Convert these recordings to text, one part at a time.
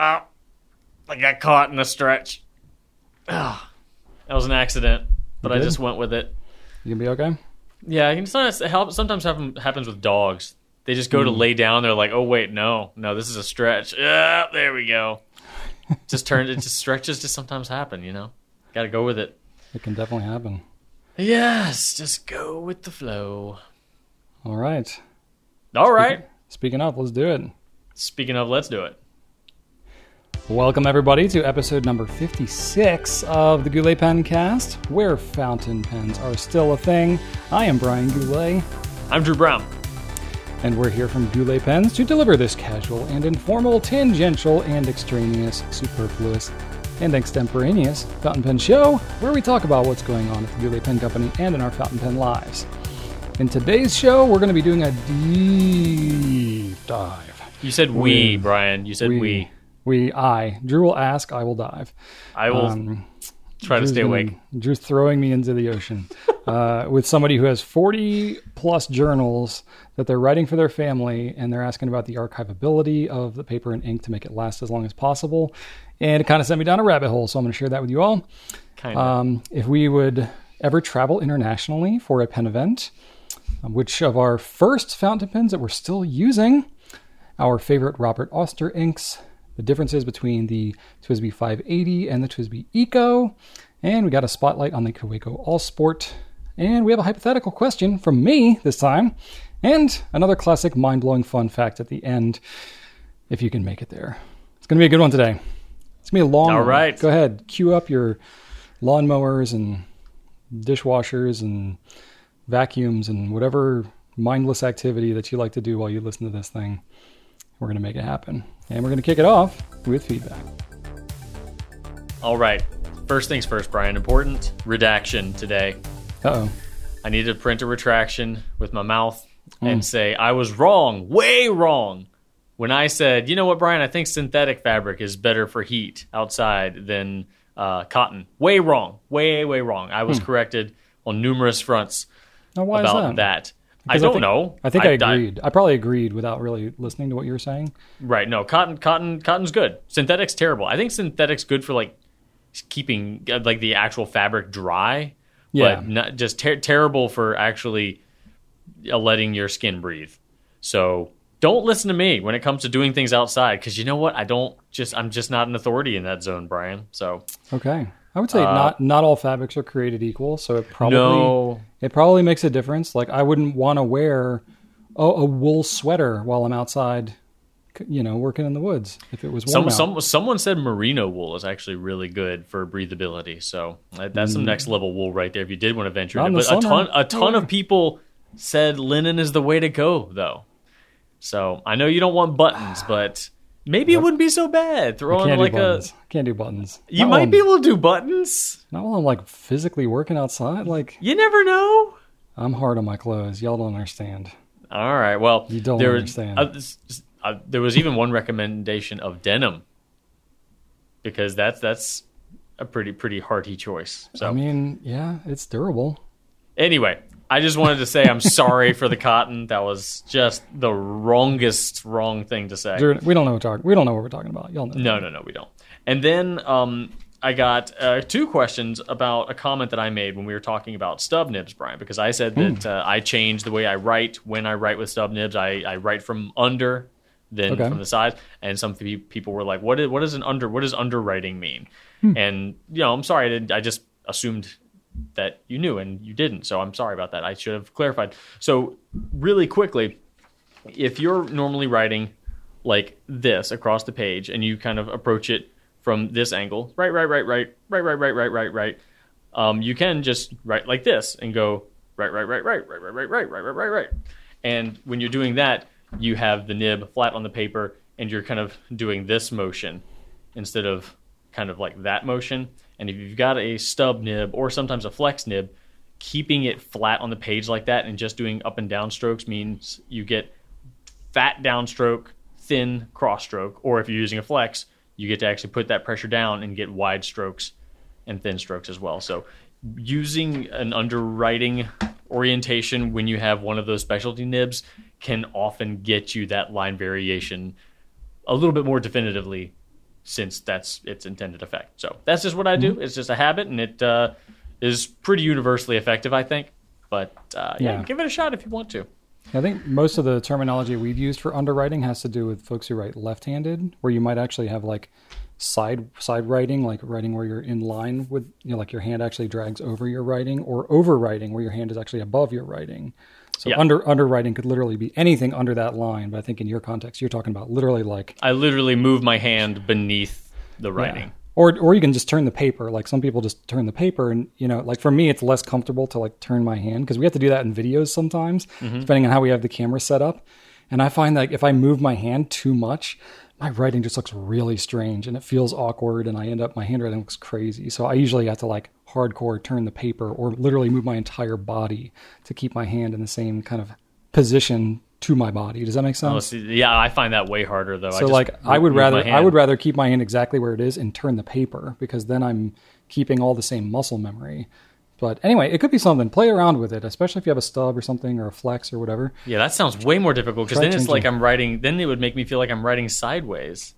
Oh, I got caught in a stretch. Oh, that was an accident, but I just went with it. You gonna be okay? Yeah, I can. Sometimes happens with dogs. They just go to lay down. They're like, oh wait, no, this is a stretch. There we go. Stretches just sometimes happen. You know, got to go with it. It can definitely happen. Yes, just go with the flow. All right. Speaking of, let's do it. Welcome, everybody, to episode number 56 of the Goulet Pen Cast, where fountain pens are still a thing. I am Brian Goulet. I'm Drew Brown. And we're here from Goulet Pens to deliver this casual and informal, tangential and extraneous, superfluous and extemporaneous fountain pen show, where we talk about what's going on at the Goulet Pen Company and in our fountain pen lives. In today's show, we're going to be doing a deep dive. You said we, Brian. You said we. Drew will ask, I will dive. I will try to stay awake. Drew's throwing me into the ocean with somebody who has 40 plus journals that they're writing for their family, and they're asking about the archivability of the paper and ink to make it last as long as possible. And it kind of sent me down a rabbit hole, so I'm going to share that with you all. Kind of. If we would ever travel internationally for a pen event, which of our first fountain pens that we're still using, our favorite Robert Auster inks, the differences between the Twisby 580 and the Twisby Eco, and we got a spotlight on the Kaweco Allsport, and we have a hypothetical question from me this time, and another classic mind-blowing fun fact at the end, if you can make it there. It's going to be a good one today. It's going to be a long one. All right. Go ahead. Cue up your lawnmowers and dishwashers and vacuums and whatever mindless activity that you like to do while you listen to this thing. We're going to make it happen. And we're going to kick it off with feedback. All right. First things first, Brian. Important redaction today. Uh-oh. I need to print a retraction with my mouth and say, I was wrong, way wrong, when I said, you know what, Brian, I think synthetic fabric is better for heat outside than cotton. Way wrong. Way, way wrong. I was corrected on numerous fronts. Now, why about is that? I don't know. I think I agreed. I probably agreed without really listening to what you were saying. Right. No, cotton's good. Synthetic's terrible. I think synthetic's good for like keeping like the actual fabric dry, but not just terrible for actually letting your skin breathe. So don't listen to me when it comes to doing things outside, because you know what? I'm just not an authority in that zone, Brian. So okay. I would say not all fabrics are created equal, so it probably makes a difference. Like I wouldn't want to wear a wool sweater while I'm outside, you know, working in the woods if it was warm. Someone said merino wool is actually really good for breathability, so that's some next level wool right there if you did want to venture into it. But a ton of people said linen is the way to go, though. So I know you don't want buttons, but maybe it wouldn't be so bad. Throw on like can't do buttons. You might be able to do buttons. Not while I'm like physically working outside. Like you never know. I'm hard on my clothes. Y'all don't understand. All right. Well, you don't understand. There was even one recommendation of denim, because that's a pretty hearty choice. So I mean, yeah, it's durable. Anyway, I just wanted to say I'm sorry for the cotton. That was just the wrong thing to say. We don't know what we're talking about. Y'all know. No, we don't. And then I got two questions about a comment that I made when we were talking about stub nibs, Brian, because I said that I change the way I write when I write with stub nibs. I write from under, then from the side. And some people were like, what does underwriting mean? And you know, I'm sorry, I just assumed that you knew and you didn't. So I'm sorry about that. I should have clarified. So really quickly, if you're normally writing like this across the page and you kind of approach it from this angle, right, you can just write like this and go right. And when you're doing that, you have the nib flat on the paper and you're kind of doing this motion instead of kind of like that motion. And if you've got a stub nib or sometimes a flex nib, keeping it flat on the page like that and just doing up and down strokes means you get fat downstroke, thin cross stroke. Or if you're using a flex, you get to actually put that pressure down and get wide strokes and thin strokes as well. So using an underwriting orientation when you have one of those specialty nibs can often get you that line variation a little bit more definitively since that's its intended effect. So that's just what I do. It's just a habit, and it is pretty universally effective, I think. But yeah, give it a shot if you want to. I think most of the terminology we've used for underwriting has to do with folks who write left-handed, where you might actually have like side writing, like writing where you're in line with, you know, like your hand actually drags over your writing, or overwriting where your hand is actually above your writing. So underwriting could literally be anything under that line. But I think in your context, you're talking about literally like... I literally move my hand beneath the writing. Yeah. Or you can just turn the paper. Like some people just turn the paper. And, you know, like for me, it's less comfortable to like turn my hand because we have to do that in videos sometimes, depending on how we have the camera set up. And I find like if I move my hand too much, my writing just looks really strange and it feels awkward. And I end up, my handwriting looks crazy. So I usually have to like hardcore turn the paper or literally move my entire body to keep my hand in the same kind of position to my body. Does that make sense? Oh, see, yeah, I find that way harder though. So I would rather keep my hand exactly where it is and turn the paper, because then I'm keeping all the same muscle memory. But anyway, it could be something. Play around with it, especially if you have a stub or something or a flex or whatever. Yeah, that sounds way more difficult because then it's like I'm writing. Then it would make me feel like I'm writing sideways.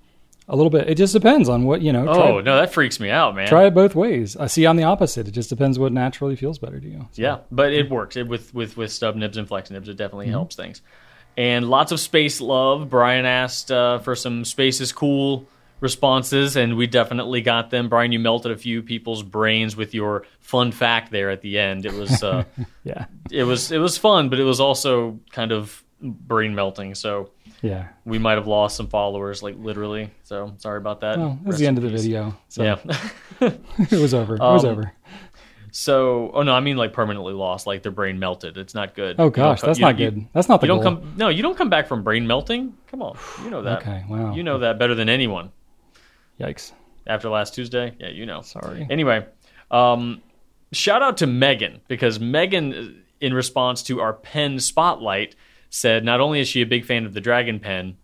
A little bit. It just depends on what, you know. Oh, no, that freaks me out, man. Try it both ways. I see on the opposite. It just depends what naturally feels better to you. So. Yeah, but it works. It, with stub nibs and flex nibs, it definitely helps things. And lots of space love. Brian asked for some space is cool responses, and we definitely got them. Brian, you melted a few people's brains with your fun fact there at the end. It was it was fun, but it was also kind of brain melting. So yeah, we might have lost some followers, like literally. So sorry about that. Well, it was the end of the video. So. Yeah, it was over. It was over. So, oh no, I mean like permanently lost, like their brain melted. It's not good. Oh gosh, that's not good. That's not the goal. You don't come back from brain melting. Come on, you know that. Okay, wow. You know that better than anyone. Yikes. After last Tuesday? Yeah, you know. Sorry. Anyway, shout out to Megan, because Megan, in response to our pen spotlight, said not only is she a big fan of the Dragon Pen,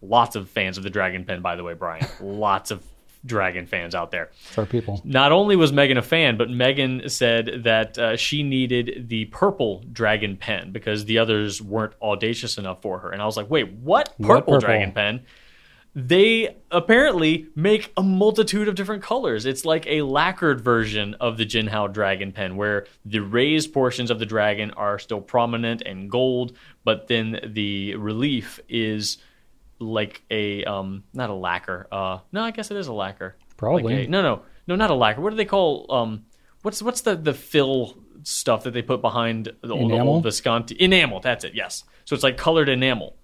lots of fans of the Dragon Pen, by the way, Brian, lots of Dragon fans out there. For people. Not only was Megan a fan, but Megan said that she needed the purple Dragon Pen because the others weren't audacious enough for her. And I was like, wait, what purple Dragon Pen? They apparently make a multitude of different colors. It's like a lacquered version of the Jinhao Dragon Pen, where the raised portions of the dragon are still prominent and gold, but then the relief is like a not a lacquer. No, I guess it is a lacquer. Probably like no, not a lacquer. What do they call what's the fill stuff that they put behind the old Visconti enamel? That's it. Yes, so it's like colored enamel.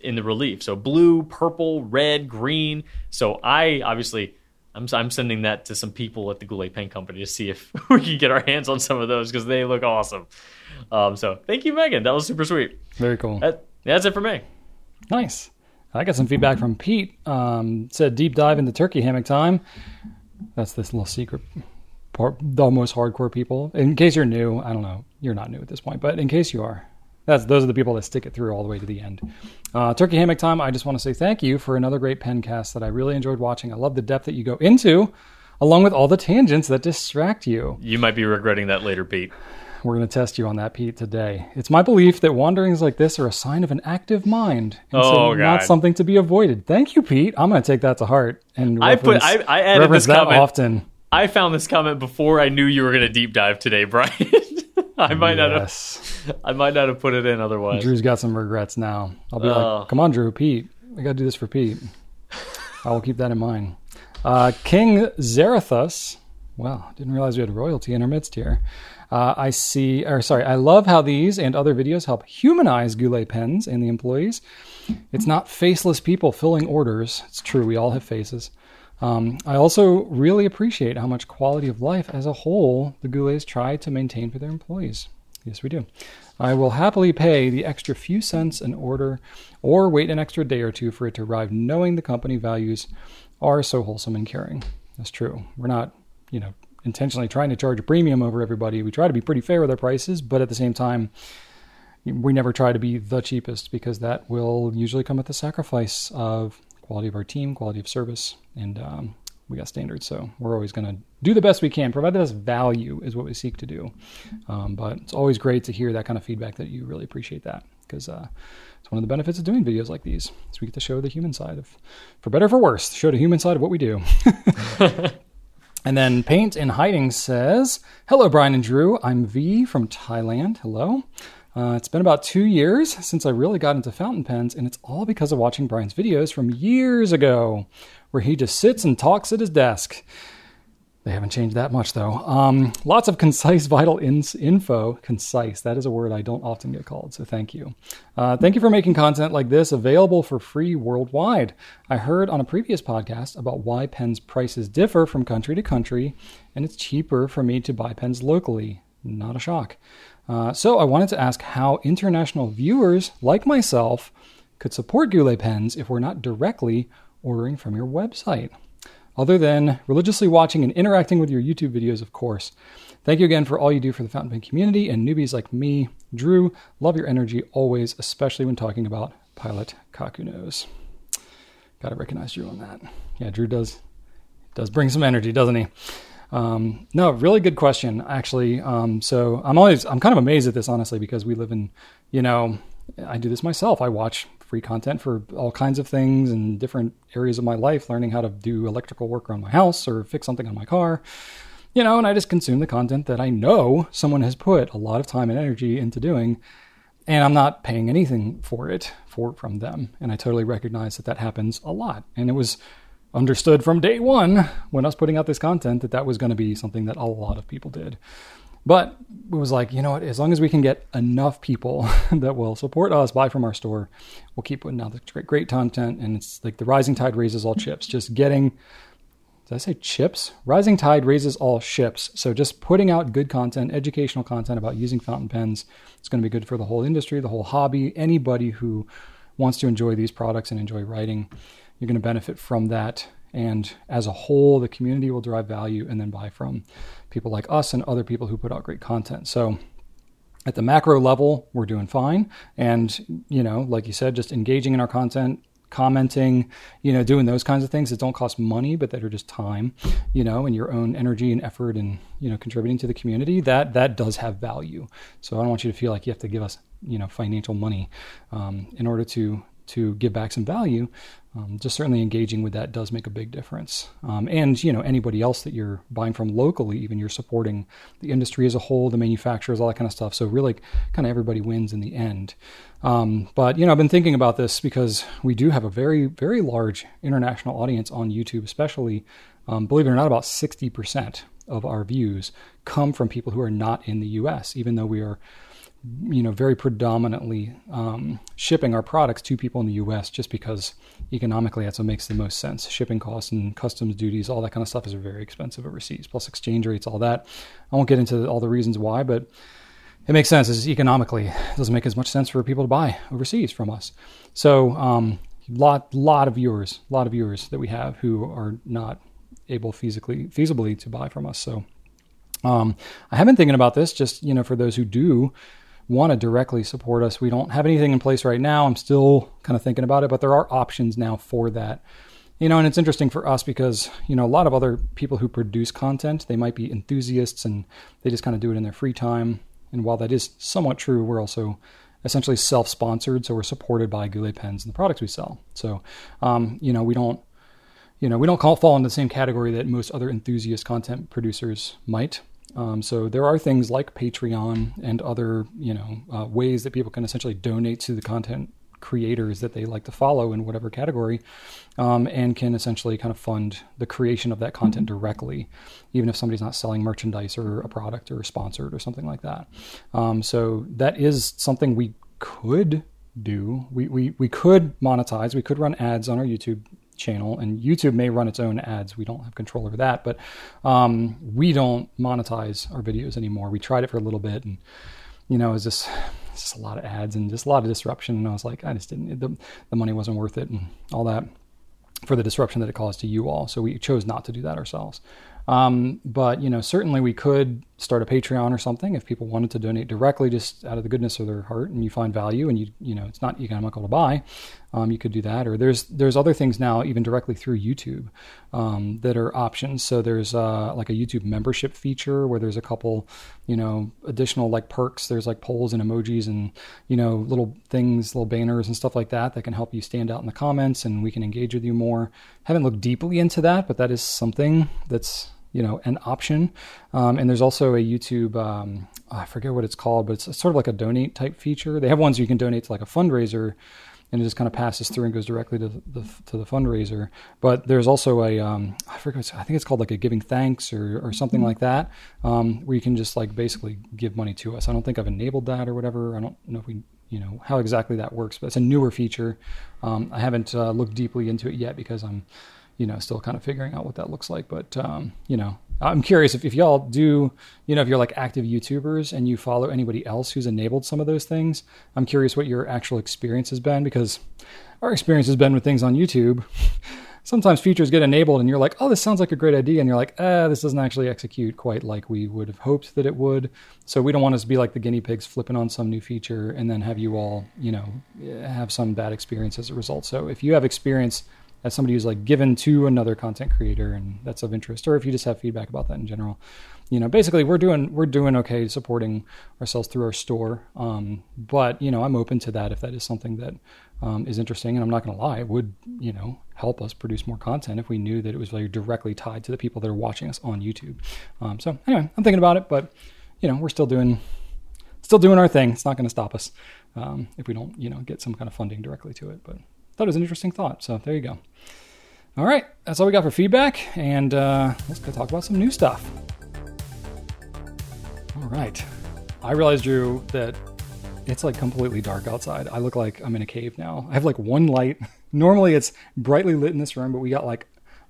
In the relief, so blue, purple, red, green. So I obviously I'm sending that to some people at the Goulet Pen Company to see if we can get our hands on some of those because they look awesome. So thank you, Megan. That was super sweet. Very cool. That's it for me. Nice. I got some feedback from Pete. Said deep dive into turkey hammock time. That's this little secret. The most hardcore people. In case you're new, I don't know. You're not new at this point, but in case you are. Those are the people that stick it through all the way to the end. Turkey Hammock Time, I just want to say thank you for another great pen cast that I really enjoyed watching. I love the depth that you go into, along with all the tangents that distract you. You might be regretting that later, Pete. We're going to test you on that, Pete, today. It's my belief that wanderings like this are a sign of an active mind. And so not something to be avoided. Thank you, Pete. I'm going to take that to heart. And I added this comment. Often. I found this comment before I knew you were going to deep dive today, Brian. I might not have put it in otherwise. Drew's got some regrets now. I'll be like, come on, Drew, Pete. I got to do this for Pete. I will keep that in mind. King Zarathus. Wow, didn't realize we had royalty in our midst here. I love how these and other videos help humanize Goulet Pens and the employees. It's not faceless people filling orders. It's true. We all have faces. I also really appreciate how much quality of life as a whole the Goulets try to maintain for their employees. Yes, we do. I will happily pay the extra few cents an order or wait an extra day or two for it to arrive, knowing the company values are so wholesome and caring. That's true. We're not, intentionally trying to charge a premium over everybody. We try to be pretty fair with our prices, but at the same time, we never try to be the cheapest because that will usually come at the sacrifice of quality of our team, quality of service, and we got standards. So we're always going to do the best we can. Provide the best value is what we seek to do. But it's always great to hear that kind of feedback that you really appreciate that. because it's one of the benefits of doing videos like these. So we get to show the human side of, for better or for worse, show the human side of what we do. And then Paint in Hiding says, hello, Brian and Drew. I'm V from Thailand. Hello. It's been about 2 years since I really got into fountain pens, and it's all because of watching Brian's videos from years ago where he just sits and talks at his desk. They haven't changed that much, though. Lots of concise, vital info. Concise, that is a word I don't often get called, so thank you. Thank you for making content like this available for free worldwide. I heard on a previous podcast about why pens prices differ from country to country, and it's cheaper for me to buy pens locally. Not a shock. So I wanted to ask how international viewers like myself could support Goulet Pens if we're not directly ordering from your website, other than religiously watching and interacting with your YouTube videos, of course. Thank you again for all you do for the fountain pen community and newbies like me. Drew, love your energy always, especially when talking about Pilot Kakunos. Got to recognize Drew on that. Yeah, Drew does bring some energy, doesn't he? No, really good question, actually. So I'm kind of amazed at this, honestly, because we live in, I do this myself. I watch free content for all kinds of things in different areas of my life, learning how to do electrical work around my house or fix something on my car, and I just consume the content that I know someone has put a lot of time and energy into doing, and I'm not paying anything for it from them. And I totally recognize that happens a lot. And it was understood from day one when us putting out this content that was going to be something that a lot of people did. But it was like, as long as we can get enough people that will support us, buy from our store, we'll keep putting out the great content. And it's like the rising tide raises all ships. Just getting, did I say chips? Rising tide raises all ships. So just putting out good content, educational content about using fountain pens, it's going to be good for the whole industry, the whole hobby. Anybody who wants to enjoy these products and enjoy writing, you're going to benefit from that. And as a whole, the community will derive value and then buy from people like us and other people who put out great content. So at the macro level, we're doing fine. And, like you said, just engaging in our content, commenting, doing those kinds of things that don't cost money, but that are just time, and your own energy and effort and, contributing to the community, that does have value. So I don't want you to feel like you have to give us, financial money in order to give back some value. Just certainly engaging with that does make a big difference. And, anybody else that you're buying from locally, even you're supporting the industry as a whole, the manufacturers, all that kind of stuff. So really kind of everybody wins in the end. But, I've been thinking about this because we do have a very, very large international audience on YouTube, especially, believe it or not, about 60% of our views come from people who are not in the US, even though we are very predominantly shipping our products to people in the U.S. just because economically that's what makes the most sense. Shipping costs and customs duties, all that kind of stuff is very expensive overseas, plus exchange rates, all that. I won't get into all the reasons why, but it makes sense. It's economically, it doesn't make as much sense for people to buy overseas from us. So lot of viewers that we have who are not able feasibly to buy from us. So I have been thinking about this just, for those who do want to directly support us. We don't have anything in place right now. I'm still kind of thinking about it, but there are options now for that, and it's interesting for us because, a lot of other people who produce content, they might be enthusiasts and they just kind of do it in their free time. And while that is somewhat true, we're also essentially self-sponsored. So we're supported by Goulet Pens and the products we sell. So, we don't fall into the same category that most other enthusiast content producers might. So there are things like Patreon and other, ways that people can essentially donate to the content creators that they like to follow in whatever category, and can essentially kind of fund the creation of that content directly, even if somebody's not selling merchandise or a product or sponsored or something like that. So that is something we could do. We could monetize, we could run ads on our YouTube channel, and YouTube may run its own ads. We don't have control over that, but we don't monetize our videos anymore. We tried it for a little bit, and it's just a lot of ads and just a lot of disruption. And I was like, I just didn't. The money wasn't worth it, and all that for the disruption that it caused to you all. So we chose not to do that ourselves. But certainly we could start a Patreon or something if people wanted to donate directly just out of the goodness of their heart and you find value and you know it's not economical to buy, you could do that. Or there's other things now even directly through YouTube that are options. So there's like a YouTube membership feature where there's a couple, you know, additional like perks. There's like polls and emojis and, you know, little things, little banners and stuff like that that can help you stand out in the comments, and we can engage with you more. Haven't looked deeply into that, but that is something that's, you know, an option. And there's also a YouTube, I forget what it's called, but it's sort of like a donate type feature. They have ones you can donate to like a fundraiser and it just kind of passes through and goes directly to the fundraiser. But there's also a, I think it's called like a giving thanks or something like that, where you can just like basically give money to us. I don't think I've enabled that or whatever. I don't know if we, you know, how exactly that works, but it's a newer feature. I haven't looked deeply into it yet because I'm, you know, still kind of figuring out what that looks like. But, you know, I'm curious if y'all do, you know, if you're like active YouTubers and you follow anybody else who's enabled some of those things, I'm curious what your actual experience has been, because our experience has been with things on YouTube. Sometimes features get enabled and you're like, oh, this sounds like a great idea. And you're like, this doesn't actually execute quite like we would have hoped that it would. So we don't want us to be like the guinea pigs flipping on some new feature and then have you all, you know, have some bad experience as a result. So if you have experience as somebody who's like given to another content creator and that's of interest, or if you just have feedback about that in general, you know, basically we're doing okay supporting ourselves through our store. But you know, I'm open to that if that is something that is interesting, and I'm not going to lie, it would, you know, help us produce more content if we knew that it was very directly tied to the people that are watching us on YouTube. So anyway, I'm thinking about it, but you know, we're still doing our thing. It's not going to stop us if we don't, you know, get some kind of funding directly to it, but thought it was an interesting thought. So there you go. All right. That's all we got for feedback. And let's go talk about some new stuff. All right. I realized, Drew, that it's like completely dark outside. I look like I'm in a cave now. I have like one light. Normally it's brightly lit in this room, but we got like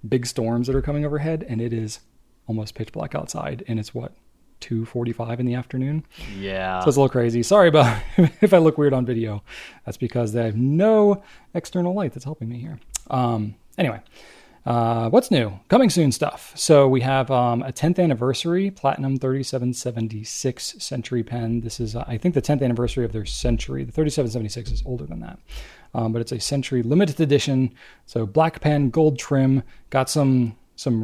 big storms that are coming overhead and it is almost pitch black outside. And it's what, 2:45 in the afternoon? Yeah. So it's a little crazy. Sorry about if I look weird on video. That's because I have no external light that's helping me here. Anyway, what's new? Coming soon stuff. So we have a 10th anniversary Platinum 3776 Century pen. This is, I think, the 10th anniversary of their Century. The 3776 is older than that. But it's a Century limited edition. So black pen, gold trim, got some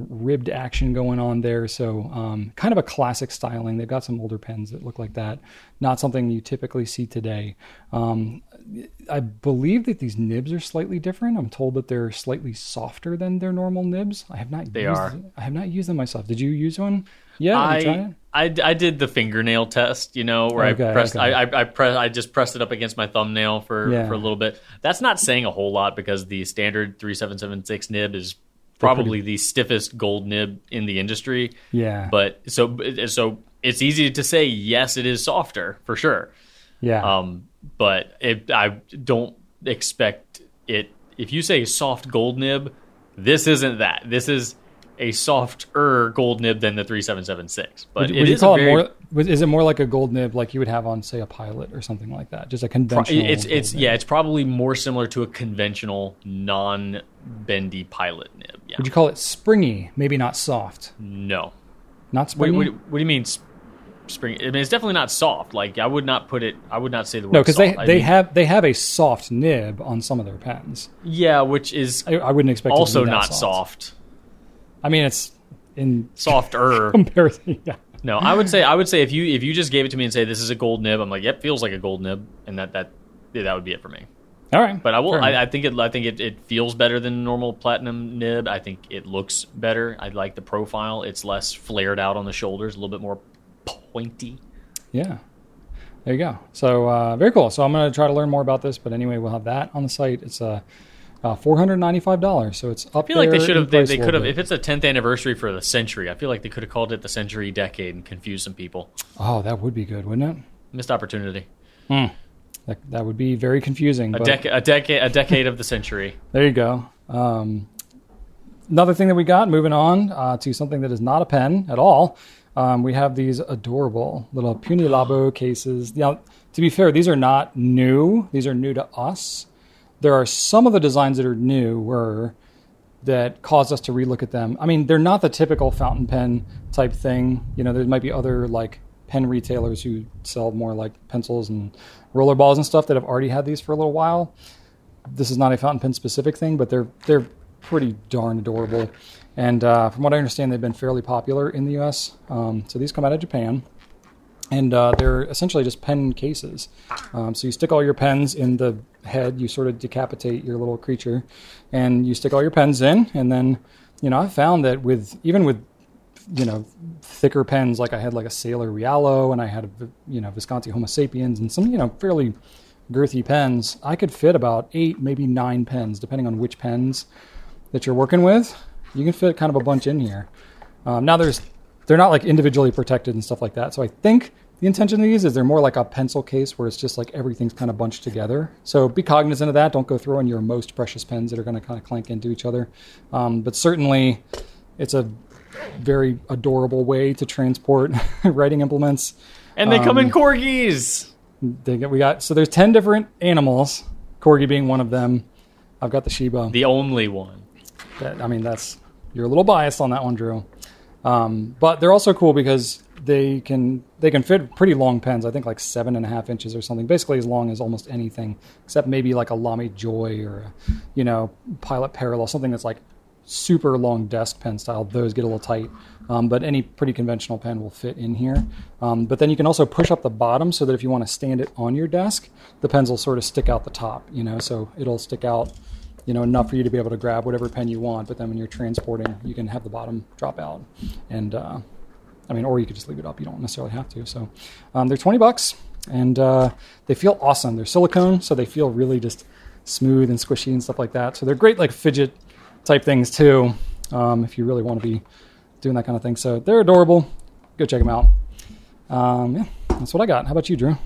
ribbed action going on there. So kind of a classic styling. They've got some older pens that look like that. Not something you typically see today. I believe that these nibs are slightly different. I'm told that they're slightly softer than their normal nibs. I have not used them myself. Did you use one? Yeah, I did the fingernail test, you know, where I just pressed it up against my thumbnail for a little bit. That's not saying a whole lot because the standard 3776 nib is probably the stiffest gold nib in the industry. Yeah. But so it's easy to say, yes, it is softer for sure. Yeah. But I don't expect it. If you say soft gold nib, this isn't that. This is a softer gold nib than the 3776. But is it more like a gold nib like you would have on, say, a Pilot or something like that? Just a conventional. It's probably more similar to a conventional non-bendy Pilot nib. Yeah. Would you call it springy? Maybe not soft. No, not springy. What do you mean? Springy? I mean, it's definitely not soft. Like I would not say the word. No, because they have a soft nib on some of their patents. Yeah, which is I wouldn't expect. Also, it to be that not soft. I mean, it's in softer comparison. Yeah. No, I would say if you just gave it to me and say this is a gold nib, I'm like, yep, feels like a gold nib, and that would be it for me. All right, but I will. I think it feels better than normal platinum nib. I think it looks better. I like the profile. It's less flared out on the shoulders, a little bit more pointy. Yeah. There you go. So very cool. So I'm going to try to learn more about this, but anyway, we'll have that on the site. It's a $495, so it's up. I feel like they should have. They could have. If it's a 10th anniversary for the Century, I feel like they could have called it the Century Decade and confused some people. Oh, that would be good, wouldn't it? Missed opportunity. That would be very confusing. A decade of the Century. There you go. Another thing that we got. Moving on to something that is not a pen at all. We have these adorable little Punilabo cases. Now, to be fair, these are not new. These are new to us. There are some of the designs that are new were that caused us to relook at them. I mean, they're not the typical fountain pen type thing. You know, there might be other like pen retailers who sell more like pencils and rollerballs and stuff that have already had these for a little while. This is not a fountain pen specific thing, but they're pretty darn adorable. And from what I understand, they've been fairly popular in the U.S. So these come out of Japan. And they're essentially just pen cases. So you stick all your pens in the head. You sort of decapitate your little creature. And you stick all your pens in. And then, you know, I found that even with, you know, thicker pens, like I had like a Sailor Riallo and I had, Visconti Homo Sapiens and some, fairly girthy pens, I could fit about 8, maybe 9 pens, depending on which pens that you're working with. You can fit kind of a bunch in here. Now they're not like individually protected and stuff like that. So I think the intention of these is they're more like a pencil case where it's just like everything's kind of bunched together. So be cognizant of that. Don't go throwing your most precious pens that are going to kind of clank into each other. But certainly it's a very adorable way to transport writing implements. And they come in corgis. So there's 10 different animals, corgi being one of them. I've got the Shiba. The only one. You're a little biased on that one, Drew. But they're also cool because they can fit pretty long pens. I think like 7.5 inches or something, basically as long as almost anything, except maybe like a Lamy Joy or a, Pilot Parallel, something that's like super long desk pen style. Those get a little tight, but any pretty conventional pen will fit in here. But then you can also push up the bottom so that if you want to stand it on your desk, the pens will sort of stick out the top, so it'll stick out enough for you to be able to grab whatever pen you want, but then when you're transporting, you can have the bottom drop out. And, or you could just leave it up. You don't necessarily have to. So they're $20 and they feel awesome. They're silicone, so they feel really just smooth and squishy and stuff like that. So they're great, like fidget type things too, if you really want to be doing that kind of thing. So they're adorable. Go check them out. That's what I got. How about you, Drew?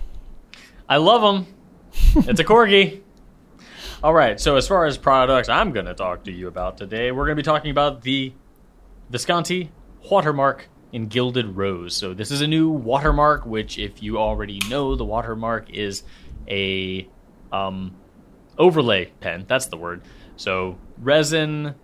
I love them. It's a corgi. All right, so as far as products I'm going to talk to you about today, we're going to be talking about the Visconti Watermark in Gilded Rose. So this is a new watermark, which if you already know, the watermark is a overlay pen. That's the word. So resin,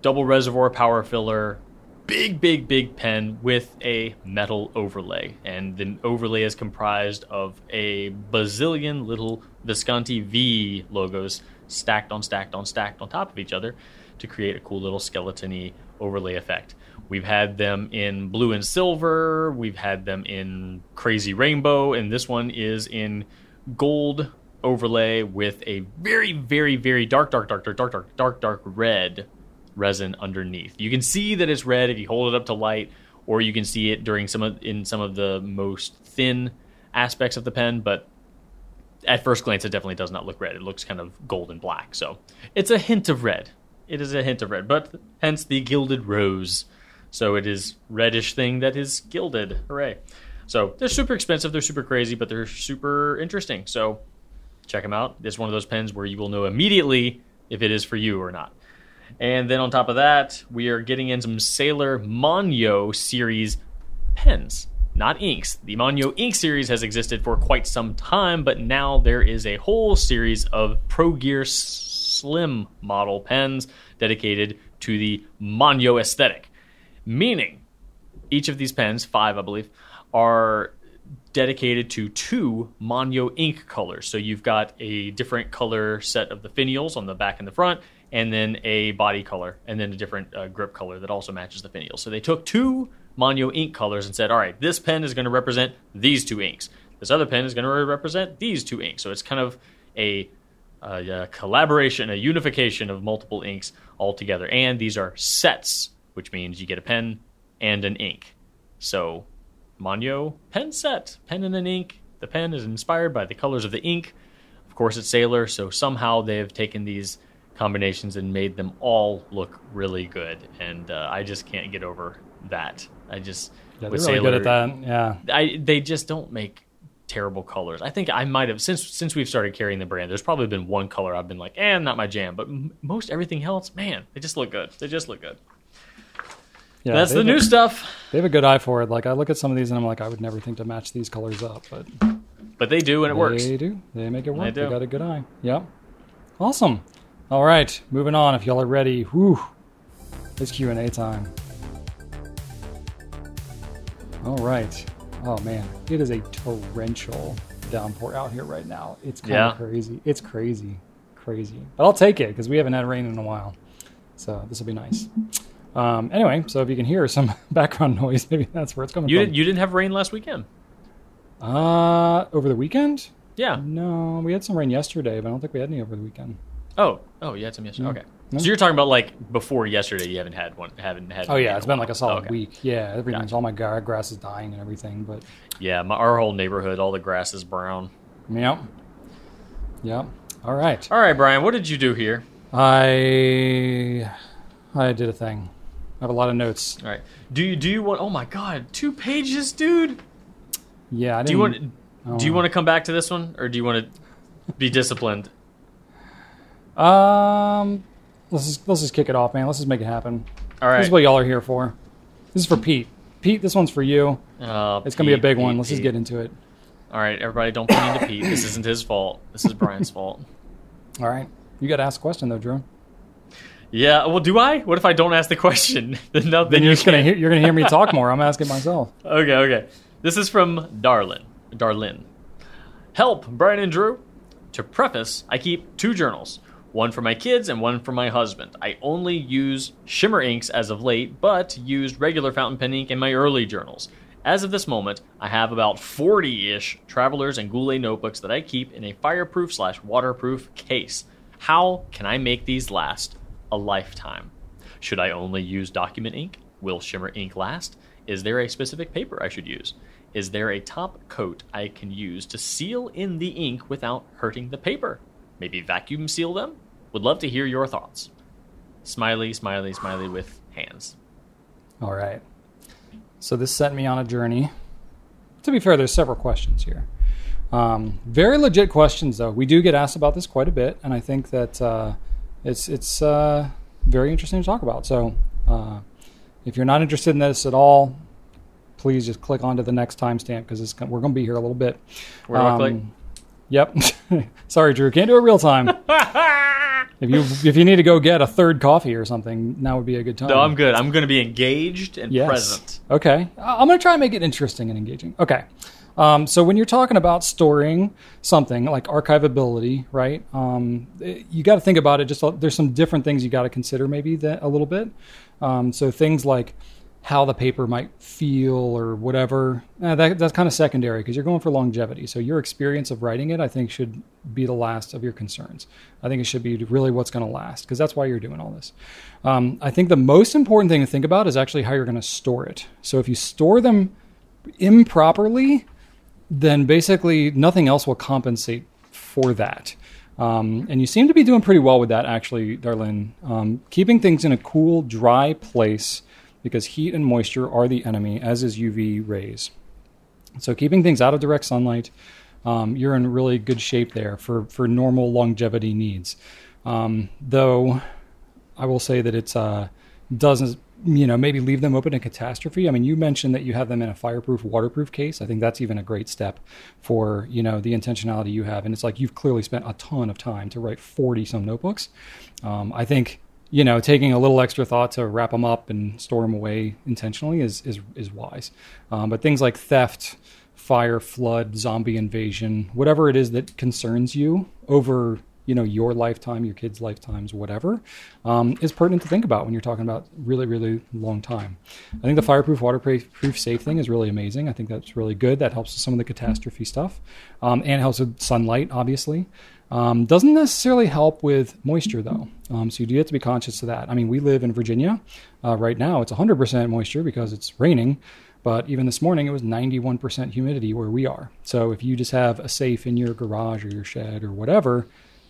double reservoir power filler, big pen with a metal overlay. And the overlay is comprised of a bazillion little Visconti V logos stacked on top of each other to create a cool little skeleton-y overlay effect. We've had them in blue and silver. We've had them in crazy rainbow. And this one is in gold overlay with a very, very, very dark red resin underneath. You can see that it's red if you hold it up to light, or you can see it during some of the most thin aspects of the pen, but at first glance, it definitely does not look red. It looks kind of gold and black. So it's a hint of red. It is a hint of red, but hence the Gilded Rose. So it is reddish thing that is gilded. Hooray. So they're super expensive. They're super crazy, but they're super interesting. So check them out. It's one of those pens where you will know immediately if it is for you or not. And then on top of that, we are getting in some Sailor Manyo series pens. Not inks. The Manyo ink series has existed for quite some time, but now there is a whole series of Pro Gear Slim model pens dedicated to the Manyo aesthetic. Meaning, each of these pens, 5 I believe, are dedicated to 2 Manyo ink colors. So you've got a different color set of the finials on the back and the front, and then a body color, and then a different grip color that also matches the finials. So they took 2 Manyo ink colors and said, all right, this pen is going to represent these 2 inks. This other pen is going to represent these 2 inks. So it's kind of a collaboration, a unification of multiple inks all together. And these are sets, which means you get a pen and an ink. So Manyo pen set, pen and an ink. The pen is inspired by the colors of the ink. Of course, it's Sailor, so somehow they have taken these combinations and made them all look really good. And I just can't get over that. With they're Sailor, really good at that. Yeah, they just don't make terrible colors. I think I might have since we've started carrying the brand. There's probably been one color I've been like, not my jam. But most everything else, man, they just look good. Yeah, that's the new stuff. They have a good eye for it. Like I look at some of these and I'm like, I would never think to match these colors up, but they do, and it works. They do. They make it work. They got a good eye. Yep. Awesome. All right, moving on. If y'all are ready, It's Q&A time. All right. Oh man, it is a torrential downpour out here right now. It's kind of crazy. It's crazy. But I'll take it because we haven't had rain in a while. So this will be nice. Anyway, so if you can hear some background noise, maybe that's where it's coming from. You didn't have rain last weekend? Over the weekend? Yeah. No, we had some rain yesterday, but I don't think we had any over the weekend. Oh, you had some yesterday. No. Okay. No? So you're talking about like before yesterday, you haven't had one. Oh yeah, it's been like a solid week. Yeah, everything's all my grass is dying and everything. But yeah, our whole neighborhood, all the grass is brown. Yep. All right, Brian. What did you do here? I did a thing. I have a lot of notes. All right. Do you want? Oh my God, 2 pages, dude. Yeah. I didn't, do you want to come back to this one, or do you want to be disciplined? Let's just kick it off, man. Let's just make it happen. All right. This is what y'all are here for. This is for Pete. Pete, this one's for you. It's going to be a big one. Let's just get into it. All right, everybody, don't point into Pete. This isn't his fault. This is Brian's fault. All right. You got to ask a question, though, Drew. Yeah. Well, do I? What if I don't ask the question? then you're going to hear me talk more. I'm asking myself. Okay. This is from Darlin. Help, Brian and Drew. To preface, I keep 2 journals. One for my kids and one for my husband. I only use shimmer inks as of late, but used regular fountain pen ink in my early journals. As of this moment, I have about 40-ish Travelers and Goulet notebooks that I keep in a fireproof/waterproof case. How can I make these last a lifetime? Should I only use document ink? Will shimmer ink last? Is there a specific paper I should use? Is there a top coat I can use to seal in the ink without hurting the paper? Maybe vacuum seal them? Would love to hear your thoughts. Smiley, smiley, smiley with hands. All right. So this sent me on a journey. To be fair, there's several questions here. Very legit questions, though. We do get asked about this quite a bit, and I think that it's very interesting to talk about. So if you're not interested in this at all, please just click on to the next timestamp because we're going to be here a little bit. Where do I click? Yep. Sorry, Drew. Can't do it real time. If you need to go get a third coffee or something, now would be a good time. No, I'm good. I'm going to be engaged and present. Okay. I'm going to try and make it interesting and engaging. Okay. So when you're talking about storing something like archivability, right? You got to think about it. There's some different things you got to consider maybe that a little bit. So things like how the paper might feel or whatever, that's kind of secondary because you're going for longevity. So your experience of writing it, I think, should be the last of your concerns. I think it should be really what's going to last because that's why you're doing all this. I think the most important thing to think about is actually how you're going to store it. So if you store them improperly, then basically nothing else will compensate for that. And you seem to be doing pretty well with that, actually, Darlin. Keeping things in a cool, dry place because heat and moisture are the enemy, as is UV rays. So keeping things out of direct sunlight, you're in really good shape there for normal longevity needs. Though I will say that it doesn't, maybe leave them open to catastrophe. I mean, you mentioned that you have them in a fireproof, waterproof case. I think that's even a great step for, the intentionality you have. And it's like you've clearly spent a ton of time to write 40-some notebooks. I think taking a little extra thought to wrap them up and store them away intentionally is wise. But things like theft, fire, flood, zombie invasion, whatever it is that concerns you over, your lifetime, your kids' lifetimes, whatever, is pertinent to think about when you're talking about really, really long time. I think the fireproof, waterproof, safe thing is really amazing. I think that's really good. That helps with some of the catastrophe stuff, and helps with sunlight, obviously. Doesn't necessarily help with moisture, though. So you do have to be conscious of that. I mean, we live in Virginia. Right now, it's 100% moisture because it's raining. But even this morning, it was 91% humidity where we are. So if you just have a safe in your garage or your shed or whatever,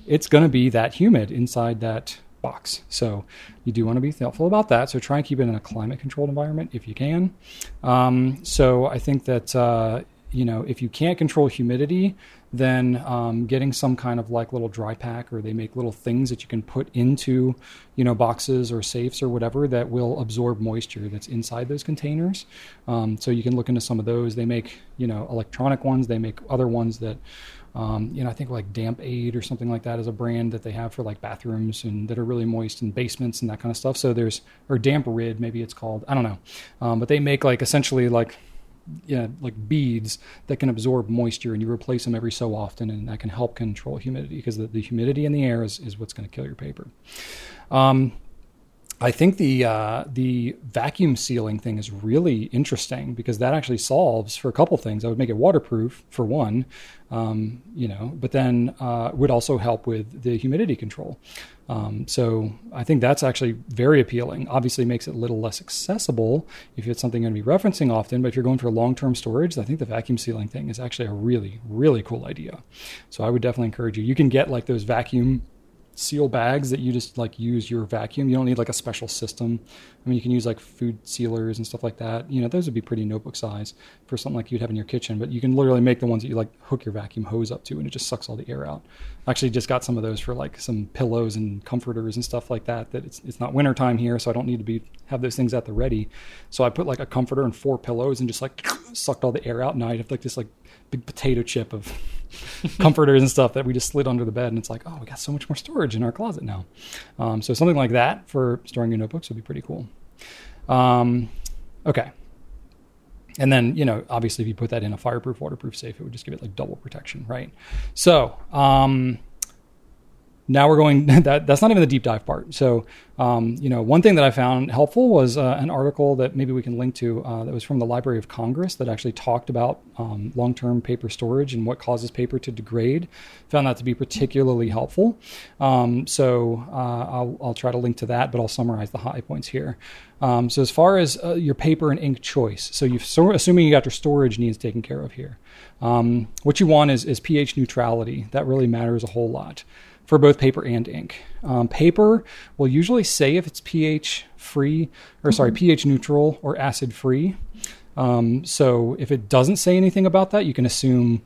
it's going to be that humid inside that box. So you do want to be thoughtful about that. So try and keep it in a climate-controlled environment if you can. So I think that if you can't control humidity, then getting some kind of like little dry pack, or they make little things that you can put into, you know, boxes or safes or whatever that will absorb moisture that's inside those containers. So you can look into some of those. They make, you know, electronic ones. They make other ones that, you know, I think like Damp Aid or something like that is a brand that they have for like bathrooms and that are really moist and basements and that kind of stuff. So there's, or Damp Rid, maybe it's called, I don't know. But they make like essentially like, yeah, like beads that can absorb moisture, and you replace them every so often, and that can help control humidity, because the humidity in the air is what's going to kill your paper. I think the vacuum sealing thing is really interesting, because that actually solves for a couple things. I would make it waterproof for one, you know, but then would also help with the humidity control. So I think that's actually very appealing. Obviously makes it a little less accessible if it's something you're going to be referencing often, but if you're going for long-term storage, I think the vacuum sealing thing is actually a really, really cool idea. So I would definitely encourage you. You can get like those vacuum seal bags that you just like use your vacuum. You don't need like a special system. I mean, you can use like food sealers and stuff like that. You know, those would be pretty notebook size for something like you'd have in your kitchen, but you can literally make the ones that you like hook your vacuum hose up to, and it just sucks all the air out. I actually just got some of those for like some pillows and comforters and stuff like that, that it's not wintertime here, so I don't need to have those things at the ready. So I put like a comforter and 4 pillows and just like sucked all the air out. Now I'd have like this like big potato chip of comforters and stuff that we just slid under the bed, and it's like, oh, we got so much more storage in our closet now. So something like that for storing your notebooks would be pretty cool. Okay. And then, you know, obviously if you put that in a fireproof, waterproof safe, it would just give it like double protection, right? So now we're going, that's not even the deep dive part. So, you know, one thing that I found helpful was an article that maybe we can link to that was from the Library of Congress that actually talked about long-term paper storage and what causes paper to degrade. Found that to be particularly helpful. I'll try to link to that, but I'll summarize the high points here. So as far as your paper and ink choice, so assuming you got your storage needs taken care of here, what you want is pH neutrality. That really matters a whole lot for both paper and ink. Paper will usually say if it's pH neutral or acid free. So if it doesn't say anything about that, you can assume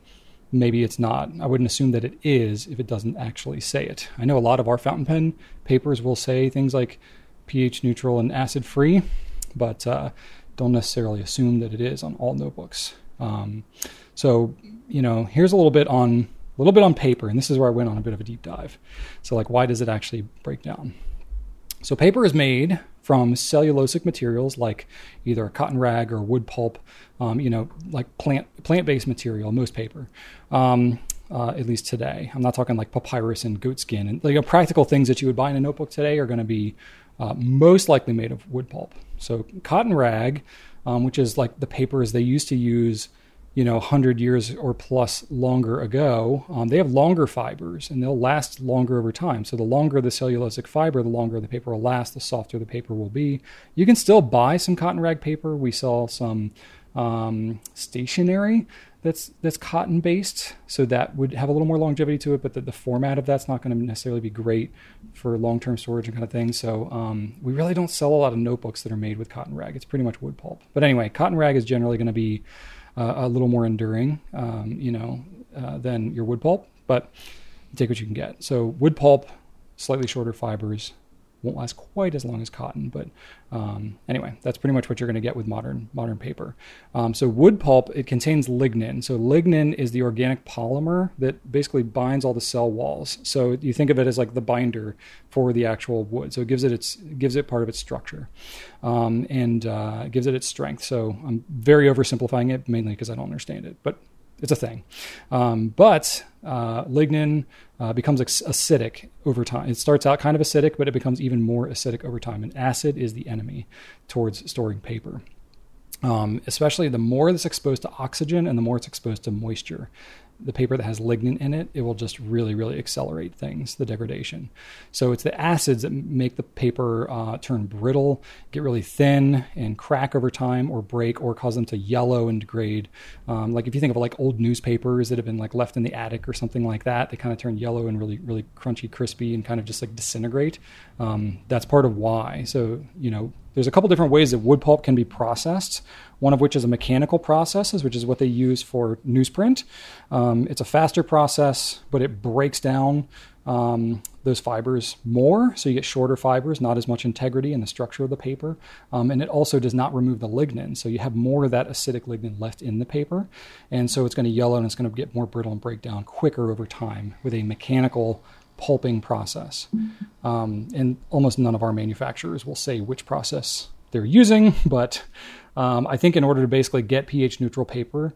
maybe it's not. I wouldn't assume that it is if it doesn't actually say it. I know a lot of our fountain pen papers will say things like pH neutral and acid free, but don't necessarily assume that it is on all notebooks. So, you know, here's a little bit on paper, and this is where I went on a bit of a deep dive. So like, why does it actually break down? So paper is made from cellulosic materials like either a cotton rag or wood pulp, you know, like plant-based material, most paper, at least today. I'm not talking like papyrus and goat skin, and like, you know, practical things that you would buy in a notebook today are going to be most likely made of wood pulp. So cotton rag, which is like the papers they used to use, you know, 100 years or plus longer ago, they have longer fibers and they'll last longer over time. So the longer the cellulosic fiber, the longer the paper will last, the softer the paper will be. You can still buy some cotton rag paper. We sell some stationery that's cotton based. So that would have a little more longevity to it, but the format of that's not going to necessarily be great for long-term storage and kind of thing. So we really don't sell a lot of notebooks that are made with cotton rag. It's pretty much wood pulp. But anyway, cotton rag is generally going to be a little more enduring, you know, than your wood pulp, but take what you can get. So wood pulp, slightly shorter fibers, won't last quite as long as cotton, but anyway, that's pretty much what you're going to get with modern paper. So wood pulp, it contains lignin. So lignin is the organic polymer that basically binds all the cell walls. So you think of it as like the binder for the actual wood. So it gives it part of its structure, and gives it its strength. So I'm very oversimplifying it, mainly because I don't understand it, but it's a thing. But lignin becomes acidic over time. It starts out kind of acidic, but it becomes even more acidic over time. And acid is the enemy towards storing paper. Especially the more that's exposed to oxygen and the more it's exposed to moisture. The paper that has lignin in it, it will just really, really accelerate things, the degradation. So it's the acids that make the paper turn brittle, get really thin and crack over time or break or cause them to yellow and degrade. Like if you think of like old newspapers that have been like left in the attic or something like that, they kind of turn yellow and really, really crunchy, crispy and kind of just like disintegrate. That's part of why. So, you know, There's a couple different ways that wood pulp can be processed, one of which is a mechanical process, which is what they use for newsprint. It's a faster process, but it breaks down those fibers more, so you get shorter fibers, not as much integrity in the structure of the paper, and it also does not remove the lignin, so you have more of that acidic lignin left in the paper, and so it's going to yellow and it's going to get more brittle and break down quicker over time with a mechanical pulping process. And almost none of our manufacturers will say which process they're using, but I think in order to basically get pH neutral paper,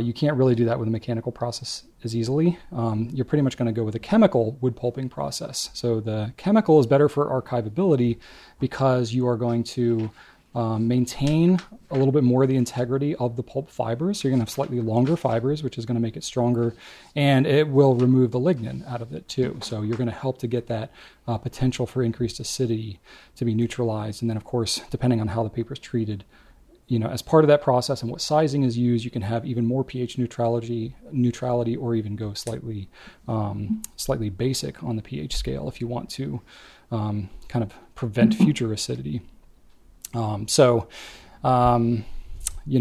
you can't really do that with a mechanical process as easily. You're pretty much going to go with a chemical wood pulping process. So the chemical is better for archivability because you are going to maintain a little bit more of the integrity of the pulp fibers. So you're going to have slightly longer fibers, which is going to make it stronger, and it will remove the lignin out of it too. So you're going to help to get that potential for increased acidity to be neutralized. And then of course, depending on how the paper is treated, you know, as part of that process and what sizing is used, you can have even more pH neutrality, or even go slightly basic on the pH scale if you want to kind of prevent future acidity.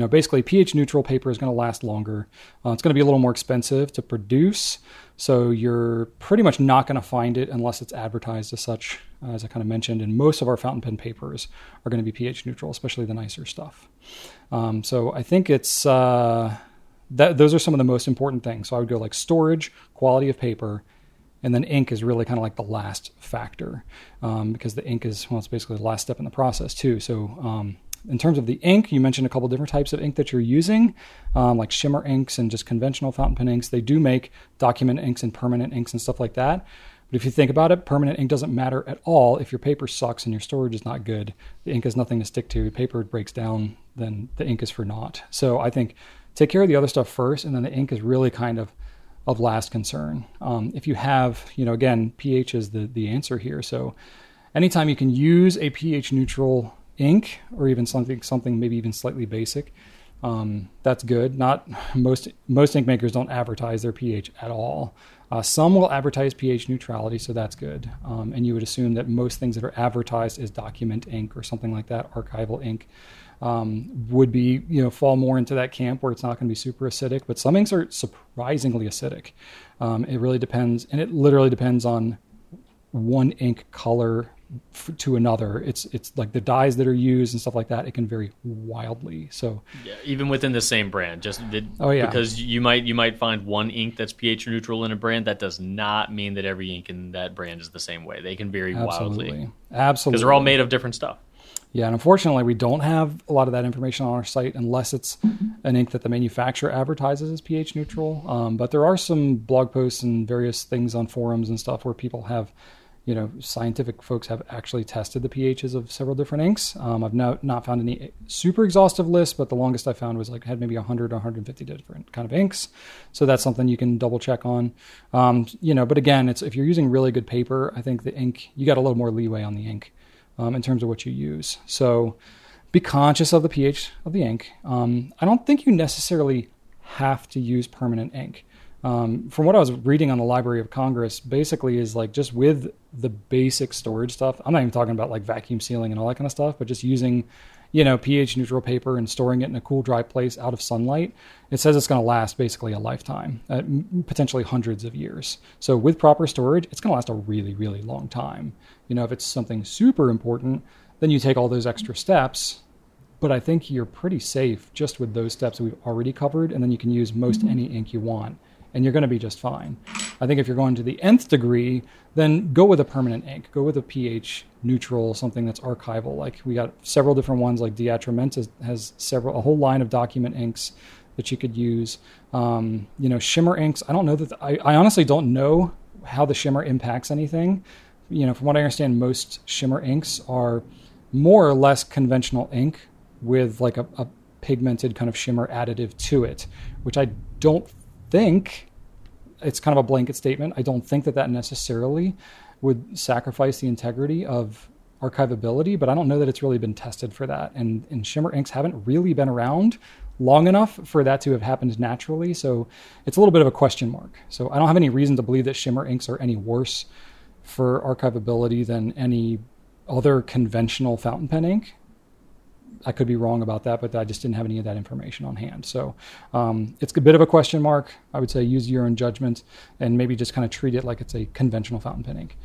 Basically pH neutral paper is going to last longer. It's going to be a little more expensive to produce. So you're pretty much not going to find it unless it's advertised as such, as I kind of mentioned. And most of our fountain pen papers are going to be pH neutral, especially the nicer stuff. So I think it's, those are some of the most important things. So I would go like storage, quality of paper, and then ink is really kind of like the last factor, because the ink is, it's basically the last step in the process too. So in terms of the ink, you mentioned a couple different types of ink that you're using, like shimmer inks and just conventional fountain pen inks. They do make document inks and permanent inks and stuff like that. But if you think about it, permanent ink doesn't matter at all. If your paper sucks and your storage is not good, the ink has nothing to stick to, your paper breaks down, then the ink is for naught. So I think take care of the other stuff first, and then the ink is really kind of last concern. If you have, again, pH is the answer here. So anytime you can use a pH neutral ink, or even something maybe even slightly basic, that's good. Not most ink makers don't advertise their pH at all. Some will advertise pH neutrality, so that's good. And you would assume that most things that are advertised as document ink or something like that, archival ink, would be, fall more into that camp where it's not going to be super acidic, but some inks are surprisingly acidic. It really depends, and it literally depends on one ink color to another. It's like the dyes that are used and stuff like that, it can vary wildly. So yeah, even within the same brand, because you might find one ink that's pH neutral in a brand. That does not mean that every ink in that brand is the same way. They can vary wildly. Absolutely. Because they're all made of different stuff. Yeah, and unfortunately, we don't have a lot of that information on our site unless it's an ink that the manufacturer advertises as pH neutral. But there are some blog posts and various things on forums and stuff where people have, scientific folks have actually tested the pHs of several different inks. I've not found any super exhaustive list, but the longest I found was had maybe 100 or 150 different kind of inks. So that's something you can double check on. But again, if you're using really good paper, I think the ink, you got a little more leeway on the ink. In terms of what you use. So be conscious of the pH of the ink. I don't think you necessarily have to use permanent ink. From what I was reading on the Library of Congress, basically is just with the basic storage stuff, I'm not even talking about vacuum sealing and all that kind of stuff, but just using, pH neutral paper and storing it in a cool, dry place out of sunlight, it says it's going to last basically a lifetime, potentially hundreds of years. So with proper storage, it's going to last a really, really long time. If it's something super important, then you take all those extra steps, but I think you're pretty safe just with those steps that we've already covered. And then you can use most any ink you want, and you're going to be just fine. I think if you're going to the nth degree, then go with a permanent ink, go with a pH neutral, something that's archival. We got several different ones, like Diatrament has a whole line of document inks that you could use. Shimmer inks. I don't know I honestly don't know how the shimmer impacts anything. From what I understand, most shimmer inks are more or less conventional ink with a pigmented kind of shimmer additive to it, which I don't think it's kind of a blanket statement. I don't think that necessarily would sacrifice the integrity of archivability, but I don't know that it's really been tested for that. And shimmer inks haven't really been around long enough for that to have happened naturally. So it's a little bit of a question mark. So I don't have any reason to believe that shimmer inks are any worse for archivability than any other conventional fountain pen ink. I could be wrong about that, but I just didn't have any of that information on hand. So it's a bit of a question mark. I would say use your own judgment and maybe just kind of treat it like it's a conventional fountain pen ink.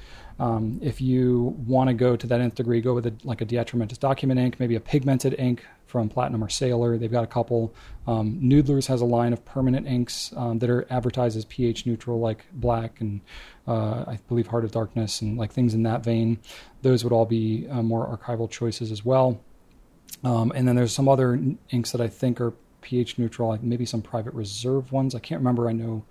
If you want to go to that nth degree, go with a diatomaceous document ink, maybe a pigmented ink from Platinum or Sailor. They've got a couple. Noodler's has a line of permanent inks that are advertised as pH neutral, like black and I believe Heart of Darkness and like things in that vein. Those would all be more archival choices as well. And then there's some other inks that I think are pH neutral, like maybe some Private Reserve ones. I can't remember. I know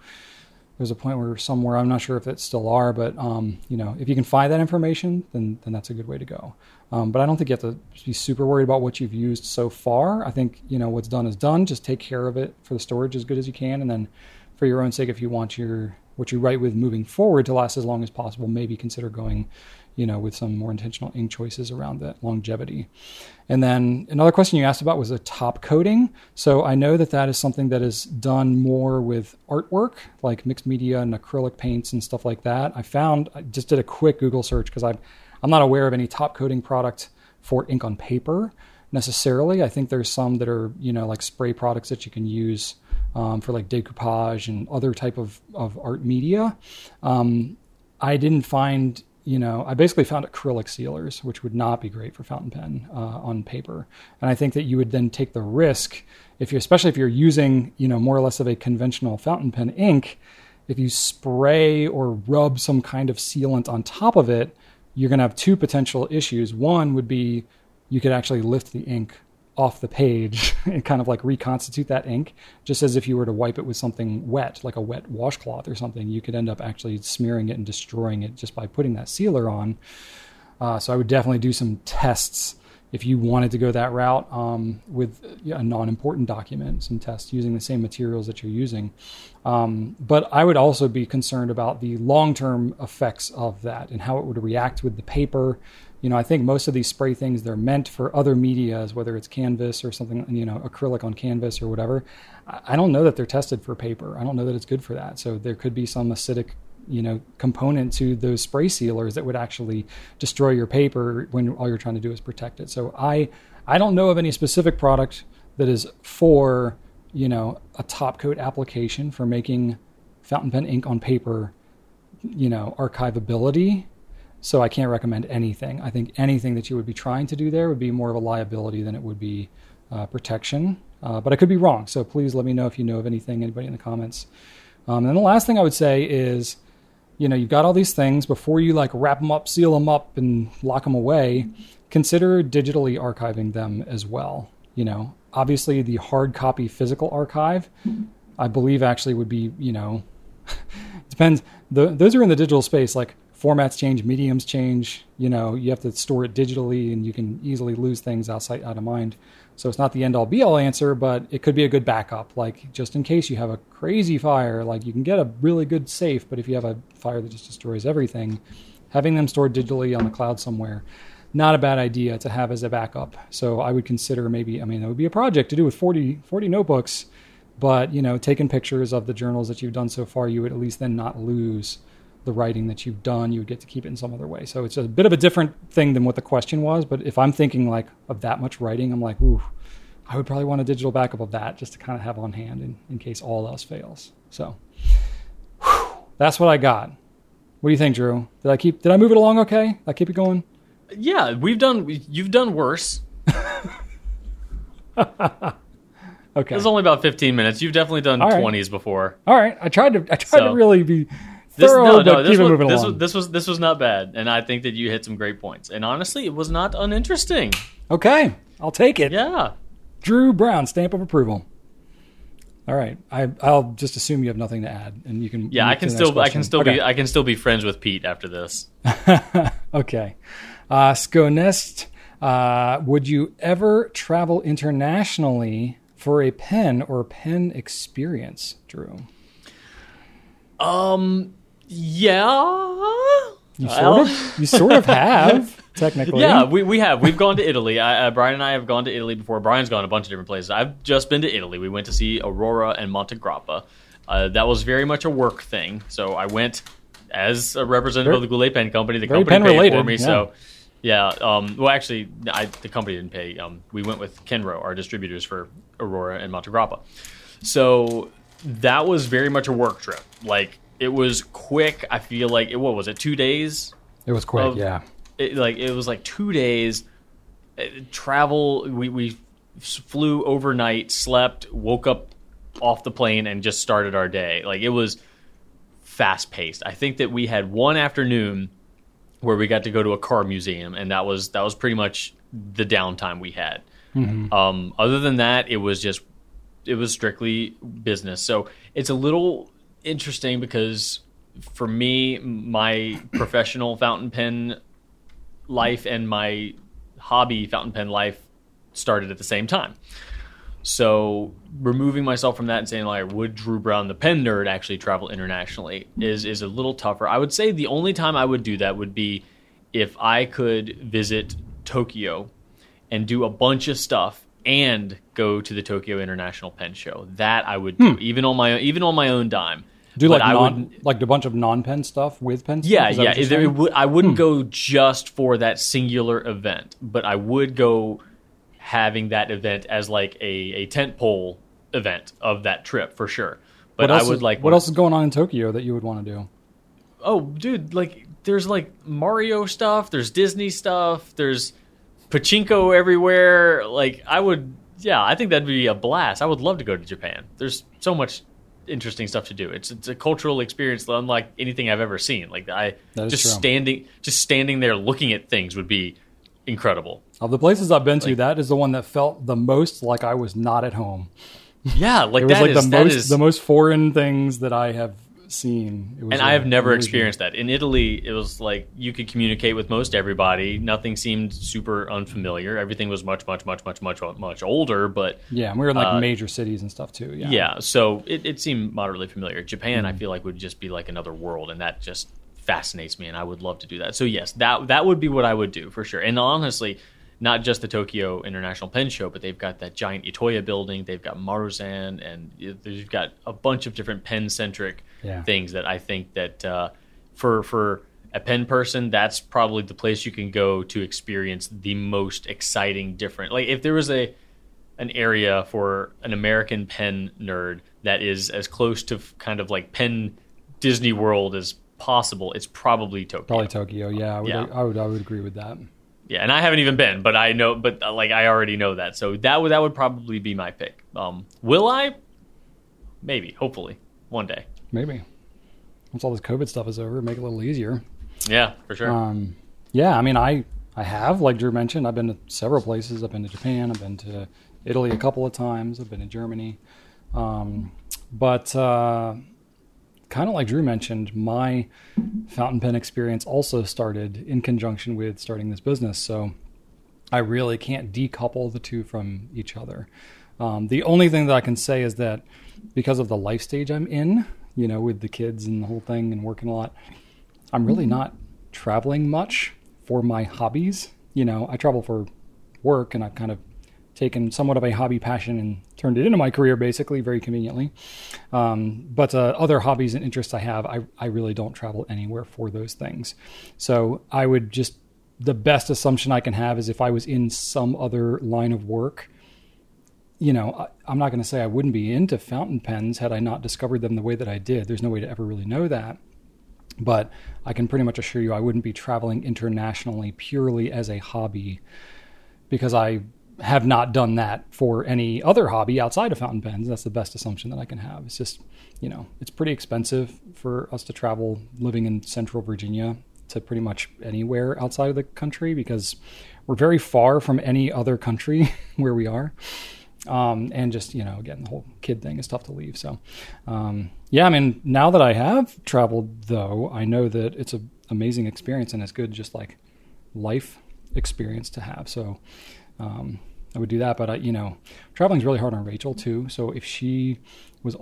there's a point where somewhere, I'm not sure if it still are, but if you can find that information, then that's a good way to go. But I don't think you have to be super worried about what you've used so far. I think, what's done is done. Just take care of it for the storage as good as you can. And then for your own sake, if you want what you write with moving forward to last as long as possible, maybe consider going, with some more intentional ink choices around that longevity. And then another question you asked about was a top coating. So I know that is something that is done more with artwork, like mixed media and acrylic paints and stuff like that. I just did a quick Google search because I'm not aware of any top coating product for ink on paper necessarily. I think there's some that are, like spray products that you can use for like decoupage and other type of art media. I didn't find... I basically found acrylic sealers, which would not be great for fountain pen on paper. And I think that you would then take the risk, especially if you're using, more or less of a conventional fountain pen ink, if you spray or rub some kind of sealant on top of it, you're going to have two potential issues. One would be you could actually lift the ink off the page and kind of like reconstitute that ink, just as if you were to wipe it with something wet, like a wet washcloth or something. You could end up actually smearing it and destroying it just by putting that sealer on. So I would definitely do some tests if you wanted to go that route with a non-important document, some tests using the same materials that you're using. But I would also be concerned about the long-term effects of that and how it would react with the paper. I think most of these spray things, they're meant for other medias, whether it's canvas or something, acrylic on canvas or whatever. I don't know that they're tested for paper. I don't know that it's good for that. So there could be some acidic, component to those spray sealers that would actually destroy your paper when all you're trying to do is protect it. So I don't know of any specific product that is for, a top coat application for making fountain pen ink on paper, archivability. So I can't recommend anything. I think anything that you would be trying to do there would be more of a liability than it would be protection. But I could be wrong. So please let me know if you know of anything, anybody in the comments. And the last thing I would say is, you've got all these things. Before you wrap them up, seal them up, and lock them away, consider digitally archiving them as well. Obviously the hard copy physical archive, I believe actually would be, depends. Those are in the digital space, formats change, mediums change, you have to store it digitally and you can easily lose things out of sight, out of mind. So it's not the end all be all answer, but it could be a good backup. Just in case you have a crazy fire, you can get a really good safe, but if you have a fire that just destroys everything, having them stored digitally on the cloud somewhere, not a bad idea to have as a backup. So I would consider it would be a project to do with 40 notebooks, but, taking pictures of the journals that you've done so far, you would at least then not lose the writing that you've done. You would get to keep it in some other way. So it's a bit of a different thing than what the question was. But if I'm thinking of that much writing, I'm ooh, I would probably want a digital backup of that just to kind of have on hand in case all else fails. So that's what I got. What do you think, Drew? Did I move it along okay? Did I keep it going? Yeah, you've done worse. Okay. It was only about 15 minutes. You've definitely done 20s before. All right. I tried to really be... This was not bad, and I think that you hit some great points. And honestly, it was not uninteresting. Okay, I'll take it. Yeah, Drew Brown, stamp of approval. All right, I'll just assume you have nothing to add, and you can. Yeah, I can still be friends with Pete after this. Okay, Skonest, would you ever travel internationally for a pen or pen experience, Drew? Yeah. You sort of have, technically. Yeah, we have. We've gone to Italy. Brian and I have gone to Italy before. Brian's gone a bunch of different places. I've just been to Italy. We went to see Aurora and Monte Grappa. That was very much a work thing. So I went as a representative of the Goulet Pen Company. The company paid for me. Yeah. So Yeah. Well, actually, the company didn't pay. We went with Kenro, our distributors for Aurora and Monte Grappa. So that was very much a work trip. Like, it was quick. I feel like it. What was it? 2 days. It was quick. Yeah. It was like 2 days. Travel. We flew overnight, slept, woke up off the plane, and just started our day. Like, it was fast paced. I think that we had one afternoon where we got to go to a car museum, and that was pretty much the downtime we had. Mm-hmm. Other than that, it was strictly business. So it's a little interesting because for me, my professional fountain pen life and my hobby fountain pen life started at the same time. So removing myself from that and saying, like, would Drew Brown, the pen nerd, actually travel internationally is a little tougher. I would say the only time I would do that would be if I could visit Tokyo and do a bunch of stuff and go to the Tokyo International Pen Show. That I would do, even on my own dime. Do but like I would a bunch of non-pen stuff with pen stuff? Yeah. I wouldn't go just for that singular event, but I would go having that event as like a tentpole event of that trip for sure. But I would like. What else is going on in Tokyo that you would want to do? Oh, dude! Like, there's like Mario stuff, there's Disney stuff, there's pachinko everywhere. Like, I think that'd be a blast. I would love to go to Japan. There's so much interesting stuff to do. It's a cultural experience unlike anything I've ever seen. Like, standing there looking at things would be incredible. Of the places I've been to, like, that is the one that felt the most like I was not at home. Yeah, like the most foreign things that I have seen. I have never experienced that. In Italy, it was like you could communicate with most everybody. Nothing seemed super unfamiliar. Everything was much, much, much, much, much, much older. But yeah, and we were in like major cities and stuff too. Yeah, yeah. So it seemed moderately familiar. Japan, I feel like, would just be like another world, and that just fascinates me, and I would love to do that. So yes, that would be what I would do for sure. And honestly, not just the Tokyo International Pen Show, but they've got that giant Itoya building. They've got Marusan, and you've got a bunch of different pen-centric things that I think that for a pen person, that's probably the place you can go to experience the most exciting, different. Like, if there was an area for an American pen nerd that is as close to kind of like pen Disney World as possible, it's probably Tokyo. Yeah, I would agree with that. Yeah, and I haven't even been, but I know. But like, I already know that, so that would probably be my pick. Will I? Maybe, hopefully, one day. Maybe once all this COVID stuff is over, make it a little easier. Yeah, for sure. Yeah, I mean, I have, like Drew mentioned, I've been to several places. I've been to Japan. I've been to Italy a couple of times. I've been to Germany. But kind of like Drew mentioned, my fountain pen experience also started in conjunction with starting this business. So I really can't decouple the two from each other. The only thing that I can say is that because of the life stage I'm in, you know, with the kids and the whole thing and working a lot, I'm really not traveling much for my hobbies. You know, I travel for work, and I've kind of taken somewhat of a hobby passion and turned it into my career, basically, very conveniently. But other hobbies and interests I have, I really don't travel anywhere for those things. So I would just, the best assumption I can have is if I was in some other line of work, you know, I'm not going to say I wouldn't be into fountain pens had I not discovered them the way that I did. There's no way to ever really know that. But I can pretty much assure you I wouldn't be traveling internationally purely as a hobby, because I have not done that for any other hobby outside of fountain pens. That's the best assumption that I can have. It's just, you know, it's pretty expensive for us to travel living in central Virginia to pretty much anywhere outside of the country, because we're very far from any other country where we are. And just, you know, again, the whole kid thing is tough to leave. So, yeah, I mean, now that I have traveled though, I know that it's an amazing experience, and it's good, just like life experience to have. So, I would do that, but you know, traveling is really hard on Rachel too. So if she was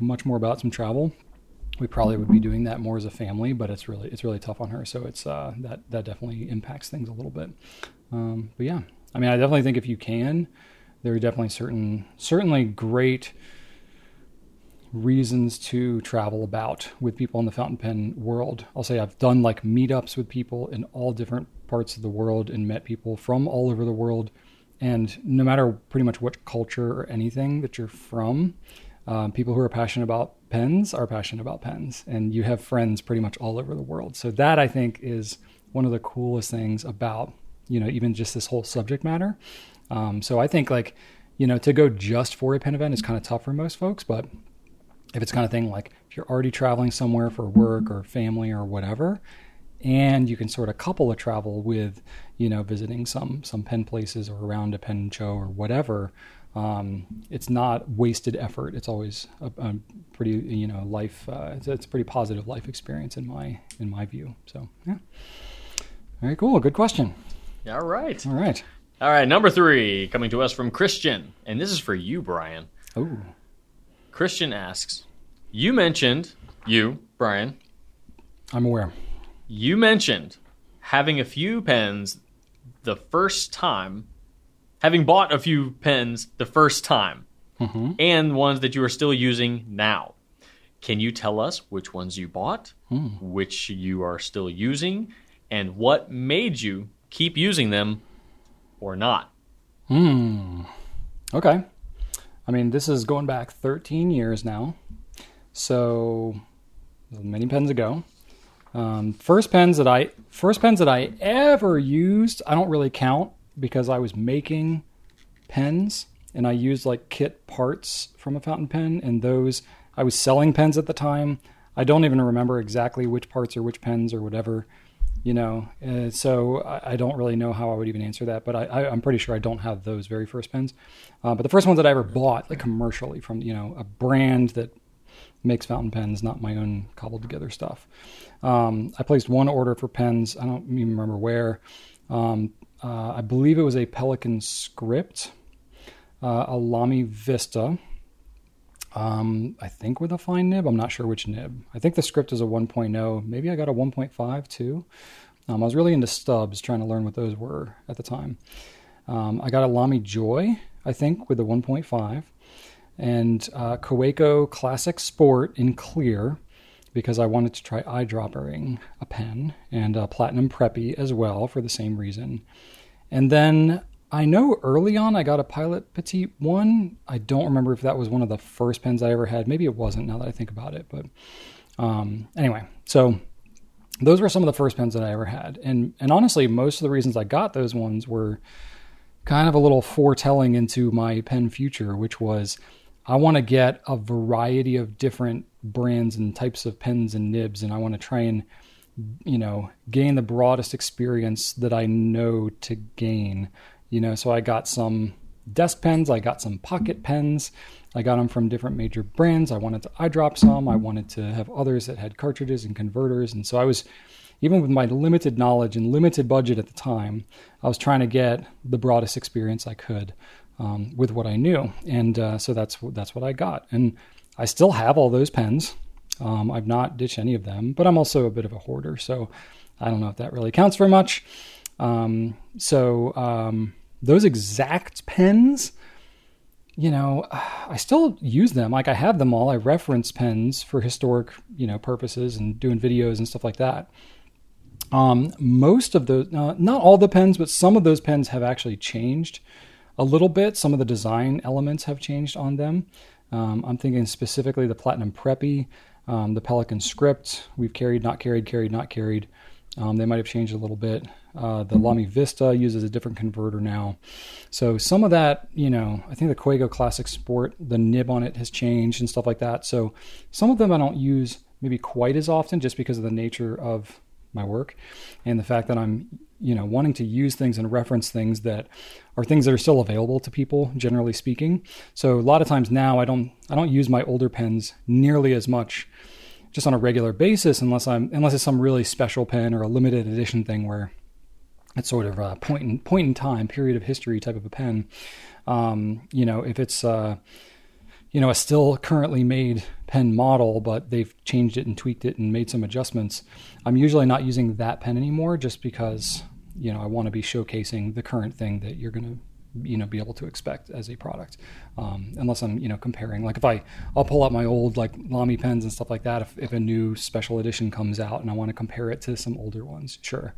much more about some travel, we probably would be doing that more as a family, but it's really tough on her. So it's, that definitely impacts things a little bit. But yeah, I mean, I definitely think if you can, there are definitely certainly great reasons to travel about with people in the fountain pen world. I'll say I've done like meetups with people in all different parts of the world and met people from all over the world. And no matter pretty much what culture or anything that you're from, people who are passionate about pens are passionate about pens, and you have friends pretty much all over the world. So that I think is one of the coolest things about, you know, even just this whole subject matter. So I think like, you know, to go just for a pen event is kind of tough for most folks, but if it's kind of thing, like if you're already traveling somewhere for work or family or whatever, and you can sort of couple a travel with, you know, visiting some pen places or around a pen show or whatever, it's not wasted effort. It's always a pretty, you know, life, it's a pretty positive life experience in my view. So yeah. Very cool. Good question. All right. All right. All right. Number 3 coming to us from Christian, and this is for you, Brian. Oh, Christian asks, Brian. I'm aware. You mentioned having having bought a few pens the first time, mm-hmm. and ones that you are still using now. Can you tell us which ones you bought, which you are still using, and what made you keep using them or not? Okay. I mean, this is going back 13 years now, so many pens ago. First pens that I ever used, I don't really count, because I was making pens and I used like kit parts from a fountain pen, and those, I was selling pens at the time. I don't even remember exactly which parts or which pens or whatever, you know, so I don't really know how I would even answer that, but I'm pretty sure I don't have those very first pens. But the first ones that I ever bought, like commercially from, you know, a brand that makes fountain pens, not my own cobbled together stuff. I placed one order for pens. I don't even remember where. I believe it was a Pelican Script, a Lamy Vista, I think with a fine nib. I'm not sure which nib. I think the Script is a 1.0. Maybe I got a 1.5 too. I was really into stubs, trying to learn what those were at the time. I got a Lamy Joy, I think, with a 1.5. And Kaweco Classic Sport in clear, because I wanted to try eyedroppering a pen, and Platinum Preppy as well for the same reason. And then I know early on I got a Pilot Petite one. I don't remember if that was one of the first pens I ever had. Maybe it wasn't, now that I think about it. But anyway, so those were some of the first pens that I ever had. And honestly, most of the reasons I got those ones were kind of a little foretelling into my pen future, which was I want to get a variety of different brands and types of pens and nibs, and I want to try and, you know, gain the broadest experience that I know to gain, you know. So I got some desk pens, I got some pocket pens, I got them from different major brands. I wanted to eyedrop some, I wanted to have others that had cartridges and converters, and so I was, even with my limited knowledge and limited budget at the time, I was trying to get the broadest experience I could with what I knew, and so that's what I got. And I still have all those pens. I've not ditched any of them, but I'm also a bit of a hoarder, so I don't know if that really counts for much. Those exact pens, you know, I still use them. Like I have them all. I reference pens for historic, you know, purposes and doing videos and stuff like that. Most of those, not all the pens, but some of those pens have actually changed a little bit. Some of the design elements have changed on them. I'm thinking specifically the Platinum Preppy, the Pelican Script. We've carried, not carried, carried, not carried. They might have changed a little bit. The Lamy Vista uses a different converter now. So some of that, you know, I think the Kaweco Classic Sport, the nib on it has changed and stuff like that. So some of them I don't use maybe quite as often, just because of the nature of my work and the fact that I'm, you know, wanting to use things and reference things that are things that are still available to people, generally speaking. So a lot of times now I don't use my older pens nearly as much just on a regular basis, unless it's some really special pen or a limited edition thing where it's sort of a point in time, period of history type of a pen. You know, if it's, you know, a still currently made pen model, but they've changed it and tweaked it and made some adjustments, I'm usually not using that pen anymore, just because, you know, I want to be showcasing the current thing that you're going to be able to expect as a product, unless I'm comparing. Like if I'll pull out my old Lamy pens and stuff like that. If a new special edition comes out and I want to compare it to some older ones, sure.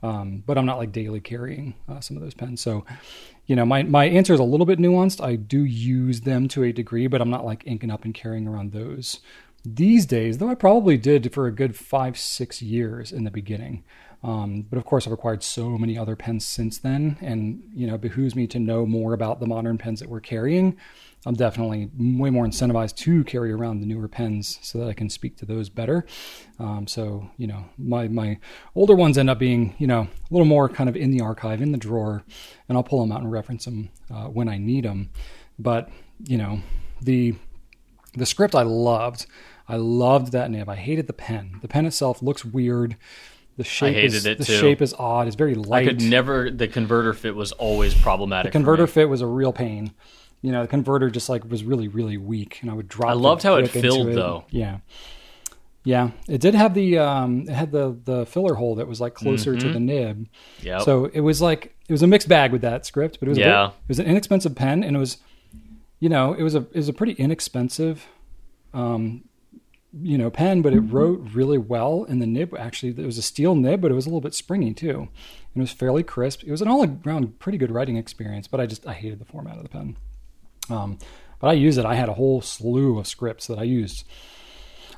But I'm not daily carrying some of those pens. So my answer is a little bit nuanced. I do use them to a degree, but I'm not inking up and carrying around those these days, though I probably did for a good 5-6 years in the beginning. But of course, I've acquired so many other pens since then, and it behooves me to know more about the modern pens that we're carrying. I'm definitely way more incentivized to carry around the newer pens so that I can speak to those better. So my older ones end up being a little more kind of in the archive, in the drawer, and I'll pull them out and reference them when I need them. But the script I loved that nib. I hated the pen. The pen itself looks weird. The shape shape is odd. It's very light. The converter fit was always problematic. The converter fit was a real pain. The converter just was really, really weak, and I would drop. I loved how it filled though. Yeah. Yeah. It did have the filler hole that was closer to the nib. Yeah. So it was it was a mixed bag with that script, but it was it was an inexpensive pen, and it was it was a pretty inexpensive pen, but it wrote really well. And the nib, actually, it was a steel nib, but it was a little bit springy too. And it was fairly crisp. It was an all around pretty good writing experience, but I hated the format of the pen. But I used it. I had a whole slew of scripts that I used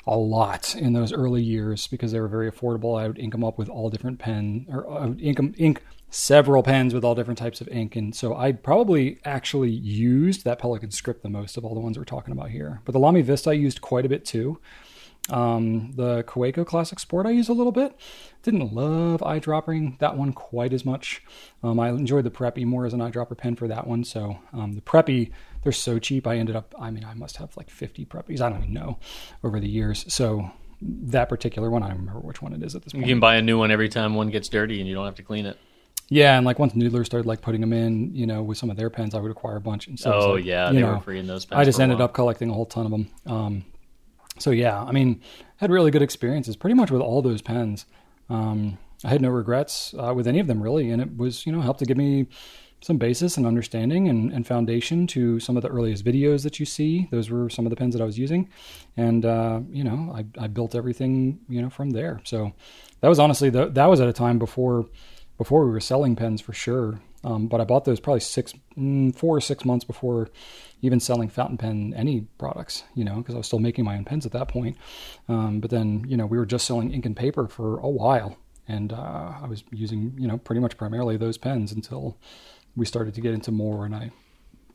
a lot in those early years because they were very affordable. I would ink them up with all different pen, or I would ink several pens with all different types of ink. And so I probably actually used that Pelican script the most of all the ones we're talking about here. But the Lamy Vista I used quite a bit too. The Kaweco Classic Sport I used a little bit. Didn't love eyedroppering that one quite as much. I enjoyed the Preppy more as an eyedropper pen for that one. So the Preppy, they're so cheap. I must have 50 Preppies. I don't even know over the years. So that particular one, I don't remember which one it is at this point. You can buy a new one every time one gets dirty and you don't have to clean it. Yeah, and once Noodler started putting them in, with some of their pens, I would acquire a bunch. And so were free in those pens. I just ended up collecting a whole ton of them. So yeah, had really good experiences pretty much with all those pens. I had no regrets with any of them really, and it was helped to give me some basis and understanding and foundation to some of the earliest videos that you see. Those were some of the pens that I was using, and I built everything from there. So that was honestly that was at a time before we were selling pens for sure. But I bought those probably 4 or 6 months before even selling fountain pen, any products, because I was still making my own pens at that point. But then, we were just selling ink and paper for a while. And I was using, pretty much primarily those pens until we started to get into more and I,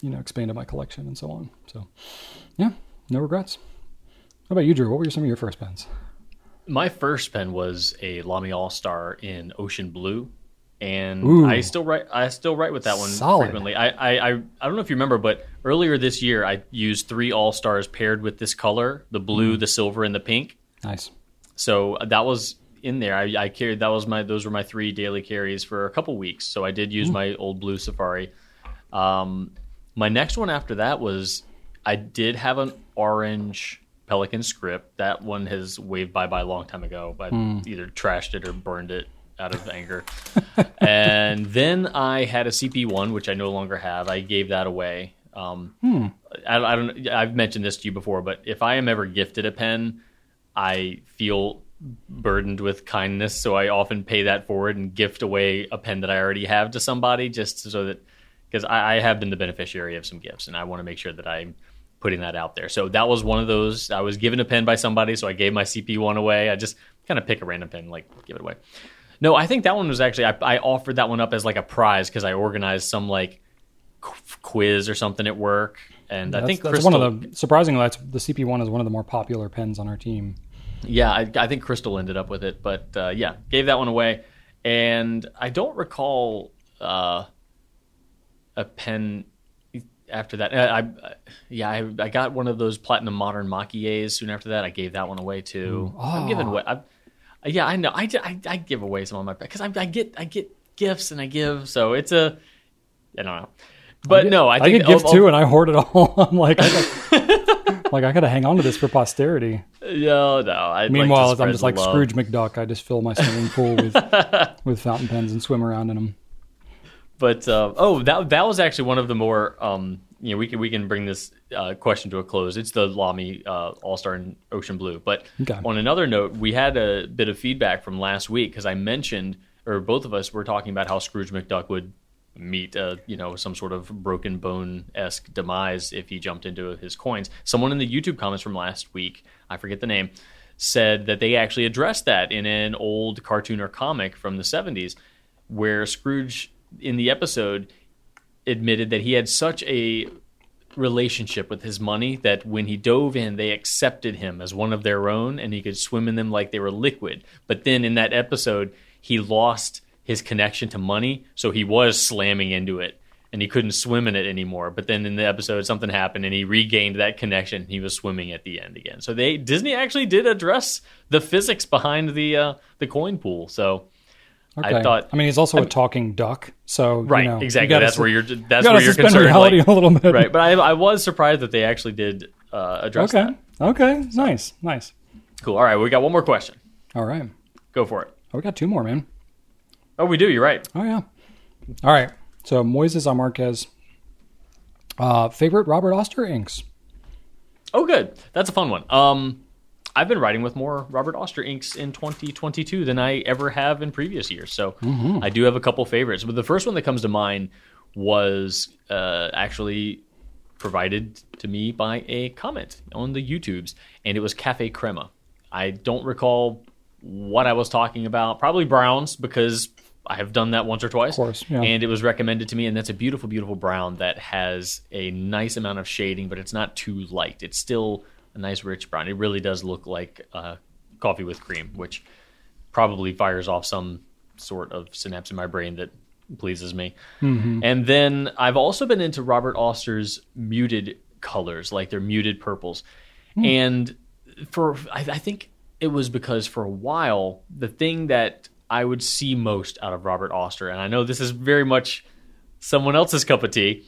expanded my collection and so on. So yeah, no regrets. How about you, Drew? What were some of your first pens? My first pen was a Lamy All-Star in Ocean Blue. And ooh, I still write with that one solid. Frequently. I don't know if you remember, but earlier this year, I used 3 All-Stars paired with this color, the blue, the silver, and the pink. Nice. So that was in there. I carried, those were my 3 daily carries for a couple weeks. So I did use my old blue Safari. My next one after that was, I did have an orange Pelican script. That one has waved bye-bye a long time ago. I either trashed it or burned it out of anger. And then I had a CP1, which I no longer have. I gave that away. I don't. I've mentioned this to you before, but if I am ever gifted a pen, I feel burdened with kindness, so I often pay that forward and gift away a pen that I already have to somebody, just so that, because I have been the beneficiary of some gifts, and I want to make sure that I'm putting that out there. So that was one of those. I was given a pen by somebody, so I gave my CP1 away. I just kind of pick a random pen, give it away. No, I think that one was actually, I offered that one up as a prize because I organized some quiz or something at work. And yeah, I think that's Crystal, one of the, surprisingly, the CP1 is one of the more popular pens on our team. Yeah, I think Crystal ended up with it. But gave that one away. And I don't recall a pen after that. I got one of those Platinum Modern Maki-A's soon after that. I gave that one away too. Oh. I'm giving away. Yeah, I know. I give away some of my because I get gifts and I give, so it's a, I don't know. But I think I get gifts too, and I hoard it all. I'm I gotta hang on to this for posterity. No. Meanwhile, I'm just like Scrooge McDuck. I just fill my swimming pool with fountain pens and swim around in them. But that was actually one of the more we can bring this question to a close. It's the Lamy All-Star in Ocean Blue. But on another note, we had a bit of feedback from last week because I mentioned, or both of us were talking about how Scrooge McDuck would meet some sort of broken bone-esque demise if he jumped into his coins. Someone in the YouTube comments from last week, I forget the name, said that they actually addressed that in an old cartoon or comic from the 70s where Scrooge, in the episode, admitted that he had such a relationship with his money that when he dove in, they accepted him as one of their own and he could swim in them like they were liquid. But then in that episode, he lost his connection to money, so he was slamming into it and he couldn't swim in it anymore. But then in the episode, something happened and he regained that connection. And he was swimming at the end again. So Disney actually did address the physics behind the coin pool. So okay. He's also a talking duck, so right, exactly. That's where you're concerned, reality like, a little bit, right? But I was surprised that they actually did address that. Okay, so, nice, cool. All right, we got one more question. All right, go for it. Oh, we got two more, man. Oh, we do. You're right. Oh yeah. All right. So Moises Marquez, favorite Robert Oster inks. Oh, good. That's a fun one. I've been writing with more Robert Oster inks in 2022 than I ever have in previous years. So I do have a couple favorites. But the first one that comes to mind was actually provided to me by a comment on the YouTubes, and it was Café Crema. I don't recall what I was talking about, probably browns, because I have done that once or twice. Of course, yeah. And it was recommended to me, and that's a beautiful, beautiful brown that has a nice amount of shading, but it's not too light. It's still a nice rich brown. It really does look like coffee with cream, which probably fires off some sort of synapse in my brain that pleases me. Mm-hmm. And then I've also been into Robert Oster's muted colors, like they're muted purples. Mm. And I think it was because for a while, the thing that I would see most out of Robert Oster, and I know this is very much someone else's cup of tea,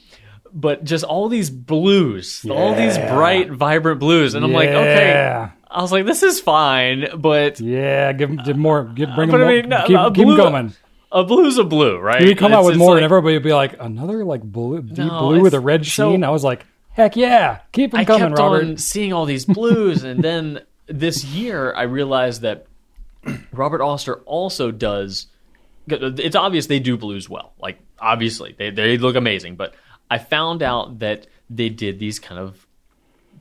but just all these blues, all these bright, vibrant blues. And I'm like, okay. I was like, this is fine, but... Yeah, give him more, keep him going. A blue's a blue, right? You come out with more, like, and everybody would be like, another like blue with a red sheen? I was like, heck yeah, keep him coming, Robert. I kept on seeing all these blues, and then this year I realized that Robert Oster also does... It's obvious they do blues well. Like, obviously, they look amazing, but... I found out that they did these kind of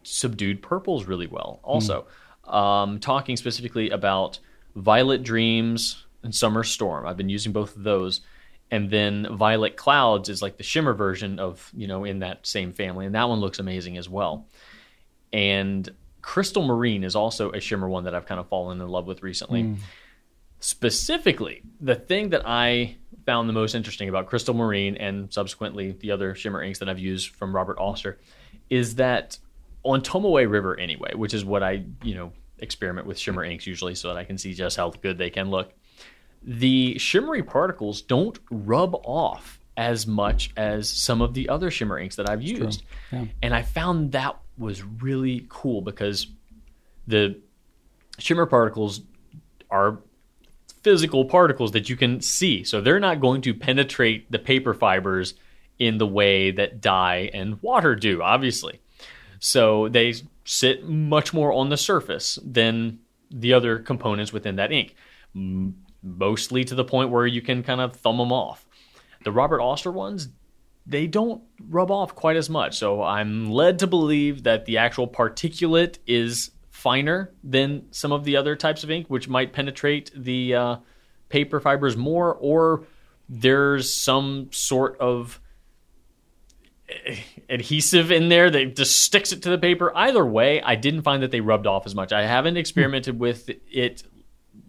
subdued purples really well. Also, talking specifically about Violet Dreams and Summer Storm. I've been using both of those. And then Violet Clouds is like the shimmer version of, in that same family. And that one looks amazing as well. And Crystal Marine is also a shimmer one that I've kind of fallen in love with recently. Specifically, the thing that I found the most interesting about Crystal Marine and subsequently the other shimmer inks that I've used from Robert Oster is that on Tomoe River anyway, which is what I, experiment with shimmer inks usually so that I can see just how good they can look. The shimmery particles don't rub off as much as some of the other shimmer inks that I've used. Yeah. And I found that was really cool because the shimmer particles are physical particles that you can see. So they're not going to penetrate the paper fibers in the way that dye and water do, obviously. So they sit much more on the surface than the other components within that ink, mostly to the point where you can kind of thumb them off. The Robert Oster ones, they don't rub off quite as much. So I'm led to believe that the actual particulate is finer than some of the other types of ink, which might penetrate the paper fibers more, or there's some sort of adhesive in there that just sticks it to the paper. Either way, I didn't find that they rubbed off as much. I haven't experimented with it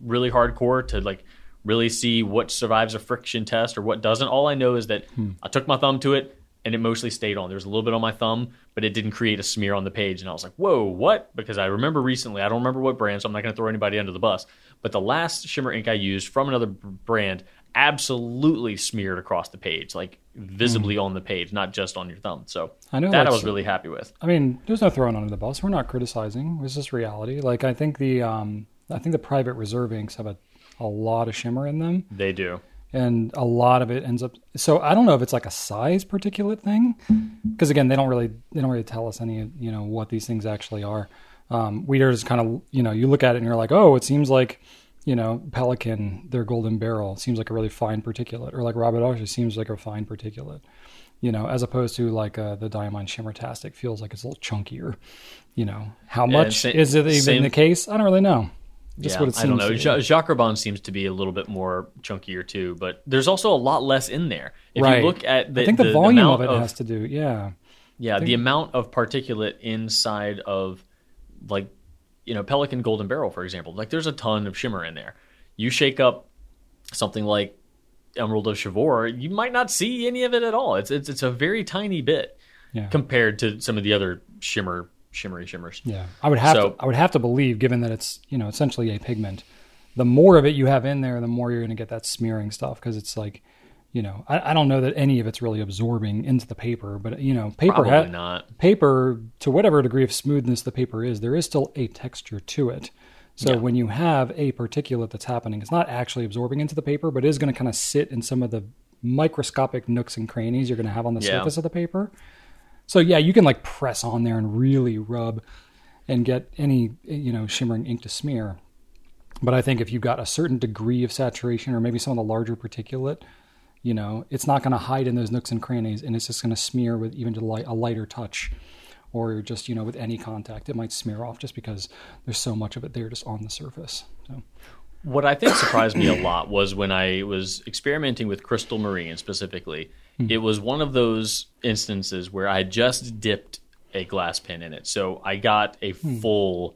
really hardcore to like really see what survives a friction test or what doesn't. All I know is that I took my thumb to it, and it mostly stayed on. There was a little bit on my thumb, but it didn't create a smear on the page. And I was like, whoa, what? Because I remember recently, I don't remember what brand, so I'm not going to throw anybody under the bus. But the last shimmer ink I used from another brand absolutely smeared across the page, like visibly on the page, not just on your thumb. So I was really happy with. I mean, there's no throwing under the bus. We're not criticizing. It's just reality. Like I think the private reserve inks have a lot of shimmer in them. They do. and a lot of it ends up. So I don't know if it's like a size particulate thing, because again, they don't really tell us any, you know, what these things actually are. We are just kind of, you know, you look at it and you're like, oh, it seems like, you know, pelican, their golden barrel seems like a really fine particulate, or like Rabidocha seems like a fine particulate, you know, as opposed to like the Diamond Shimmertastic feels like it's a little chunkier, you know. How much is it even the case? I don't really know. Just what it seems. I don't know. Jacrobon seems to be a little bit more chunkier too, but there's also a lot less in there. If you look at the, I think the volume of it has to do. Yeah. The amount of particulate inside of, like, you know, pelican golden barrel, for example, like there's a ton of shimmer in there. You shake up something like Emerald of Chivor, you might not see any of it at all. It's a very tiny bit compared to some of the other shimmery shimmers. Yeah, I would have to believe, given that it's, you know, essentially a pigment, the more of it you have in there, the more you're going to get that smearing stuff, because it's like, you know, I don't know that any of it's really absorbing into the paper, but, you know, paper, to whatever degree of smoothness the paper is, there is still a texture to it. So when you have a particulate that's happening, it's not actually absorbing into the paper, but it is going to kind of sit in some of the microscopic nooks and crannies you're going to have on the surface of the paper. So you can like press on there and really rub and get any, you know, shimmering ink to smear. But I think if you've got a certain degree of saturation, or maybe some of the larger particulate, you know, it's not going to hide in those nooks and crannies, and it's just going to smear with even a lighter touch, or just, you know, with any contact, it might smear off just because there's so much of it there just on the surface. So. What I think surprised me a lot was when I was experimenting with Crystal Marine specifically, it was one of those instances where I just dipped a glass pen in it. So I got a full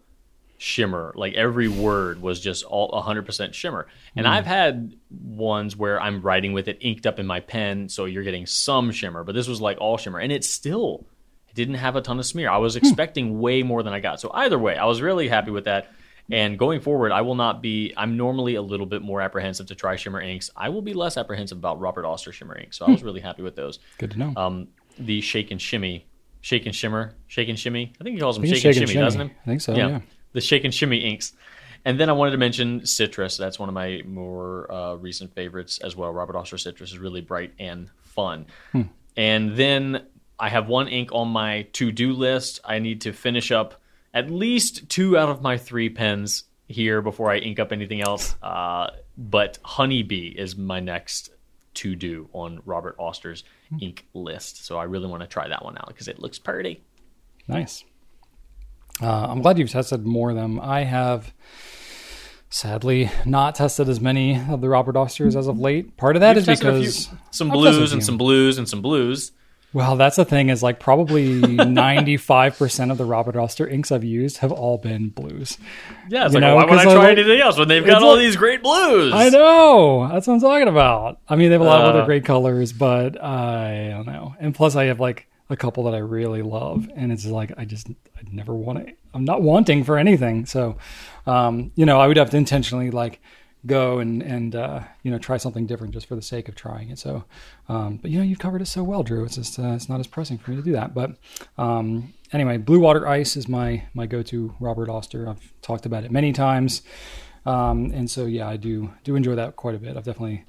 shimmer. Like every word was just all 100% shimmer. And I've had ones where I'm writing with it inked up in my pen, so you're getting some shimmer, but this was like all shimmer. And it still didn't have a ton of smear. I was expecting way more than I got. So either way, I was really happy with that. And going forward, I'm normally a little bit more apprehensive to try shimmer inks. I will be less apprehensive about Robert Auster shimmer inks. So I was really happy with those. Good to know. The Shake and Shimmy. I think he calls them Shake and Shimmy, doesn't he? I think so, yeah. The Shake and Shimmy inks. And then I wanted to mention Citrus. That's one of my more recent favorites as well. Robert Auster Citrus is really bright and fun. And then I have one ink on my to-do list. I need to finish up at least 2 out of my 3 pens here before I ink up anything else. But Honeybee is my next to-do on Robert Auster's ink list. So I really want to try that one out because it looks pretty. Nice. I'm glad you've tested more of them. I have sadly not tested as many of the Robert Austers as of late. Part of that is because... Some blues. Well, that's the thing is like probably 95% of the Robert Auster inks I've used have all been blues. Yeah, it's why would I try anything else when they've got all these great blues? I know. That's what I'm talking about. I mean, they have a lot of other great colors, but I don't know. And plus I have like a couple that I really love, and it's like I never want it. I'm not wanting for anything. So, you know, I would have to intentionally like go and you know, try something different just for the sake of trying it. So, but you know, you've covered it so well, Drew, it's just, it's not as pressing for me to do that. But, anyway, Blue Water Ice is my go-to Robert Auster. I've talked about it many times. And so, yeah, I do enjoy that quite a bit. I've definitely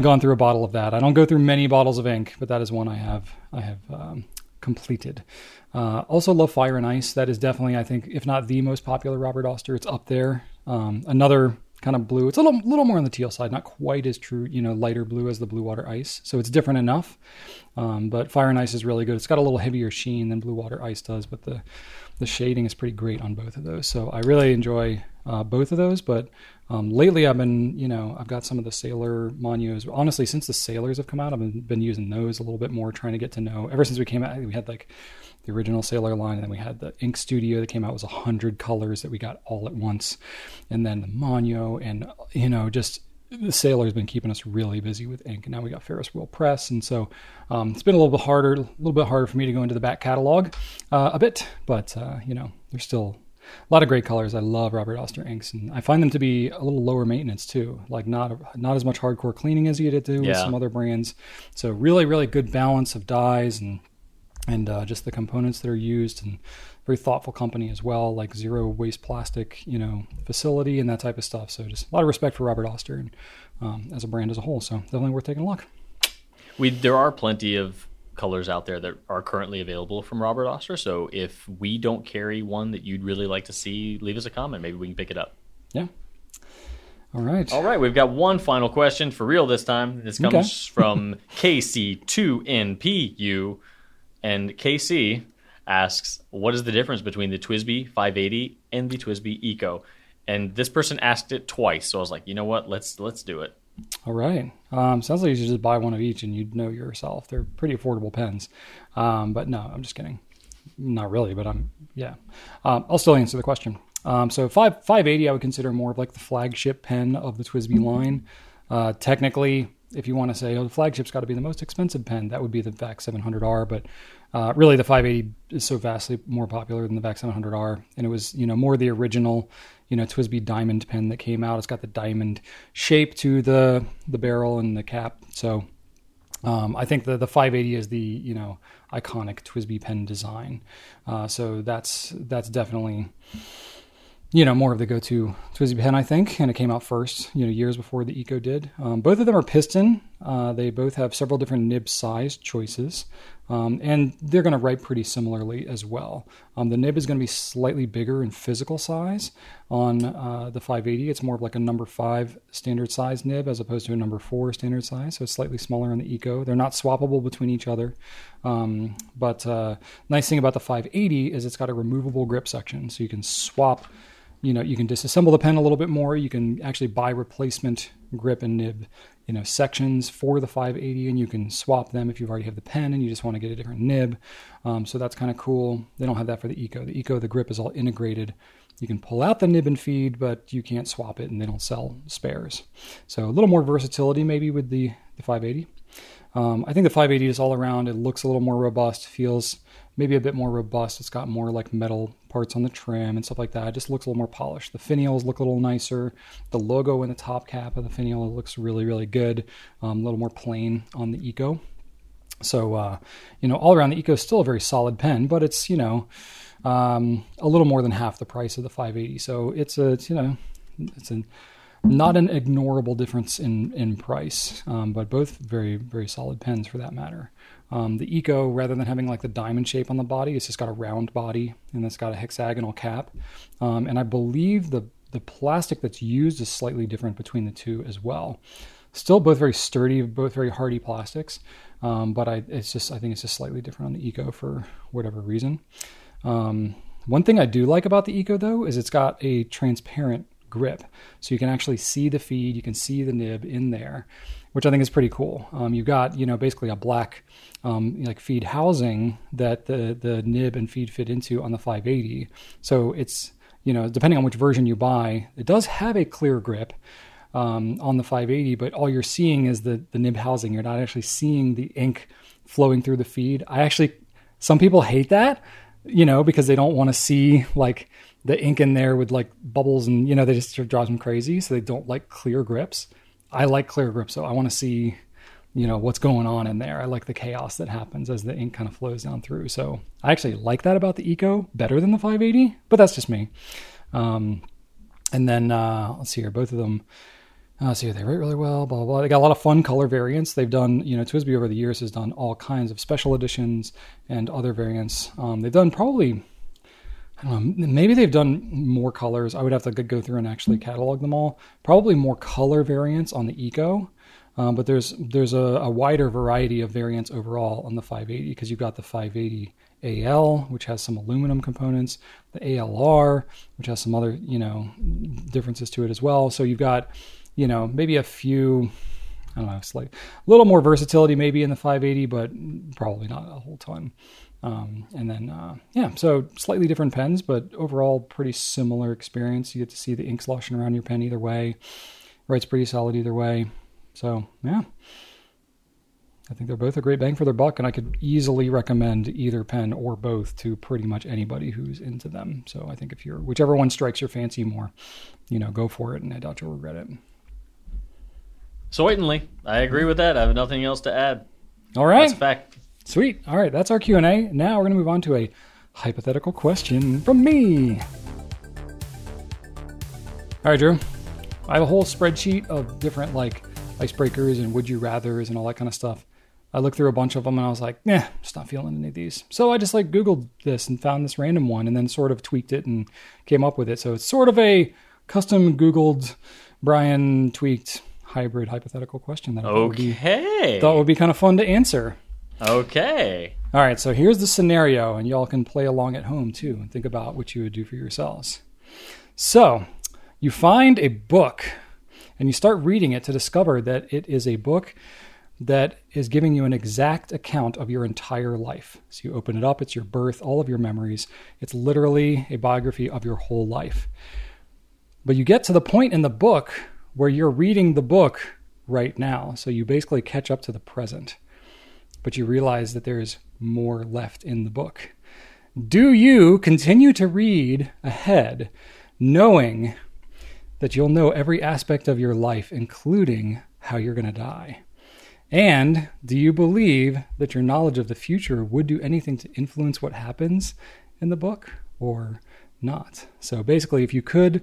gone through a bottle of that. I don't go through many bottles of ink, but that is one I have completed. Also love Fire and Ice. That is definitely, I think, if not the most popular Robert Auster, it's up there. Another kind of blue. It's a little more on the teal side, not quite as true, you know, lighter blue as the Blue Water Ice. So it's different enough. But Fire and Ice is really good. It's got a little heavier sheen than Blue Water Ice does, but the shading is pretty great on both of those. So I really enjoy both of those. But lately I've been, you know, I've got some of the Sailor Monios. Honestly, since the Sailors have come out, I've been using those a little bit more, trying to get to know. Ever since we came out, we had like the original Sailor line, and then we had the Ink Studio that came out. It was 100 colors that we got all at once, and then the Monio, and you know, just the Sailor's been keeping us really busy with ink. And now we got Ferris Wheel Press, and so it's been a little bit harder for me to go into the back catalog a bit, but you know, there's still a lot of great colors. I love Robert Auster inks, and I find them to be a little lower maintenance too. Like not as much hardcore cleaning as you get to do with some other brands. So really, really good balance of dyes and just the components that are used, and very thoughtful company as well, like zero waste plastic, you know, facility and that type of stuff. So just a lot of respect for Robert Auster, and as a brand as a whole. So definitely worth taking a look. There are plenty of colors out there that are currently available from Robert Oster. So if we don't carry one that you'd really like to see, leave us a comment. Maybe we can pick it up. Yeah. All right. We've got one final question for real this time. This comes from KC2NPU. And KC asks, what is the difference between the Twisby 580 and the Twisby Eco? And this person asked it twice. So I was like, you know what? Let's do it. All right. Sounds like you should just buy one of each and you'd know yourself. They're pretty affordable pens. But no, I'm just kidding. Not really, but I'll still answer the question. So 580, I would consider more of like the flagship pen of the Twisby line. Technically, if you want to say, the flagship's got to be the most expensive pen, that would be the VAC 700R. But really, the 580 is so vastly more popular than the VAC 700R. And it was, more the original, Twisby diamond pen that came out. It's got the diamond shape to the barrel and the cap. So I think the 580 is the, iconic Twisby pen design. So that's definitely... more of the go-to Twisby pen, I think, and it came out first, years before the Eco did. Both of them are piston. They both have several different nib size choices, and they're going to write pretty similarly as well. The nib is going to be slightly bigger in physical size on the 580. It's more of like a number 5 standard size nib as opposed to a number 4 standard size, so it's slightly smaller on the Eco. They're not swappable between each other, but nice thing about the 580 is it's got a removable grip section, so you can swap. You can disassemble the pen a little bit more. You can actually buy replacement grip and nib, sections for the 580, and you can swap them if you've already have the pen and you just want to get a different nib. So that's kind of cool. They don't have that for the Eco. The Eco, the grip is all integrated. You can pull out the nib and feed, but you can't swap it, and they don't sell spares. So a little more versatility maybe with the 580. I think the 580 is all around. It looks a little more robust, feels maybe a bit more robust. It's got more like metal parts on the trim and stuff like that. It just looks a little more polished. The finials look a little nicer. The logo in the top cap of the finial looks really, really good. A little more plain on the Eco. So, all around the Eco is still a very solid pen, but it's, a little more than half the price of the 580. So it's not an ignorable difference in price, but both very, very solid pens for that matter. The Eco, rather than having like the diamond shape on the body, it's just got a round body and it's got a hexagonal cap. And I believe the plastic that's used is slightly different between the two as well. Still both very sturdy, both very hardy plastics. But I think it's just slightly different on the Eco for whatever reason. One thing I do like about the Eco though, is it's got a transparent grip. So you can actually see the feed, you can see the nib in there, which I think is pretty cool. You've got, basically a black feed housing that the nib and feed fit into on the 580. So it's, depending on which version you buy, it does have a clear grip on the 580, but all you're seeing is the nib housing. You're not actually seeing the ink flowing through the feed. Some people hate that, because they don't want to see like the ink in there with like bubbles and, they just sort of drives them crazy. So they don't like clear grips. I like clear grips. So I want to see, what's going on in there. I like the chaos that happens as the ink kind of flows down through. So I actually like that about the Eco better than the 580, but that's just me. And then, let's see here, both of them, they write really well, blah, blah, blah. They got a lot of fun color variants. They've done, Twisby over the years has done all kinds of special editions and other variants. They've done probably... maybe they've done more colors. I would have to go through and actually catalog them all. Probably more color variants on the Eco, but there's a wider variety of variants overall on the 580 because you've got the 580 AL, which has some aluminum components, the ALR, which has some other, differences to it as well. So you've got, maybe a few... a little more versatility maybe in the 580, but probably not a whole ton. So slightly different pens, but overall pretty similar experience. You get to see the ink sloshing around your pen either way. Writes pretty solid either way. So, yeah. I think they're both a great bang for their buck, and I could easily recommend either pen or both to pretty much anybody who's into them. So I think if you're whichever one strikes your fancy more, go for it, and I doubt you'll regret it. Certainly. I agree with that. I have nothing else to add. All right. That's a fact. Sweet. All right. That's our Q&A. Now we're going to move on to a hypothetical question from me. All right, Drew. I have a whole spreadsheet of different icebreakers and would you rathers and all that kind of stuff. I looked through a bunch of them and I was like, nah, just not feeling any of these. So I just like Googled this and found this random one and then sort of tweaked it and came up with it. So it's sort of a custom Googled Brian tweaked hybrid hypothetical question that I thought would be kind of fun to answer. Okay. All right. So here's the scenario, and y'all can play along at home too and think about what you would do for yourselves. So you find a book and you start reading it to discover that it is a book that is giving you an exact account of your entire life. So you open it up. It's your birth, all of your memories. It's literally a biography of your whole life. But you get to the point in the book where you're reading the book right now. So you basically catch up to the present, but you realize that there's more left in the book. Do you continue to read ahead, knowing that you'll know every aspect of your life, including how you're going to die? And do you believe that your knowledge of the future would do anything to influence what happens in the book or not? So basically, if you could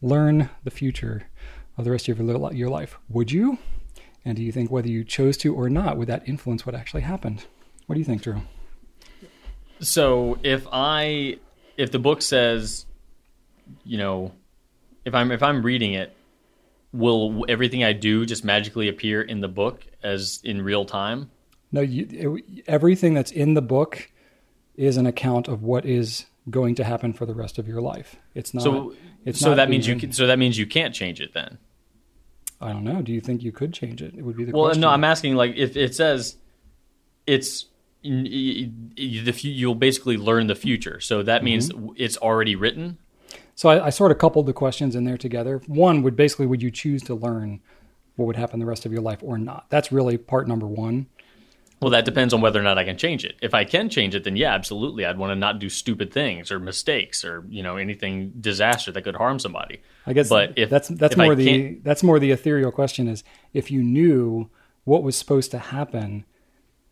learn the future of the rest of your life, would you? And do you think whether you chose to or not, would that influence what actually happened? What do you think, Drew? So if the book says, you know, if I'm reading it, will everything I do just magically appear in the book as in real time? No, everything that's in the book is an account of what is going to happen for the rest of your life. It's not. So that means you can't change it then. I don't know. Do you think you could change it? It would be the question. Well, no, I'm asking, like, if it says you'll basically learn the future. So that means it's already written. So I sort of coupled the questions in there together. One would basically, would you choose to learn what would happen the rest of your life or not? That's really part number one. Well, that depends on whether or not I can change it. If I can change it, then yeah, absolutely. I'd want to not do stupid things or mistakes or, you know, anything disaster that could harm somebody. I guess, but that's more the ethereal question is, if you knew what was supposed to happen,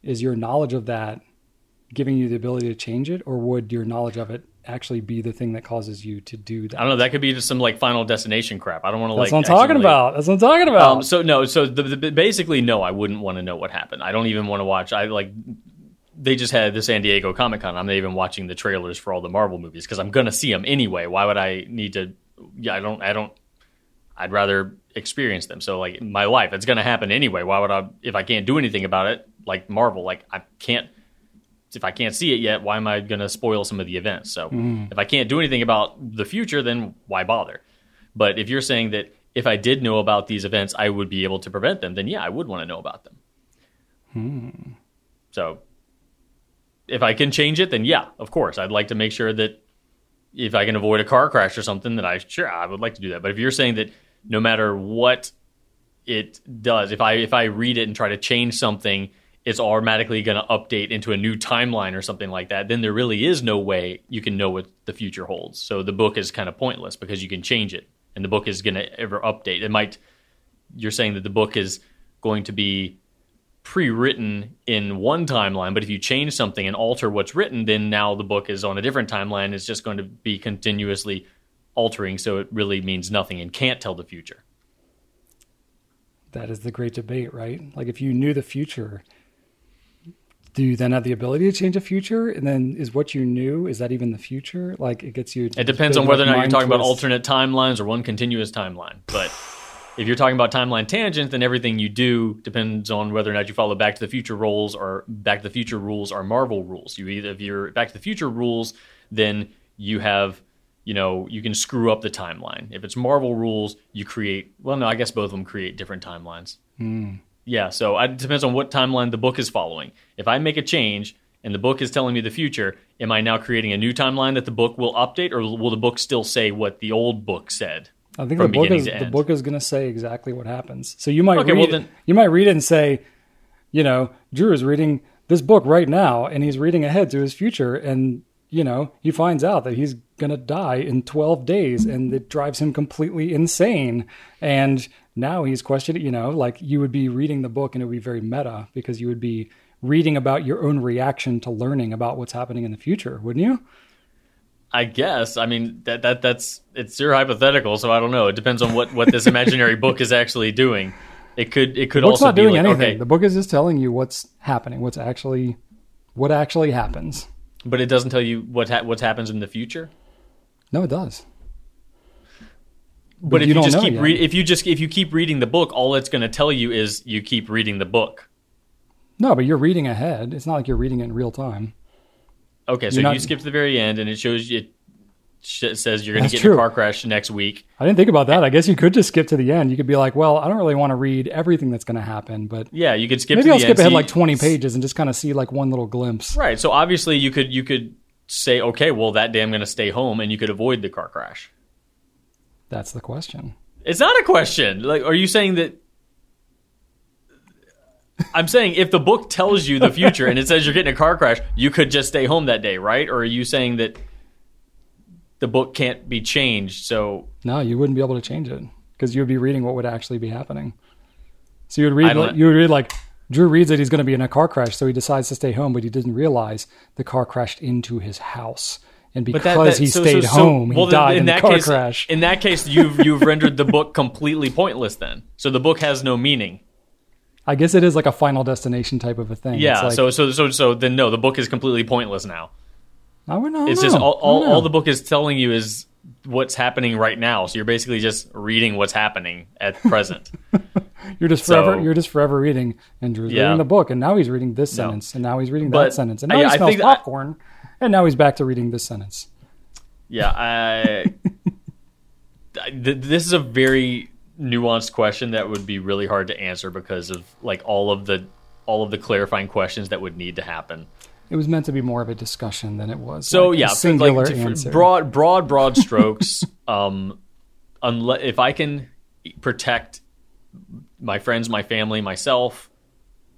is your knowledge of that giving you the ability to change it, or would your knowledge of it actually be the thing that causes you to do that? I don't know. That could be just some like Final Destination crap. I don't want to like. That's what I'm talking about. Basically, no, I wouldn't want to know what happened. I don't even want to watch. They just had the San Diego Comic-Con. I'm not even watching the trailers for all the Marvel movies because I'm going to see them anyway. Why would I need to? Yeah, I'd rather experience them. So like my life, it's going to happen anyway. Why would I? If I can't do anything about it, like Marvel, like I can't. If I can't see it yet, why am I going to spoil some of the events? So if I can't do anything about the future, then why bother? But if you're saying that if I did know about these events, I would be able to prevent them, then yeah, I would want to know about them. So if I can change it, then yeah, of course. I'd like to make sure that if I can avoid a car crash or something, then I would like to do that. But if you're saying that no matter what it does, if I read it and try to change something, it's automatically going to update into a new timeline or something like that, then there really is no way you can know what the future holds. So the book is kind of pointless because you can change it, and the book is going to ever update. You're saying that the book is going to be pre-written in one timeline, but if you change something and alter what's written, then now the book is on a different timeline. It's just going to be continuously altering, so it really means nothing and can't tell the future. That is the great debate, right? Like if you knew the future, do you then have the ability to change the future? And then is what you knew, is that even the future? Like it gets you... It depends on whether or not you're talking about alternate timelines or one continuous timeline. But if you're talking about timeline tangents, then everything you do depends on whether or not you follow Back to the Future rules or Marvel rules. If you're Back to the Future rules, then you have, you know, you can screw up the timeline. If it's Marvel rules, you create... Well, no, I guess both of them create different timelines. Yeah, so it depends on what timeline the book is following. If I make a change and the book is telling me the future, am I now creating a new timeline that the book will update, or will the book still say what the old book said? I think the book is going to say exactly what happens. So you might read it and say, you know, Drew is reading this book right now and he's reading ahead to his future, and you know, he finds out that he's going to die in 12 days and it drives him completely insane. And now he's questioning, you know, like you would be reading the book and it would be very meta because you would be reading about your own reaction to learning about what's happening in the future, wouldn't you? I guess. I mean, that's your hypothetical, so I don't know. It depends on what this imaginary book is actually doing. It could also not be doing like, anything. Okay. The book is just telling you what's happening, what actually happens. But it doesn't tell you what happens in the future. No, it does. But if you keep reading the book, all it's going to tell you is you keep reading the book. No, but you're reading ahead. It's not like you're reading it in real time. Okay, so you skip to the very end, and it shows you. It says you're going to get in a car crash next week. I didn't think about that. I guess you could just skip to the end. You could be like, well, I don't really want to read everything that's going to happen, but yeah, you could skip. Maybe to the I'll end. Skip ahead like 20 pages and just kind of see like one little glimpse. Right. So obviously, you could say, okay, well, that day I'm going to stay home, and you could avoid the car crash. That's the question. It's not a question. Like, are you saying that? I'm saying if the book tells you the future and it says you're getting a car crash, you could just stay home that day, right? Or are you saying that the book can't be changed? So no, you wouldn't be able to change it because you would be reading what would actually be happening. So you would read like Drew reads that he's going to be in a car crash, so he decides to stay home, but he didn't realize the car crashed into his house, and because he stayed home, he died in the car crash. In that case, you've rendered the book completely pointless. Then, so the book has no meaning. I guess it is like a Final Destination type of a thing. Yeah. Like, so then no, the book is completely pointless now. I would not. It's just all the book is telling you is what's happening right now. So you're basically just reading what's happening at present. You're just forever reading. And Drew's reading the book, and now he's reading this sentence, and now he's reading that sentence, and now he smells popcorn, and now he's back to reading this sentence. Yeah, this is a very nuanced question that would be really hard to answer because of like all of the clarifying questions that would need to happen. It was meant to be more of a discussion than it was. So like singular answer. Broad strokes. Unless if I can protect my friends, my family, myself,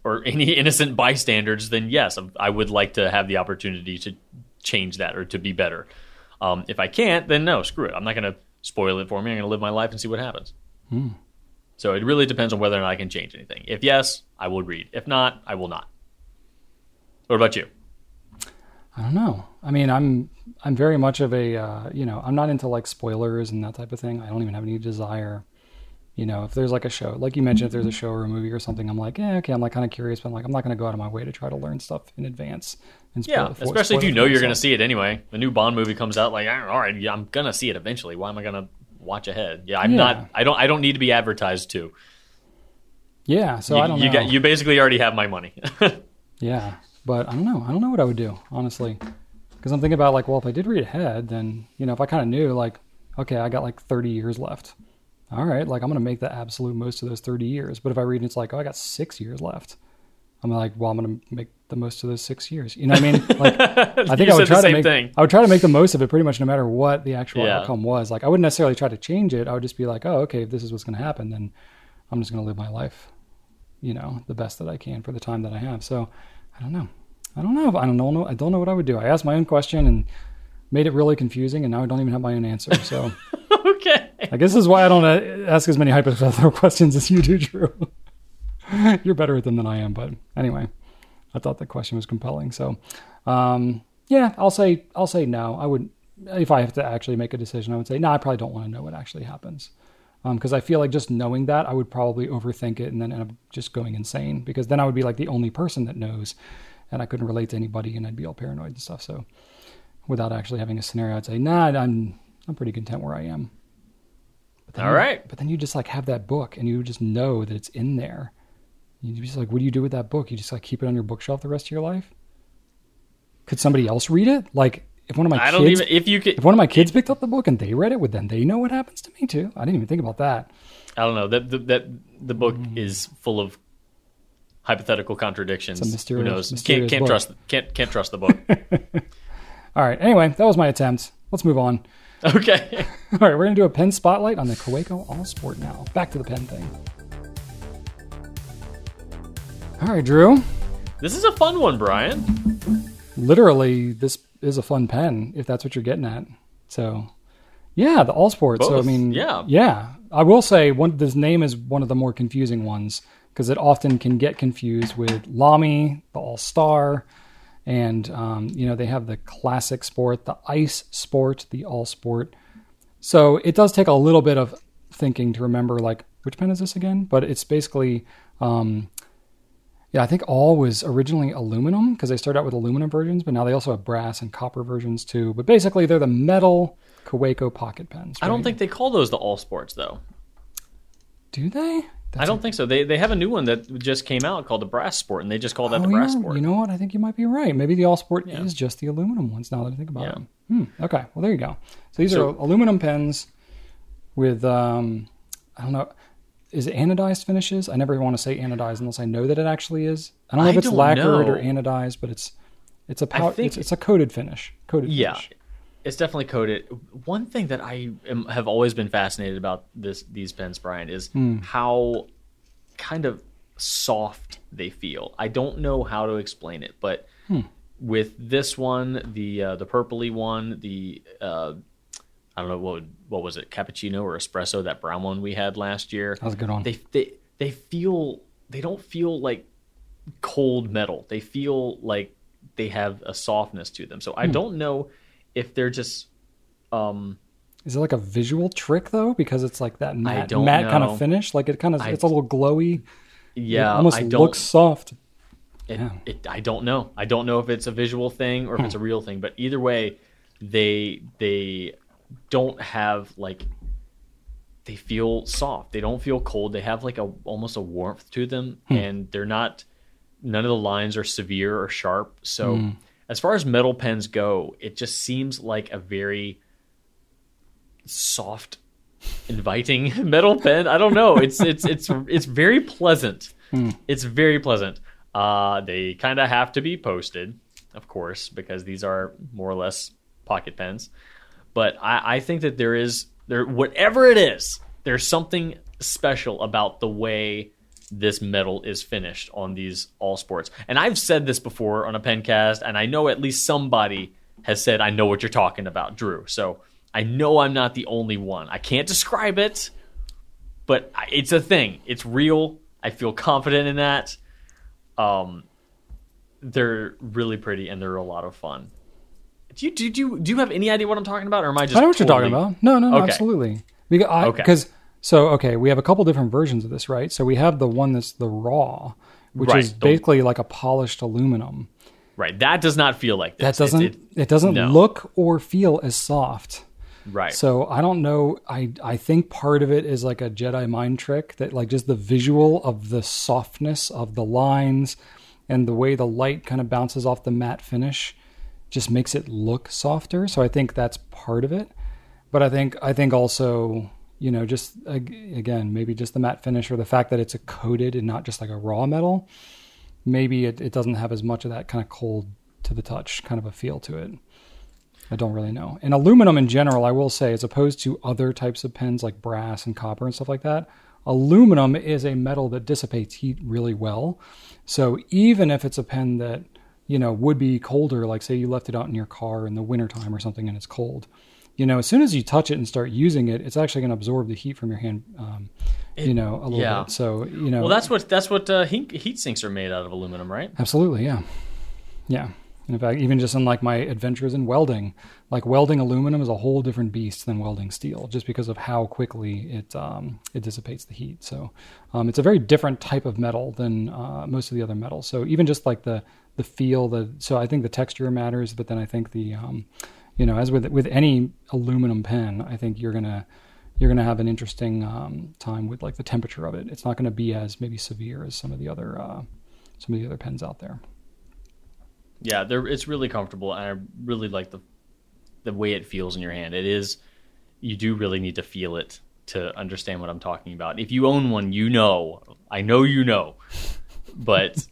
or any innocent bystanders, then yes, I would like to have the opportunity to change that or to be better. If I can't, then no, screw it. I'm not going to spoil it for me. I'm going to live my life and see what happens. So it really depends on whether or not I can change anything. If yes, I will read. If not, I will not. What about you? I don't know. I mean, I'm very much of a, I'm not into like spoilers and that type of thing. I don't even have any desire. You know, if there's like a show, like you mentioned, if there's a show or a movie or something, I'm like, yeah, okay, I'm like kind of curious, but I'm like, I'm not going to go out of my way to try to learn stuff in advance. And especially if you know you're going to see it anyway. The new Bond movie comes out, like, all right, yeah, I'm going to see it eventually. Why am I going to watch ahead? Yeah, I'm not. I don't need to be advertised to. Yeah, so I don't know. You basically already have my money. Yeah, but I don't know. I don't know what I would do, honestly, because I'm thinking about like, well, if I did read ahead, then if I kind of knew, like, okay, I got like 30 years left. All right, like I'm going to make the absolute most of those 30 years. But if I read and it's like, oh, I got 6 years left. I'm like, well, I'm going to make the most of those 6 years. You know what I mean? Like, I think I would try to make the most of it pretty much no matter what the actual outcome was. Like I wouldn't necessarily try to change it. I would just be like, oh, okay, if this is what's going to happen, then I'm just going to live my life, the best that I can for the time that I have. So I don't know. I don't know what I would do. I asked my own question and made it really confusing, and now I don't even have my own answer. So okay. I guess this is why I don't ask as many hypothetical questions as you do, Drew. You're better at them than I am, but anyway, I thought the question was compelling. So, I'll say no. I would, if I have to actually make a decision, I would say no. I probably don't want to know what actually happens because I feel like just knowing that I would probably overthink it and then end up just going insane because then I would be like the only person that knows, and I couldn't relate to anybody, and I'd be all paranoid and stuff. So, without actually having a scenario, I'd say nah. I'm pretty content where I am. All right. But then you just like have that book and you just know that it's in there. You just like, what do you do with that book? You just like keep it on your bookshelf the rest of your life? Could somebody else read it? Like if one of my kids picked up the book and they read it, would then they know what happens to me too? I didn't even think about that. I don't know. That the book is full of hypothetical contradictions. It's a mysterious, who knows? Mysterious can't book. Can't trust the book. All right. Anyway, that was my attempt. Let's move on. Okay. All right, we're going to do a Penn Spotlight on the Kaweco All Sport now. Back to the Penn thing. All right, Drew. This is a fun one, Brian. Literally, this is a fun Penn, if that's what you're getting at. So, yeah, the All Sport. Both. So, I mean, yeah. I will say this name is one of the more confusing ones because it often can get confused with Lamy, the All-Star, and, they have the classic sport, the ice sport, the all sport. So it does take a little bit of thinking to remember, like, which pen is this again? But it's basically, yeah, I think all was originally aluminum because they started out with aluminum versions, but now they also have brass and copper versions too. But basically, they're the metal Kaweco pocket pens. Right? I don't think they call those the All Sports though. Do they? I don't think so. They have a new one that just came out called the Brass Sport, and they just call that the Brass Sport. You know what? I think you might be right. Maybe the All Sport is just the aluminum ones now that I think about them. Okay. Well, there you go. So these are aluminum pens with, I don't know, is it anodized finishes? I never want to say anodized unless I know that it actually is. I don't know if it's lacquered or anodized, but it's a powder, it's a coated finish. Coated finish. It's definitely coated. One thing that I have always been fascinated about these pens, Brian, is how kind of soft they feel. I don't know how to explain it, but with this one, the purpley one, the I don't know what was it, cappuccino or espresso, that brown one we had last year. That was a good one. They feel, they don't feel like cold metal. They feel like they have a softness to them. So I don't know. If they're just, is it like a visual trick though? Because it's like that matte kind of finish. Like it kind of, it's a little glowy. Yeah, it almost looks soft. I don't know. I don't know if it's a visual thing or if it's a real thing. But either way, they don't have like, they feel soft. They don't feel cold. They have like almost a warmth to them, and they're not. None of the lines are severe or sharp. So. As far as metal pens go, it just seems like a very soft, inviting metal pen. I don't know. It's very pleasant. It's very pleasant. They kind of have to be posted, of course, because these are more or less pocket pens. But I think that there is whatever it is, there's something special about the way this metal is finished on these All Sports. And I've said this before on a pencast, and I know at least somebody has said, I know what you're talking about, Drew. So I know I'm not the only one. I can't describe it, but it's a thing. It's real. I feel confident in that. They're really pretty, and they're a lot of fun. Do you have any idea what I'm talking about, or am I just... I know what you're talking about. No, okay. Absolutely. Because... So, okay, we have a couple different versions of this, right? So we have the one that's the raw, which is basically like a polished aluminum. Right. That does not feel like this. That doesn't. It doesn't look or feel as soft. Right. So I don't know. I think part of it is like a Jedi mind trick that like just the visual of the softness of the lines and the way the light kind of bounces off the matte finish just makes it look softer. So I think that's part of it. But I think also... You know, just again, maybe just the matte finish or the fact that it's a coated and not just like a raw metal. Maybe it doesn't have as much of that kind of cold to the touch kind of a feel to it. I don't really know. And aluminum in general, I will say, as opposed to other types of pens like brass and copper and stuff like that, aluminum is a metal that dissipates heat really well. So even if it's a pen that, you know, would be colder, like say you left it out in your car in the wintertime or something and it's cold, you know, as soon as you touch it and start using it, it's actually going to absorb the heat from your hand, a little bit. So, you know. Well, that's what heat sinks are made out of aluminum, right? Absolutely, yeah. Yeah. In fact, even just in like my adventures in welding, like welding aluminum is a whole different beast than welding steel just because of how quickly it dissipates the heat. So it's a very different type of metal than most of the other metals. So even just like the feel, so I think the texture matters, but then I think the... you know, as with any aluminum pen, I think you're gonna have an interesting time with like the temperature of it. It's not gonna be as maybe severe as some of the other pens out there. Yeah, it's really comfortable, and I really like the way it feels in your hand. It is, you do really need to feel it to understand what I'm talking about. If you own one, you know, I know you know, but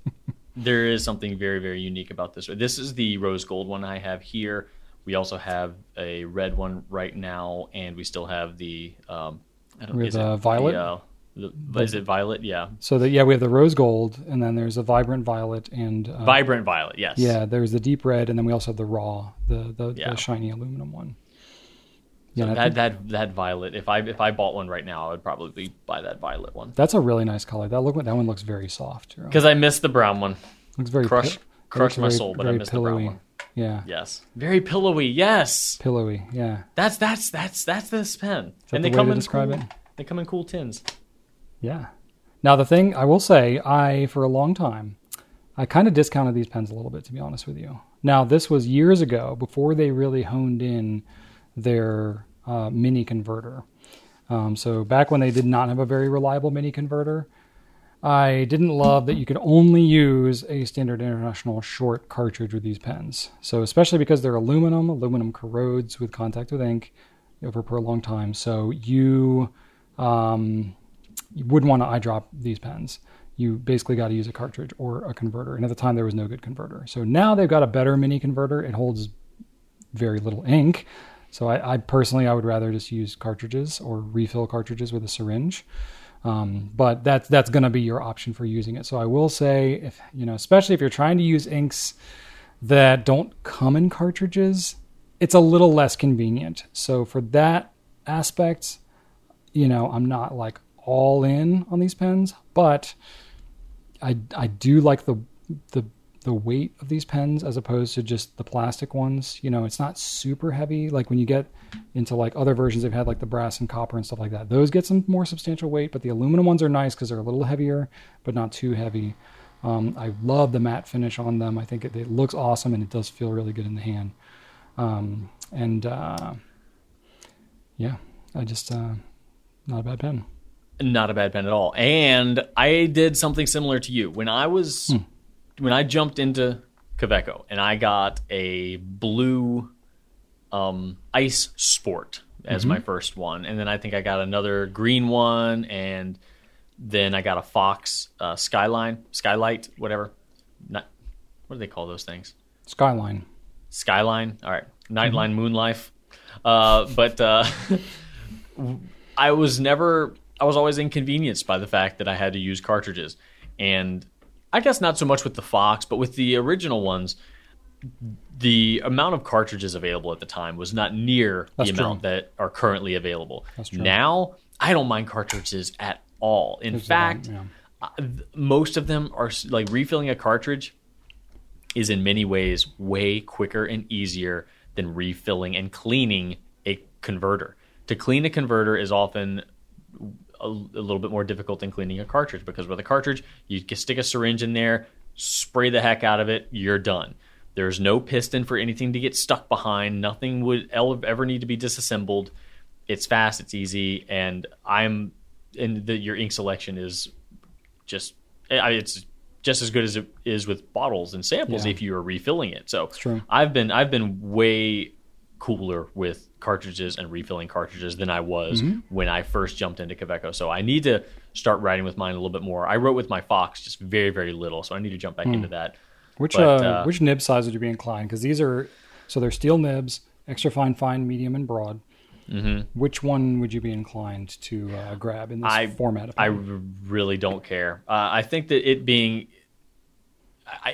there is something very very unique about this. This is the rose gold one I have here. We also have a red one right now, and we still have the violet. Is it violet? Yeah. So we have the rose gold, and then there's a vibrant violet and vibrant violet. Yes. Yeah. There's the deep red, and then we also have the raw, the shiny aluminum one. Yeah. So that violet. If I bought one right now, I would probably buy that violet one. That's a really nice color. That one looks very soft. Because I missed the brown one. Looks very crushed my soul, but I missed pillowy. The brown one. Yeah. Yes. Very pillowy. Yes. Pillowy. Yeah. That's this pen. Is that the way to describe it? They come in cool tins. Yeah. Now, the thing I will say, for a long time, I kind of discounted these pens a little bit, to be honest with you. Now, this was years ago before they really honed in their mini converter. So back when they did not have a very reliable mini converter, I didn't love that you could only use a standard International short cartridge with these pens. So especially because they're aluminum corrodes with contact with ink over a prolonged time. So you wouldn't want to eyedrop these pens. You basically got to use a cartridge or a converter. And at the time there was no good converter. So now they've got a better mini converter. It holds very little ink. So I personally would rather just use cartridges or refill cartridges with a syringe. But that's going to be your option for using it. So I will say, especially if you're trying to use inks that don't come in cartridges, it's a little less convenient. So for that aspect, I'm not like all in on these pens, but I do like the weight of these pens as opposed to just the plastic ones. It's not super heavy. Like when you get into like other versions, they've had like the brass and copper and stuff like that. Those get some more substantial weight, but the aluminum ones are nice because they're a little heavier, but not too heavy. I love the matte finish on them. I think it looks awesome and it does feel really good in the hand. Not a bad pen. Not a bad pen at all. And I did something similar to you. When I jumped into Kaweco and I got a blue Ice Sport as my first one. And then I think I got another green one. And then I got a Fox Skylight, whatever. What do they call those things? Skyline. All right. Nightline, Moonlife. But I was always inconvenienced by the fact that I had to use cartridges. And I guess not so much with the Fox, but with the original ones, the amount of cartridges available at the time was not near amount that are currently available. Now, I don't mind cartridges at all. Most of them are like refilling a cartridge is in many ways way quicker and easier than refilling and cleaning a converter. To clean a converter is often a little bit more difficult than cleaning a cartridge, because with a cartridge, you can stick a syringe in there, spray the heck out of it, you're done. There's no piston for anything to get stuck behind. Nothing would ever need to be disassembled. It's fast, it's easy, and your ink selection is just it's just as good as it is with bottles and samples if you are refilling it. So I've been way cooler with cartridges and refilling cartridges than I was when I first jumped into Kaweco. So I need to start writing with mine a little bit more. I wrote with my Fox just very, very little, so I need to jump back into that. Which nib size would you be inclined? Because they're steel nibs, extra fine, medium, and broad. Mm-hmm. Which one would you be inclined to grab in this format? I really don't care. I think that it being,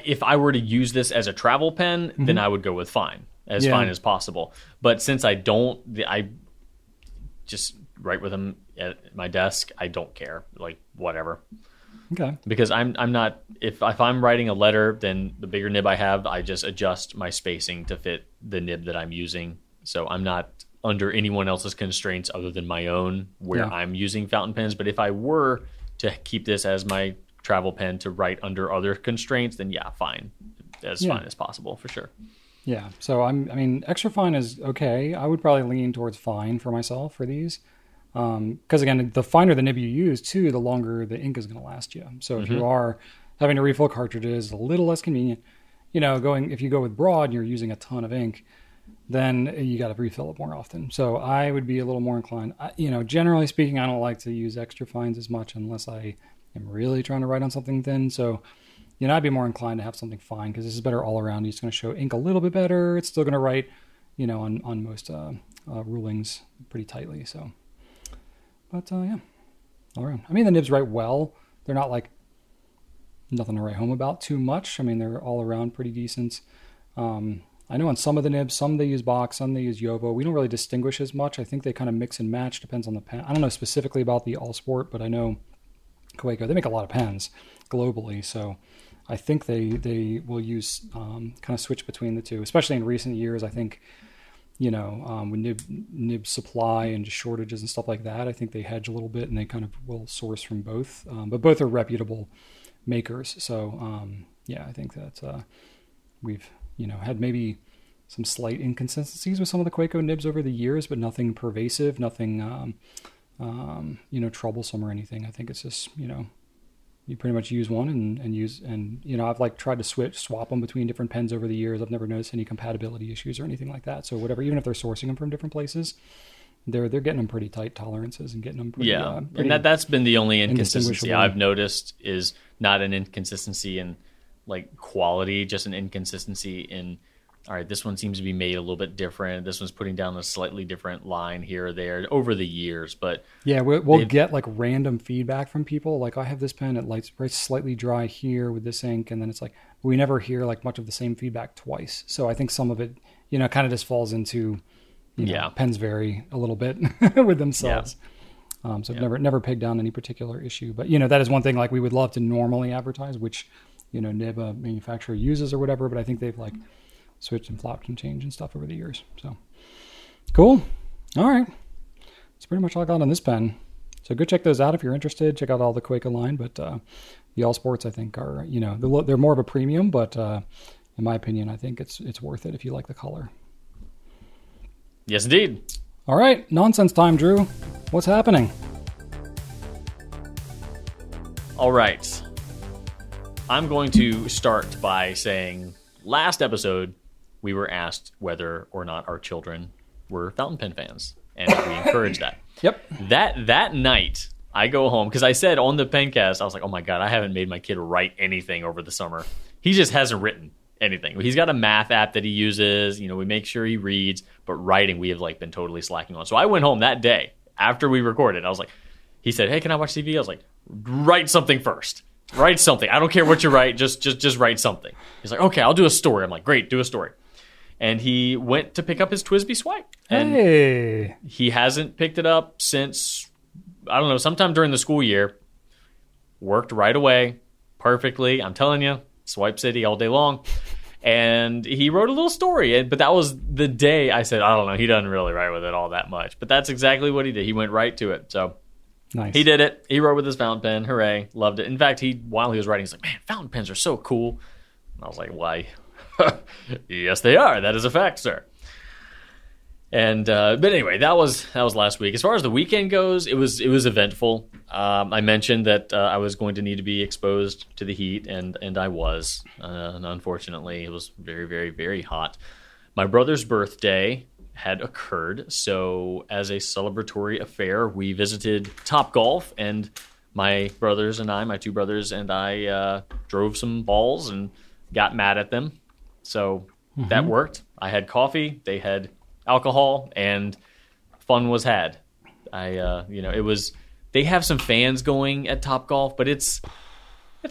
if I were to use this as a travel pen, then I would go with fine. As fine as possible. But since I don't, I just write with them at my desk. I don't care, like whatever. Okay. Because I'm not. If I'm writing a letter, then the bigger nib I have, I just adjust my spacing to fit the nib that I'm using. So I'm not under anyone else's constraints other than my own where I'm using fountain pens. But if I were to keep this as my travel pen to write under other constraints, then fine, as fine as possible for sure. Yeah, so extra fine is okay. I would probably lean towards fine for myself for these. Because again, the finer the nib you use too, the longer the ink is going to last you. So if you are having to refill cartridges, a little less convenient, if you go with broad and you're using a ton of ink, then you got to refill it more often. So I would be a little more inclined, generally speaking, I don't like to use extra fines as much unless I am really trying to write on something thin. So I'd be more inclined to have something fine because this is better all around. It's going to show ink a little bit better. It's still going to write, on most rulings pretty tightly. So, but all around. The nibs write well. They're not like nothing to write home about too much. They're all around pretty decent. I know on some of the nibs, some they use Box, some they use Yovo. We don't really distinguish as much. I think they kind of mix and match. Depends on the pen. I don't know specifically about the All Sport, but I know Kaweco, they make a lot of pens globally. So I think they will use kind of switch between the two, especially in recent years. I think you know, with nib supply and just shortages and stuff like that, I think they hedge a little bit and they kind of will source from both. But both are reputable makers. So, yeah, I think that we've, you know, had maybe some slight inconsistencies with some of the Quaco nibs over the years, but nothing pervasive, nothing, you know, troublesome or anything. I think it's just, you know, you pretty much use one and use, and, you know, I've like tried to swap them between different pens over the years. I've never noticed any compatibility issues or anything like that. So whatever, even if they're sourcing them from different places, they're getting them pretty tight tolerances and getting them pretty, yeah. And that's been the only inconsistency I've noticed, is not an inconsistency in like quality, just an inconsistency in, all right, this one seems to be made a little bit different. This one's putting down a slightly different line here or there over the years, but yeah, we'll get like random feedback from people. Like, I have this pen, it lights very slightly dry here with this ink, and then it's like we never hear like much of the same feedback twice. So I think some of it, you know, kind of just falls into, you know, yeah, pens vary a little bit with themselves. Yeah. So yeah. I've never pegged down any particular issue, but you know, that is one thing like we would love to normally advertise, which, you know, nib manufacturer uses or whatever. But I think they've like switched and flopped and changed and stuff over the years. So cool. All right. That's pretty much all I got on this pen. So go check those out if you're interested. Check out all the Quaco line, but the All Sports, I think, are, you know, they're more of a premium, but in my opinion, I think it's worth it if you like the color. Yes, indeed. All right. Nonsense time, Drew. What's happening? All right. I'm going to start by saying last episode, we were asked whether or not our children were fountain pen fans, and we encourage that. Yep. That night, I go home, because I said on the pencast, I was like, oh my God, I haven't made my kid write anything over the summer. He just hasn't written anything. He's got a math app that he uses. You know, we make sure he reads, but writing, we have like been totally slacking on. So I went home that day after we recorded. I was like, he said, hey, can I watch TV? I was like, write something first. Write something. I don't care what you write. Just write something. He's like, okay, I'll do a story. I'm like, great, do a story. And he went to pick up his Twisby Swipe. And hey. He hasn't picked it up since, I don't know, sometime during the school year. Worked right away. Perfectly. I'm telling you, Swipe City all day long. And he wrote a little story. But that was the day I said, I don't know, he doesn't really write with it all that much. But that's exactly what he did. He went right to it. So nice. He did it. He wrote with his fountain pen. Hooray. Loved it. In fact, while he was writing, he's like, man, fountain pens are so cool. And I was like, why? Yes, they are. That is a fact, sir. And but anyway, that was last week. As far as the weekend goes, it was eventful. I mentioned that I was going to need to be exposed to the heat, and I was. And unfortunately, it was very, very, very hot. My brother's birthday had occurred, so as a celebratory affair, we visited Topgolf, and my two brothers and I drove some balls and got mad at them, so that worked. I had coffee, they had alcohol, and fun was had. I you know, it was, they have some fans going at Topgolf, but it's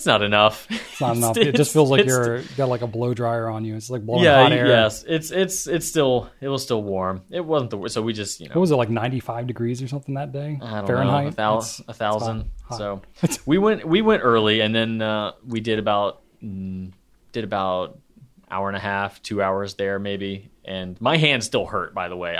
not enough. It's not enough. It just feels like you're got like a blow dryer on you. It's like blowing hot air. Yes. It was still warm. It wasn't the worst. So we just, you know, what was it, like 95 degrees or something that day? I don't Fahrenheit? Know. 1,000. So we went early, and then we did about hour and a half, 2 hours there maybe. And my hand still hurt, by the way.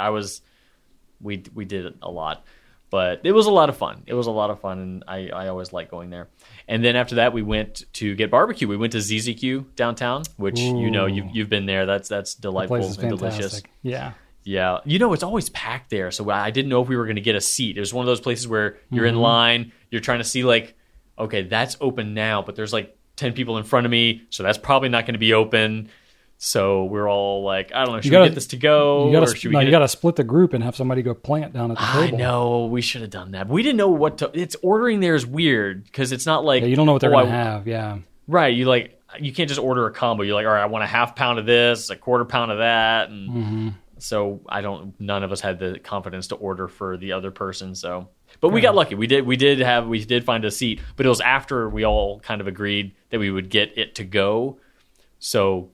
We did a lot. But it was a lot of fun. It was a lot of fun, and I always like going there. And then after that, we went to get barbecue. We went to ZZQ downtown, which, ooh, you know, you've been there. That's delightful and delicious. Yeah. Yeah. You know, it's always packed there, so I didn't know if we were going to get a seat. It was one of those places where you're in line, you're trying to see, like, okay, that's open now, but there's, like, 10 people in front of me, so that's probably not going to be open. So we're all like, I don't know, should we get this to go? You got to split the group and have somebody go plant down at the table. I know, we should have done that. We didn't know what to... It's ordering there is weird, because it's not like... Yeah, you don't know what they're going to have, yeah. Right, you can't just order a combo. You're like, all right, I want a half pound of this, a quarter pound of that. And so none of us had the confidence to order for the other person, so... But we got lucky. We did find a seat, but it was after we all kind of agreed that we would get it to go, so...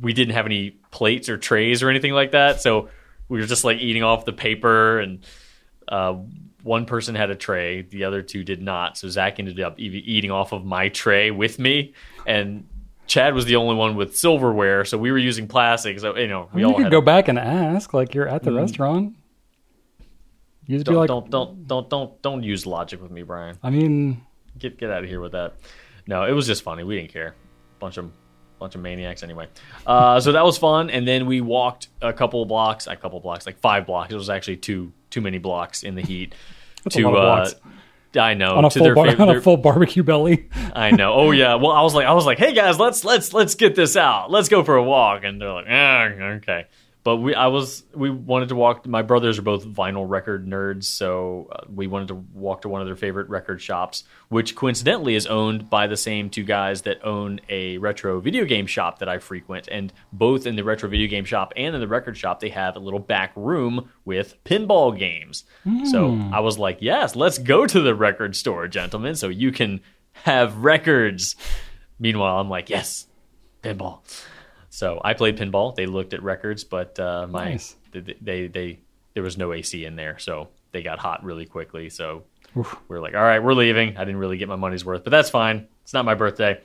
We didn't have any plates or trays or anything like that, so we were just like eating off the paper. And one person had a tray, the other two did not. So Zach ended up eating off of my tray with me, and Chad was the only one with silverware, so we were using plastic. So, you know, you all could go back and ask, like you're at the restaurant. You'd be like, don't use logic with me, Brian. I mean, get out of here with that. No, it was just funny. We didn't care. Bunch of maniacs anyway. So that was fun. And then we walked like 5 blocks. It was actually too many blocks in the heat. That's a lot of blocks. I know. On a full barbecue belly. I know. Oh yeah. Well, I was like, hey guys, let's get this out. Let's go for a walk. And they're like, okay. But we wanted to walk. My brothers are both vinyl record nerds, so we wanted to walk to one of their favorite record shops, which coincidentally is owned by the same two guys that own a retro video game shop that I frequent. And both in the retro video game shop and in the record shop, they have a little back room with pinball games. Mm. So I was like, yes, let's go to the record store, gentlemen, so you can have records. Meanwhile, I'm like, yes, pinball. So I played pinball. They looked at records, but nice. There was no AC in there, so they got hot really quickly. So we were like, all right, we're leaving. I didn't really get my money's worth, but that's fine. It's not my birthday.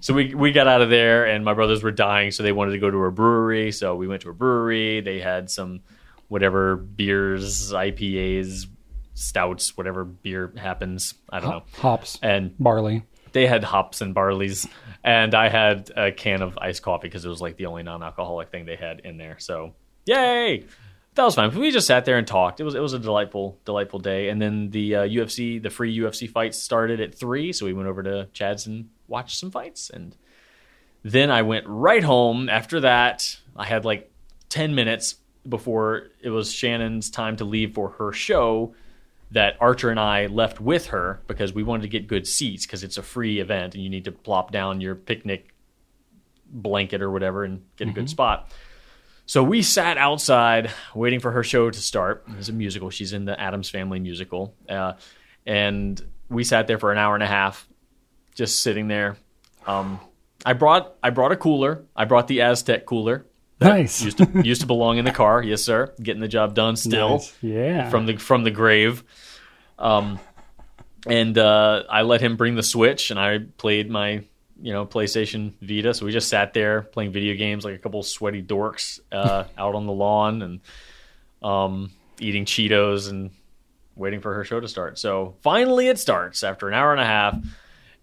So we got out of there, and my brothers were dying, so they wanted to go to a brewery. So we went to a brewery. They had some whatever beers, IPAs, stouts, whatever beer happens. I don't know. Hops and barley. They had hops and barleys, and I had a can of iced coffee because it was like the only non-alcoholic thing they had in there. So, yay! That was fun. We just sat there and talked. It was a delightful day. And then the UFC, the free UFC fights started at 3, so we went over to Chad's and watched some fights. And then I went right home after that. I had like 10 minutes before it was Shannon's time to leave for her show, that Archer and I left with her because we wanted to get good seats because it's a free event and you need to plop down your picnic blanket or whatever and get a good spot. So we sat outside waiting for her show to start. It's a musical. She's in the Addams Family musical. And we sat there for an hour and a half just sitting there. I brought a cooler. I brought the Aztec cooler. Nice. used to belong in the car. Yes, sir. Getting the job done still. Nice. Yeah. From the grave. And I let him bring the Switch, and I played my PlayStation Vita. So we just sat there playing video games like a couple sweaty dorks out on the lawn and eating Cheetos and waiting for her show to start. So finally it starts after an hour and a half.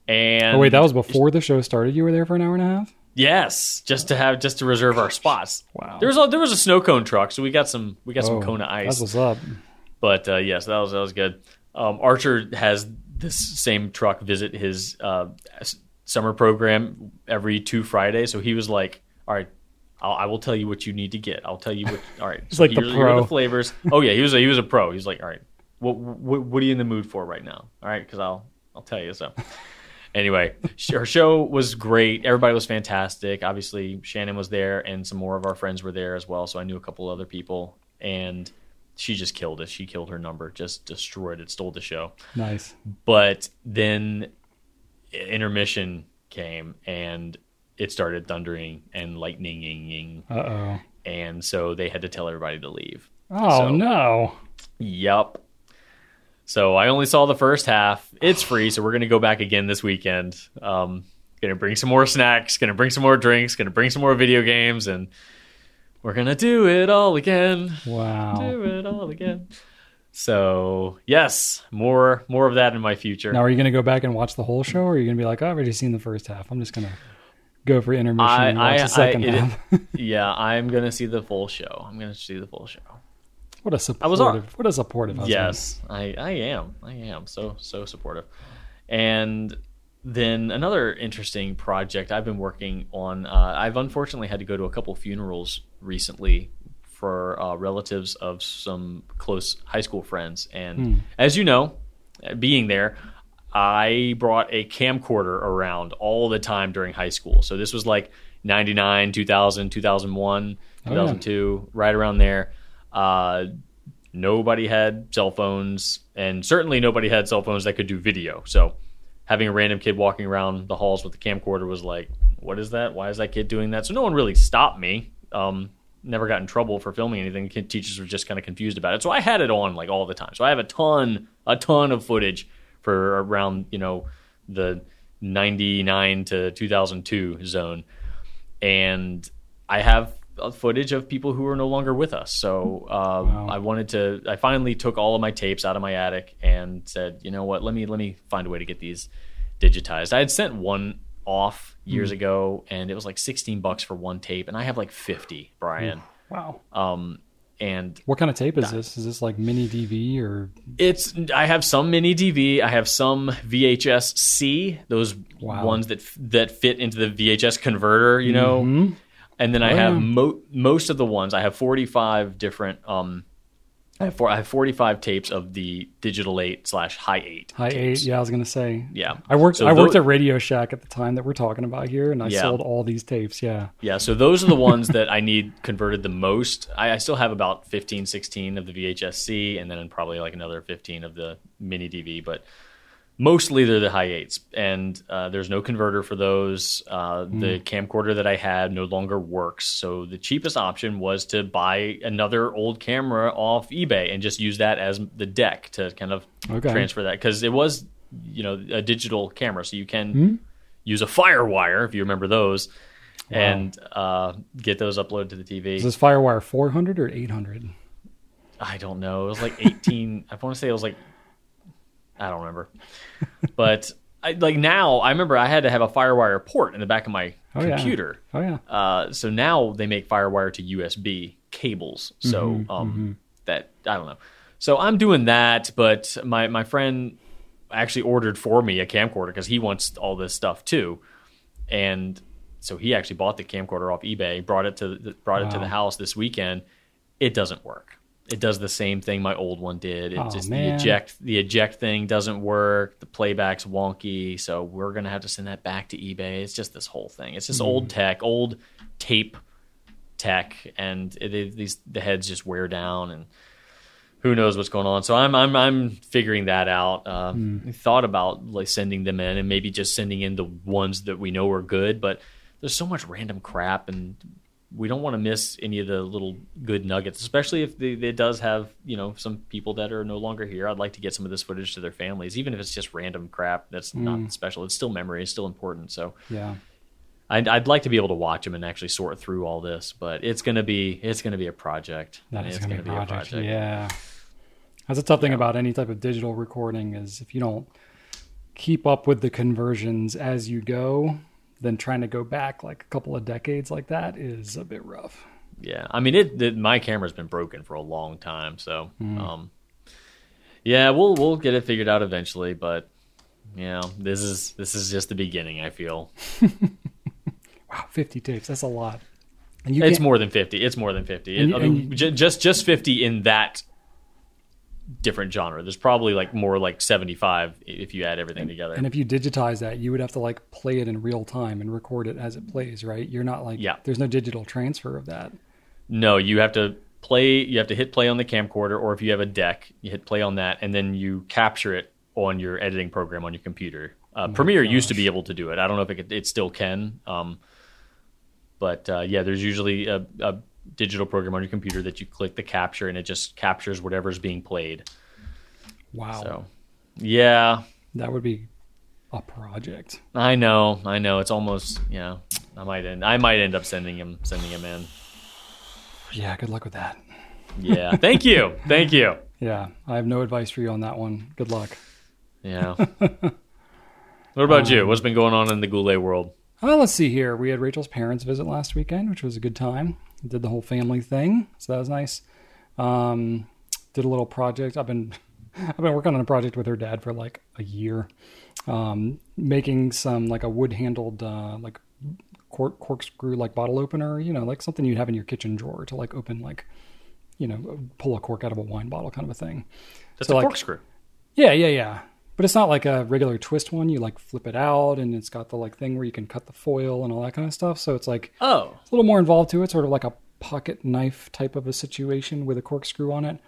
And oh wait, that was before the show started. You were there for an hour and a half? Yes, just to reserve our spots. Wow. There was a snow cone truck, so we got some Kona ice. That's what's up. But yes, that was good. Archer has this same truck visit his summer program every 2 Fridays, so he was like, "All right, I will tell you what you need to get. I'll tell you what. All right, so like here are the flavors." Oh yeah, he was a pro. He's like, "All right, what are you in the mood for right now? All right, because I'll tell you so." Anyway, her show was great. Everybody was fantastic. Obviously, Shannon was there, and some more of our friends were there as well, so I knew a couple other people, and she just killed it. She killed her number, just destroyed it, stole the show. Nice. But then intermission came, and it started thundering and lightning. Uh-oh. And so they had to tell everybody to leave. Oh, no. Yep. So I only saw the first half. It's free, so we're going to go back again this weekend. Going to bring some more snacks, going to bring some more drinks, going to bring some more video games, and we're going to do it all again. Wow. Do it all again. So, yes, more of that in my future. Now, are you going to go back and watch the whole show, or are you going to be like, I've already seen the first half. I'm just going to go for intermission and watch the second half. Yeah, I'm going to see the full show. I'm going to see the full show. What a supportive husband. Yes, I am so supportive. And then another interesting project I've been working on, I've unfortunately had to go to a couple funerals recently for relatives of some close high school friends. And as you know, being there, I brought a camcorder around all the time during high school. So this was like 99, 2000, 2001, 2002, right around there. Nobody had cell phones, and certainly nobody had cell phones that could do video. So having a random kid walking around the halls with the camcorder was like, what is that? Why is that kid doing that? So no one really stopped me. Never got in trouble for filming anything. Teachers were just kind of confused about it. So I had it on like all the time. So I have a ton of footage for around, the 99 to 2002 zone. And I have footage of people who are no longer with us. So wow. I finally took all of my tapes out of my attic and said, you know what, let me find a way to get these digitized. I had sent one off years ago, and it was like $16 for one tape, and I have like 50, Brian. Wow. And what kind of tape is this? Is this like mini DV or? I have some mini DV. I have some VHS C, those ones that fit into the VHS converter, you know. Mm-hmm. And then I have most of the ones. I have 45 different. I have 45 tapes of the Digital 8/Hi8. I was gonna say. Yeah, I worked at Radio Shack at the time that we're talking about here, and I sold all these tapes. Yeah. Yeah. So those are the ones that I need converted the most. I still have about 15, 16 of the VHS-C, and then probably like another 15 of the mini DV. But mostly they're the Hi8s, and there's no converter for those. The camcorder that I had no longer works, so the cheapest option was to buy another old camera off eBay and just use that as the deck to kind of transfer that, because it was, you know, a digital camera, so you can use a FireWire if you remember those, and get those uploaded to the TV. Is this FireWire 400 or 800? I don't know. It was like 18. I want to say it was like. I don't remember, but I remember I had to have a FireWire port in the back of my computer. Yeah. Oh yeah. So now they make FireWire to USB cables. So that I don't know. So I'm doing that, but my friend actually ordered for me a camcorder because he wants all this stuff too, and so he actually bought the camcorder off eBay, brought it to the house this weekend. It doesn't work. It does the same thing my old one did. It's the eject thing doesn't work. The playback's wonky, so we're gonna have to send that back to eBay. It's just this whole thing. It's just old tape tech, and the heads just wear down, and who knows what's going on. So I'm figuring that out. I thought about like sending them in, and maybe just sending in the ones that we know are good. But there's so much random crap and. We don't want to miss any of the little good nuggets, especially if it does have, you know, some people that are no longer here. I'd like to get some of this footage to their families, even if it's just random crap that's not special. It's still memory. It's still important. So yeah, I'd like to be able to watch them and actually sort through all this, but it's going to be a project. That is going to be a project. Yeah. That's a tough thing about any type of digital recording is if you don't keep up with the conversions as you go, then trying to go back like a couple of decades like that is a bit rough. Yeah. I mean, my camera's been broken for a long time. So, we'll get it figured out eventually, but yeah, this is just the beginning, I feel. Wow. 50 tapes. That's a lot. And it's more than 50. Just 50 in that different genre. There's probably like more like 75 if you add everything together. And if you digitize that, you would have to like play it in real time and record it as it plays, right? You're not like, there's no digital transfer of that. No, you have to play, you have to hit play on the camcorder, or if you have a deck, you hit play on that, and then you capture it on your editing program on your computer. Premiere used to be able to do it. I don't know if it still can. There's usually a digital program on your computer that you click the capture and it just captures whatever's being played. Wow. So, yeah. That would be a project. I know. It's almost, you know, I might end up sending him in. Yeah. Good luck with that. Yeah. Thank you. Yeah. I have no advice for you on that one. Good luck. Yeah. What about you? What's been going on in the Goulet world? Well, let's see here. We had Rachel's parents visit last weekend, which was a good time. Did the whole family thing, so that was nice. Did a little project. I've been working on a project with her dad for like a year, making some like a wood handled like corkscrew like bottle opener, you know, like something you'd have in your kitchen drawer to like open, like, you know, pull a cork out of a wine bottle kind of a thing. That's so a like, corkscrew. Yeah. But it's not like a regular twist one. You like flip it out, and it's got the like thing where you can cut the foil and all that kind of stuff. So it's like it's a little more involved to it, sort of like a pocket knife type of a situation with a corkscrew on it.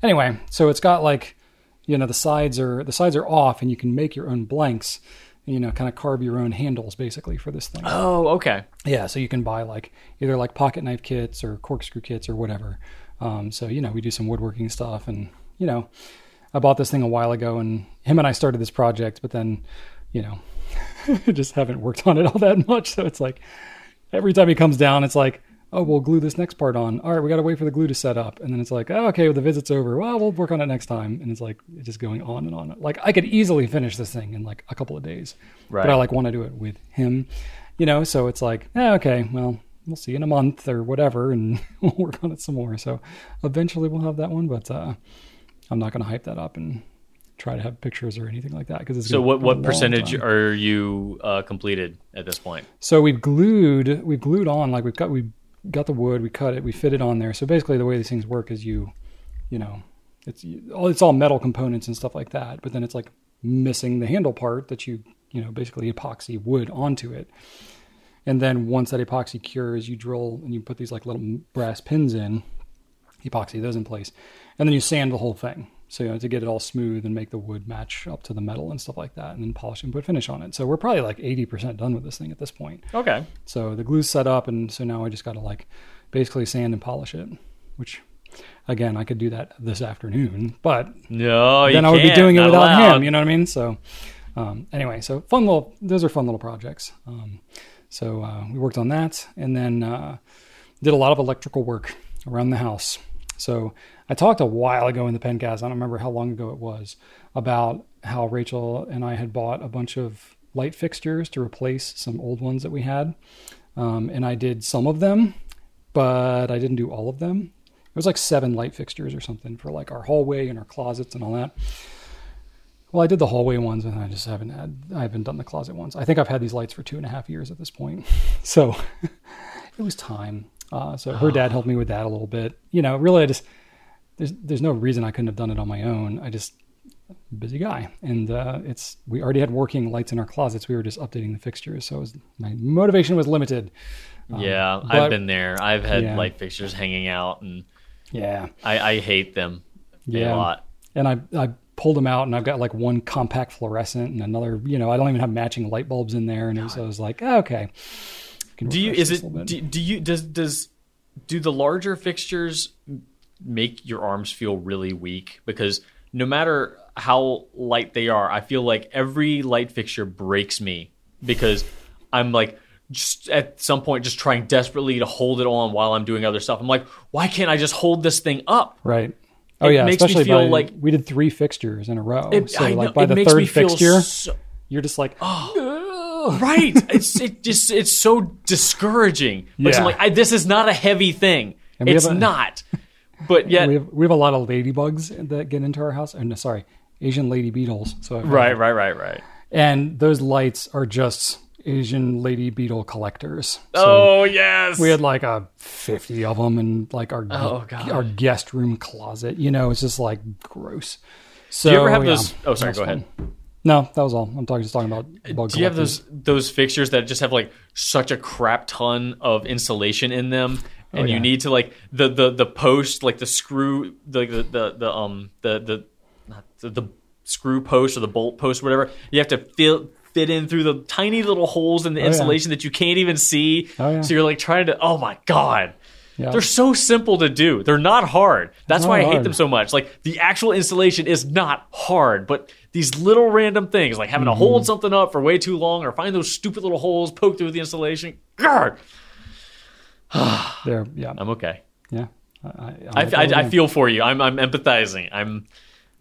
Anyway, so it's got like, you know, the sides are off, and you can make your own blanks. You know, kind of carve your own handles basically for this thing. Oh, okay. Yeah, so you can buy like either like pocket knife kits or corkscrew kits or whatever. So you know, we do some woodworking stuff, and you know. I bought this thing a while ago, and him and I started this project, but then, you know, just haven't worked on it all that much. So it's like every time he comes down, it's like, oh, we'll glue this next part on. All right, we got to wait for the glue to set up. And then it's like, oh, okay, well, the visit's over. Well, we'll work on it next time. And it's like, it's just going on and on. Like I could easily finish this thing in like a couple of days, right. But I like want to do it with him, you know? So it's like, oh, okay, well, we'll see in a month or whatever. And we'll work on it some more. So eventually we'll have that one, but I'm not going to hype that up and try to have pictures or anything like that. So what percentage time. Are you completed at this point? So we've glued on, like we got the wood, we cut it, we fit it on there. So basically the way these things work is you know, it's all metal components and stuff like that, but then it's like missing the handle part that you know, basically epoxy wood onto it. And then once that epoxy cures, you drill and you put these like little brass pins in, epoxy those in place, and then you sand the whole thing. So, you know, to get it all smooth and make the wood match up to the metal and stuff like that, and then polish and put finish on it. So we're probably like 80% done with this thing at this point. Okay. So the glue's set up, and so now I just got to like basically sand and polish it, which again, I could do that this afternoon, but no, then I would be doing it without him. You know what I mean? So anyway, so those are fun little projects. So we worked on that, and then did a lot of electrical work around the house. So I talked a while ago in the Pencast, I don't remember how long ago it was, about how Rachel and I had bought a bunch of light fixtures to replace some old ones that we had. And I did some of them, but I didn't do all of them. It was like 7 light fixtures or something for like our hallway and our closets and all that. Well, I did the hallway ones, and I haven't done the closet ones. I think I've had these lights for 2.5 years at this point. So it was time. So her dad helped me with that a little bit. You know, really, I just, there's no reason I couldn't have done it on my own. I just, busy guy. And we already had working lights in our closets. We were just updating the fixtures. So my motivation was limited. Yeah, I've been there. I've had light fixtures hanging out, and I hate them a lot. And I pulled them out, and I've got like one compact fluorescent and another, you know, I don't even have matching light bulbs in there. And I was like, oh, okay. Do the larger fixtures make your arms feel really weak? Because no matter how light they are, I feel like every light fixture breaks me, because I'm like just at some point just trying desperately to hold it on while I'm doing other stuff. I'm like, why can't I just hold this thing up? Right. Oh yeah. It makes especially me feel like we did 3 fixtures in a row. By the third fixture, you're just like, oh. Right. It's so discouraging. Like, yeah. I'm like, this is not a heavy thing. It's not. But yet we have a lot of ladybugs that get into our house. Asian lady beetles. So right. And those lights are just Asian lady beetle collectors. So oh yes. We had like 50 of them in like our guest room closet. You know, it's just like gross. So do you ever have those? Oh, sorry. Go ahead. No, that was all. I'm just talking about bugs. Do you have those fixtures that just have like such a crap ton of insulation in them, and you need to like the post, like the screw, the screw post or the bolt post, or whatever, you have to fit in through the tiny little holes in the insulation that you can't even see. Oh, yeah. So you're like trying to. Oh my God. Yeah. They're so simple to do. They're not hard. That's why I hate them so much. Like the actual installation is not hard, but these little random things, like having to hold something up for way too long, or find those stupid little holes, poke through the installation. Grr. I'm okay. Yeah. I feel for you. I'm empathizing.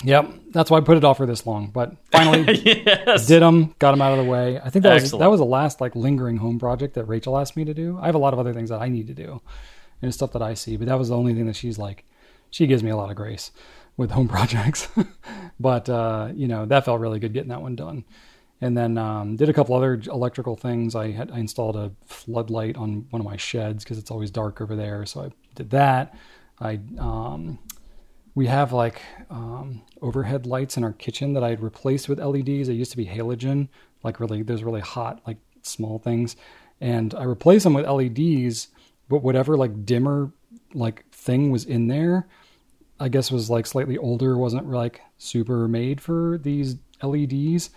Yep. That's why I put it off for this long, but finally did them, got them out of the way. I think that was the last like lingering home project that Rachel asked me to do. I have a lot of other things that I need to do. And stuff that I see, but that was the only thing that she's like, she gives me a lot of grace with home projects. But you know, that felt really good getting that one done. And then did a couple other electrical things. I installed a floodlight on one of my sheds because it's always dark over there, so I did that. We have like overhead lights in our kitchen that I had replaced with LEDs. They used to be halogen, like really hot, like small things, and I replaced them with LEDs. But whatever like dimmer like thing was in there, I guess was like slightly older, wasn't like super made for these LEDs.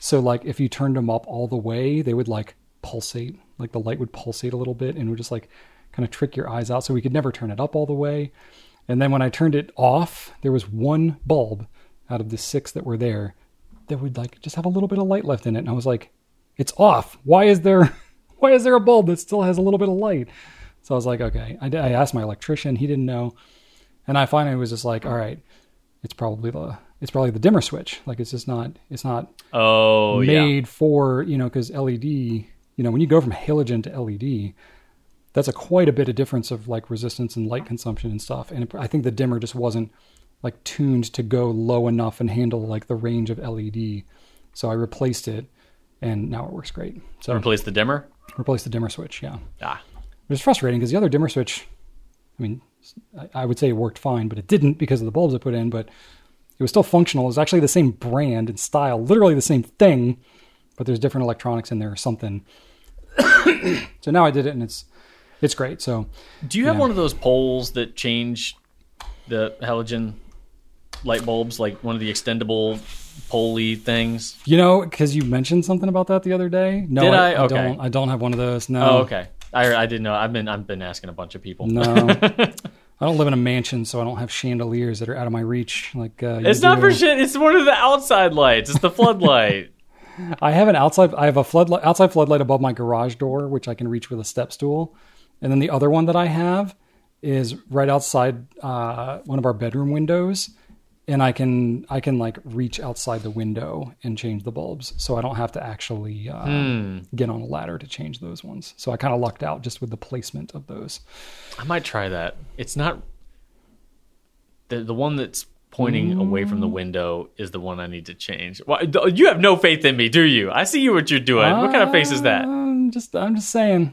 So like if you turned them up all the way, they would like pulsate, like the light would pulsate a little bit and would just like kind of trick your eyes out. So we could never turn it up all the way. And then when I turned it off, there was one bulb out of the 6 that were there that would like just have a little bit of light left in it. And I was like, It's off. Why is there a bulb that still has a little bit of light? So I was like, okay. I asked my electrician. He didn't know. And I finally was just like, all right, it's probably the dimmer switch. Like it's not made for, because LED, when you go from halogen to LED, that's quite a bit of difference of like resistance and light consumption and stuff. And I think the dimmer just wasn't like tuned to go low enough and handle like the range of LED. So I replaced it and now it works great. So replace the dimmer? Replace the dimmer switch. Yeah. It was frustrating because the other dimmer switch, I would say it worked fine, but it didn't because of the bulbs I put in, but it was still functional. It was actually the same brand and style, literally the same thing, but there's different electronics in there or something. So now I did it and it's great. So do you have one of those poles that change the halogen light bulbs, like one of the extendable pole-y things? Because you mentioned something about that the other day. No, did I? Okay. I don't have one of those. No. Oh, okay. I didn't know. I've been asking a bunch of people. No, I don't live in a mansion, so I don't have chandeliers that are out of my reach. Like it's not for shit. It's one of the outside lights. It's the floodlight. I have a outside floodlight above my garage door, which I can reach with a step stool, and then the other one that I have is right outside one of our bedroom windows, and I can like reach outside the window and change the bulbs, so I don't have to actually get on a ladder to change those ones. So I kind of lucked out just with the placement of those. I might try that. It's not the one that's pointing away from the window is the one I need to change. Well, you have no faith in me, do you? I see you what you're doing. What kind of face is that? I'm just saying,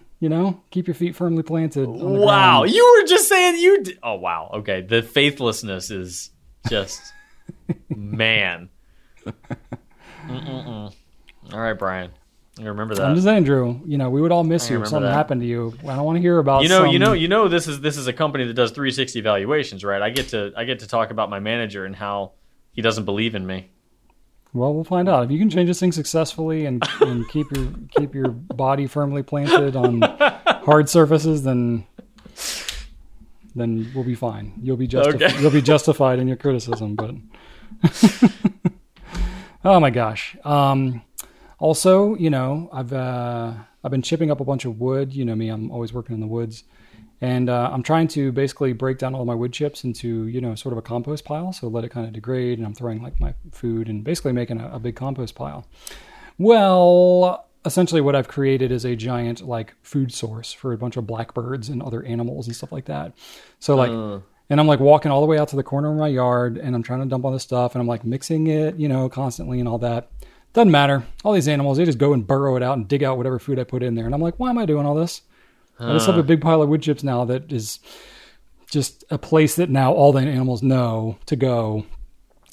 keep your feet firmly planted. Wow. Ground. You were just saying oh, wow. Okay. The faithlessness is just, man. Mm-mm-mm. All right, Brian. I remember that. I'm just saying, Drew, we would all miss you if something happened to you. I don't want to hear about this is a company that does 360 valuations, right? I get to talk about my manager and how he doesn't believe in me. Well, we'll find out. If you can change this thing successfully and keep your body firmly planted on hard surfaces, then we'll be fine. You'll be justified in your criticism. But oh my gosh. Also, I've been chipping up a bunch of wood. You know me, I'm always working in the woods, and I'm trying to basically break down all my wood chips into sort of a compost pile. So let it kind of degrade, and I'm throwing like my food and basically making a big compost pile. Well, essentially what I've created is a giant like food source for a bunch of blackbirds and other animals and stuff like that. So like. And I'm like walking all the way out to the corner of my yard, and I'm trying to dump all this stuff, and I'm like mixing it, constantly and all that. Doesn't matter. All these animals, they just go and burrow it out and dig out whatever food I put in there. And I'm like, why am I doing all this? I just have a big pile of wood chips now that is just a place that now all the animals know to go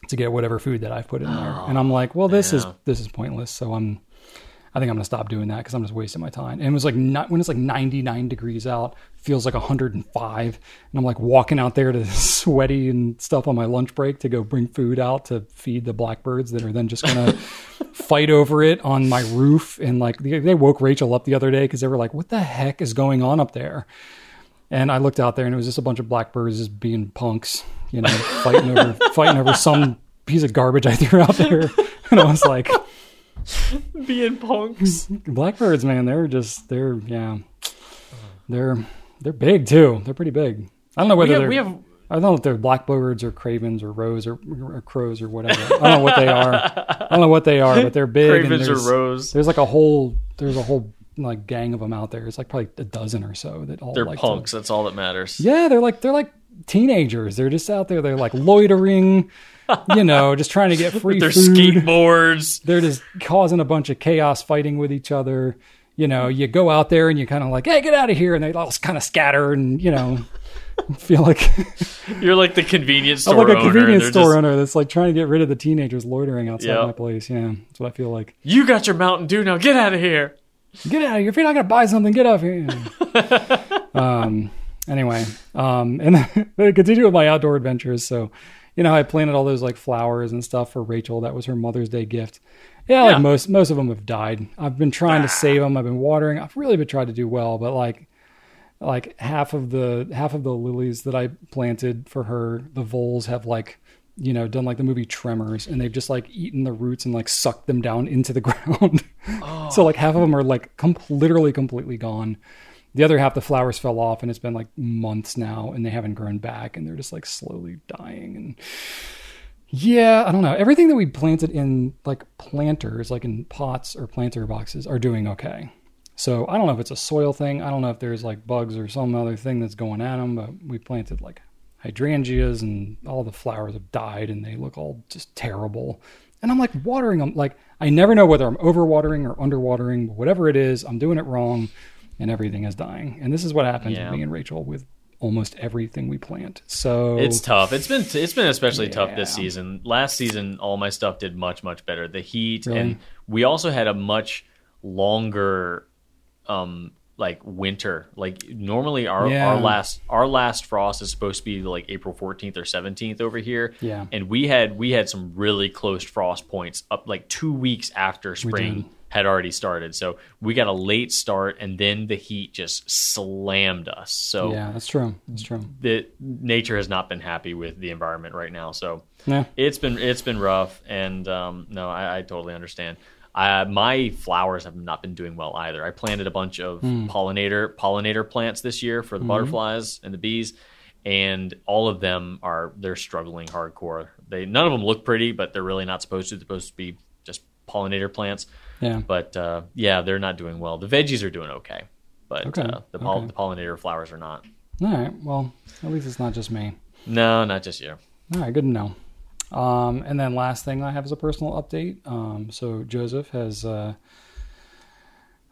to get whatever food that I've put in there. And I'm like, well, this is pointless. So I think I'm going to stop doing that because I'm just wasting my time. And it was like, not when it's like 99 degrees out, feels like 105. And I'm like walking out there to sweaty and stuff on my lunch break to go bring food out to feed the blackbirds that are then just going to fight over it on my roof. And like they woke Rachel up the other day because they were like, what the heck is going on up there? And I looked out there and it was just a bunch of blackbirds just being punks, fighting over some piece of garbage I threw out there. And I was like... being punks. Blackbirds, man, they're big too. They're pretty big. I don't know whether I don't know if they're blackbirds or cravens or rows or crows or whatever. I don't know what they are. But they're big. Cravens or rows. There's like a whole like gang of them out there. It's like probably a dozen or so that all. They're like punks. That's all that matters. Yeah, they're like teenagers. They're just out there. They're like loitering. Just trying to get free food. Skateboards. They're just causing a bunch of chaos, fighting with each other. You go out there and you kind of like, hey, get out of here. And they all kind of scatter and, feel like... You're like the convenience store owner. I'm like a convenience store owner that's like trying to get rid of the teenagers loitering outside my place. Yeah, that's what I feel like. You got your Mountain Dew now. Get out of here. If you're not going to buy something, get out of here. Anyway, and I continue with my outdoor adventures. So... I planted all those like flowers and stuff for Rachel. That was her Mother's Day gift. Yeah, like most of them have died. I've been trying to save them. I've been watering. I've really been trying to do well, but like half of the lilies that I planted for her, the voles have like you know, done like the movie Tremors, and they've just like eaten the roots and like sucked them down into the ground. Oh. So like half of them are like literally completely gone. The other half, the flowers fell off, and it's been like months now and they haven't grown back, and they're just like slowly dying. And yeah, I don't know. Everything that we planted in like planters, like in pots or planter boxes, are doing okay. So I don't know if it's a soil thing. I don't know if there's like bugs or some other thing that's going at them, but we planted like hydrangeas and all the flowers have died and they look all just terrible. And I'm like watering them. Like, I never know whether I'm overwatering or underwatering, but whatever it is, I'm doing it wrong and everything is dying. And this is what happens with me and Rachel with almost everything we plant. So it's tough. It's been especially tough this season. Last season, all my stuff did much better. The heat. Really? And we also had a much longer, like winter. Like normally our last frost is supposed to be like April 14th or 17th over here. Yeah. And we had some really close frost points up like 2 weeks after spring had already started. So we got a late start, and then the heat just slammed us. So yeah, that's true. The nature has not been happy with the environment right now. So it's been rough. And no, I totally understand. My flowers have not been doing well either. I planted a bunch of pollinator plants this year for the butterflies and the bees, and all of them they're struggling hardcore. None of them look pretty, but they're really not supposed to. They're supposed to be just pollinator plants. Yeah. But they're not doing well. The veggies are doing okay, but the pollinator flowers are not. All right. Well, at least it's not just me. No, not just you. All right. Good to know. And then last thing I have is a personal update. So Joseph has,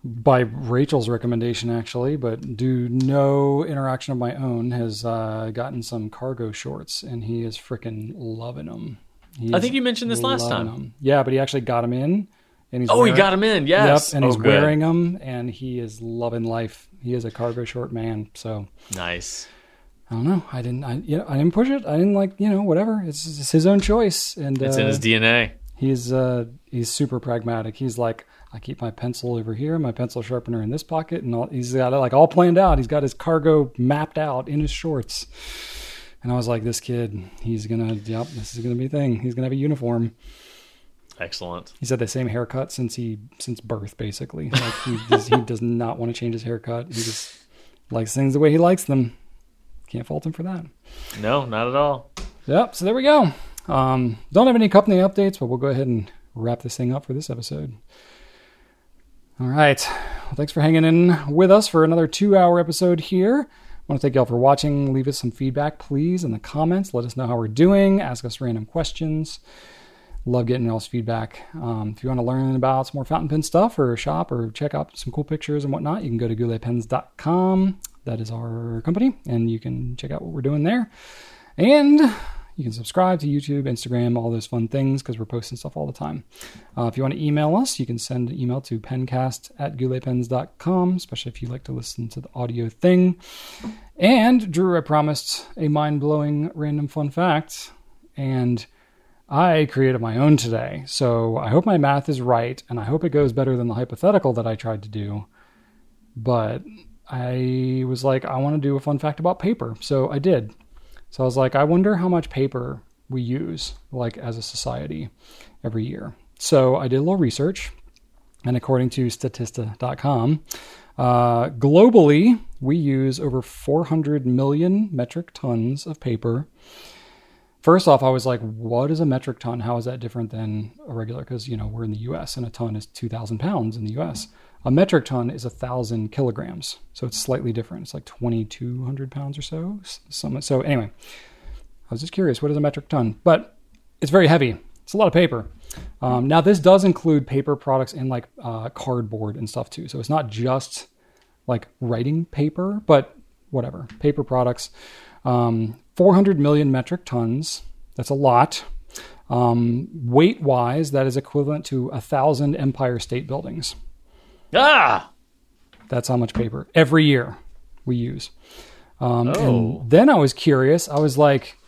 by Rachel's recommendation actually, but due no interaction of my own, has gotten some cargo shorts, and he is freaking loving them. I think you mentioned this last time. Yeah, but he actually got them in. And he's he got them in. Yes. Yep, and he's wearing them, and he is loving life. He is a cargo short man. So nice. I don't know. I didn't push it. I didn't whatever. It's his own choice, and it's in his DNA. He's super pragmatic. He's like, I keep my pencil over here, my pencil sharpener in this pocket, and he's got it like all planned out. He's got his cargo mapped out in his shorts. And I was like, this kid, this is gonna be a thing. He's gonna have a uniform. Excellent. He's had the same haircut since birth, basically. Like he does not want to change his haircut. He just likes things the way he likes them. Can't fault him for that. No, not at all. Yep. So there we go. Don't have any company updates, but we'll go ahead and wrap this thing up for this episode. All right. Well, thanks for hanging in with us for another 2-hour episode here. I want to thank y'all for watching. Leave us some feedback, please, in the comments. Let us know how we're doing. Ask us random questions. Love getting y'all's feedback. If you want to learn about some more fountain pen stuff or shop or check out some cool pictures and whatnot, you can go to gouletpens.com. That is our company, and you can check out what we're doing there. And you can subscribe to YouTube, Instagram, all those fun things, because we're posting stuff all the time. If you want to email us, you can send an email to pencast@gouletpens.com, especially if you like to listen to the audio thing. And Drew, I promised a mind-blowing random fun fact, and I created my own today. So I hope my math is right, and I hope it goes better than the hypothetical that I tried to do. But I was like, I want to do a fun fact about paper. So I did. So I was like, I wonder how much paper we use, like as a society every year. So I did a little research, and according to Statista.com, globally, we use over 400 million metric tons of paper. First off, I was like, what is a metric ton? How is that different than a regular? Because, you know, we're in the US, and a ton is 2,000 pounds in the US. A metric ton is 1,000 kilograms. So it's slightly different. It's like 2,200 pounds or so. So anyway, I was just curious, what is a metric ton? But it's very heavy. It's a lot of paper. Now, this does include paper products and like cardboard and stuff too. So it's not just like writing paper, but whatever. Paper products. 400 million metric tons. That's a lot. Weight-wise, that is equivalent to 1,000 Empire State Buildings. Ah, that's how much paper every year we use. And then I was curious. I was like,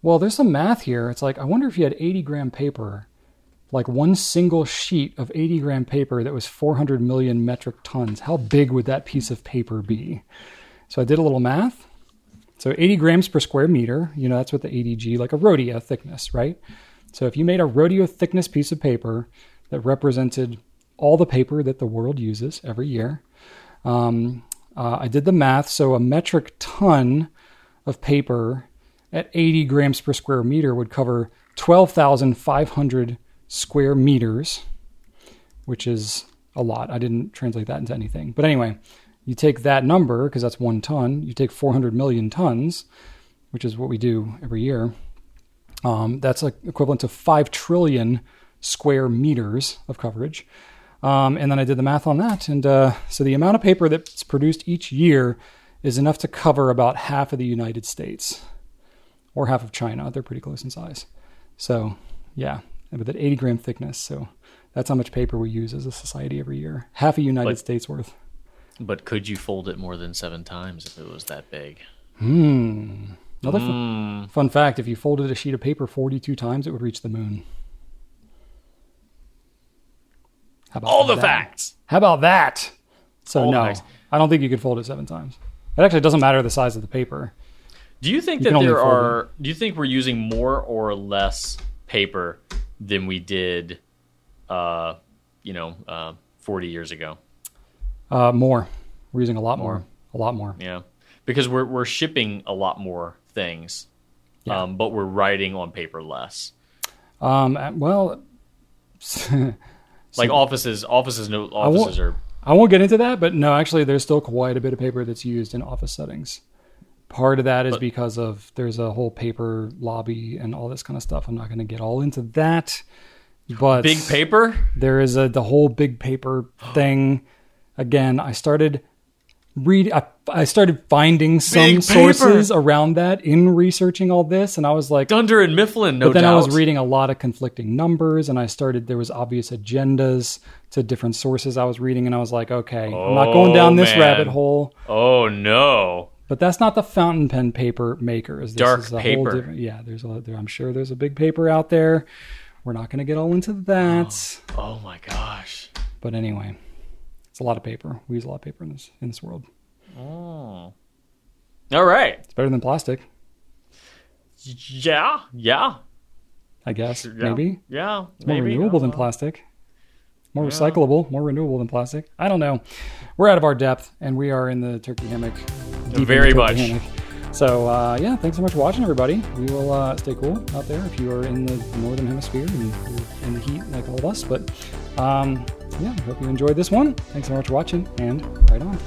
well, there's some math here. It's like, I wonder if you had 80 gram paper, like one single sheet of 80 gram paper that was 400 million metric tons. How big would that piece of paper be? So I did a little math. So 80 grams per square meter, you know, that's what the ADG, like a rodeo thickness, right? So if you made a rodeo thickness piece of paper that represented all the paper that the world uses every year, I did the math. So a metric ton of paper at 80 grams per square meter would cover 12,500 square meters, which is a lot. I didn't translate that into anything. But anyway, you take that number, because that's 1 ton, you take 400 million tons, which is what we do every year. That's like equivalent to 5 trillion square meters of coverage. And then I did the math on that. And so the amount of paper that's produced each year is enough to cover about half of the United States or half of China. They're pretty close in size. So yeah, but that 80 gram thickness. So that's how much paper we use as a society every year. Half a United States worth. But could you fold it more than 7 times if it was that big? Another fun fact, if you folded a sheet of paper 42 times, it would reach the moon. How about all the facts? How about that? So no, I don't think you could fold it 7 times. It actually doesn't matter the size of the paper. Do you think that there are, do you think we're using more or less paper than we did, 40 years ago? More. We're using a lot more. A lot more. Yeah. Because we're shipping a lot more things, yeah. But we're writing on paper less. Like offices are... I won't get into that, but no, actually there's still quite a bit of paper that's used in office settings. Part of that is because of there's a whole paper lobby and all this kind of stuff. I'm not going to get all into that. But big paper? There is the whole big paper thing. Again, I started finding some sources around that in researching all this, and I was like... Dunder and Mifflin, no doubt. But then I was reading a lot of conflicting numbers, and there was obvious agendas to different sources I was reading, and I was like, okay, I'm not going down this rabbit hole. Oh, no. But that's not the fountain pen paper makers. Dark paper. Yeah, I'm sure there's a big paper out there. We're not going to get all into that. Oh, my gosh. But anyway... It's a lot of paper. We use a lot of paper in this world. Oh, all right. It's better than plastic. Yeah. I guess maybe. Yeah, it's more renewable than plastic. More recyclable. More renewable than plastic. I don't know. We're out of our depth, and we are in the turkey hammock. Very much. Hammock. So yeah, thanks so much for watching, everybody. We will stay cool out there if you are in the northern hemisphere and you're in the heat like all of us. But yeah, hope you enjoyed this one. Thanks so much for watching, and right on.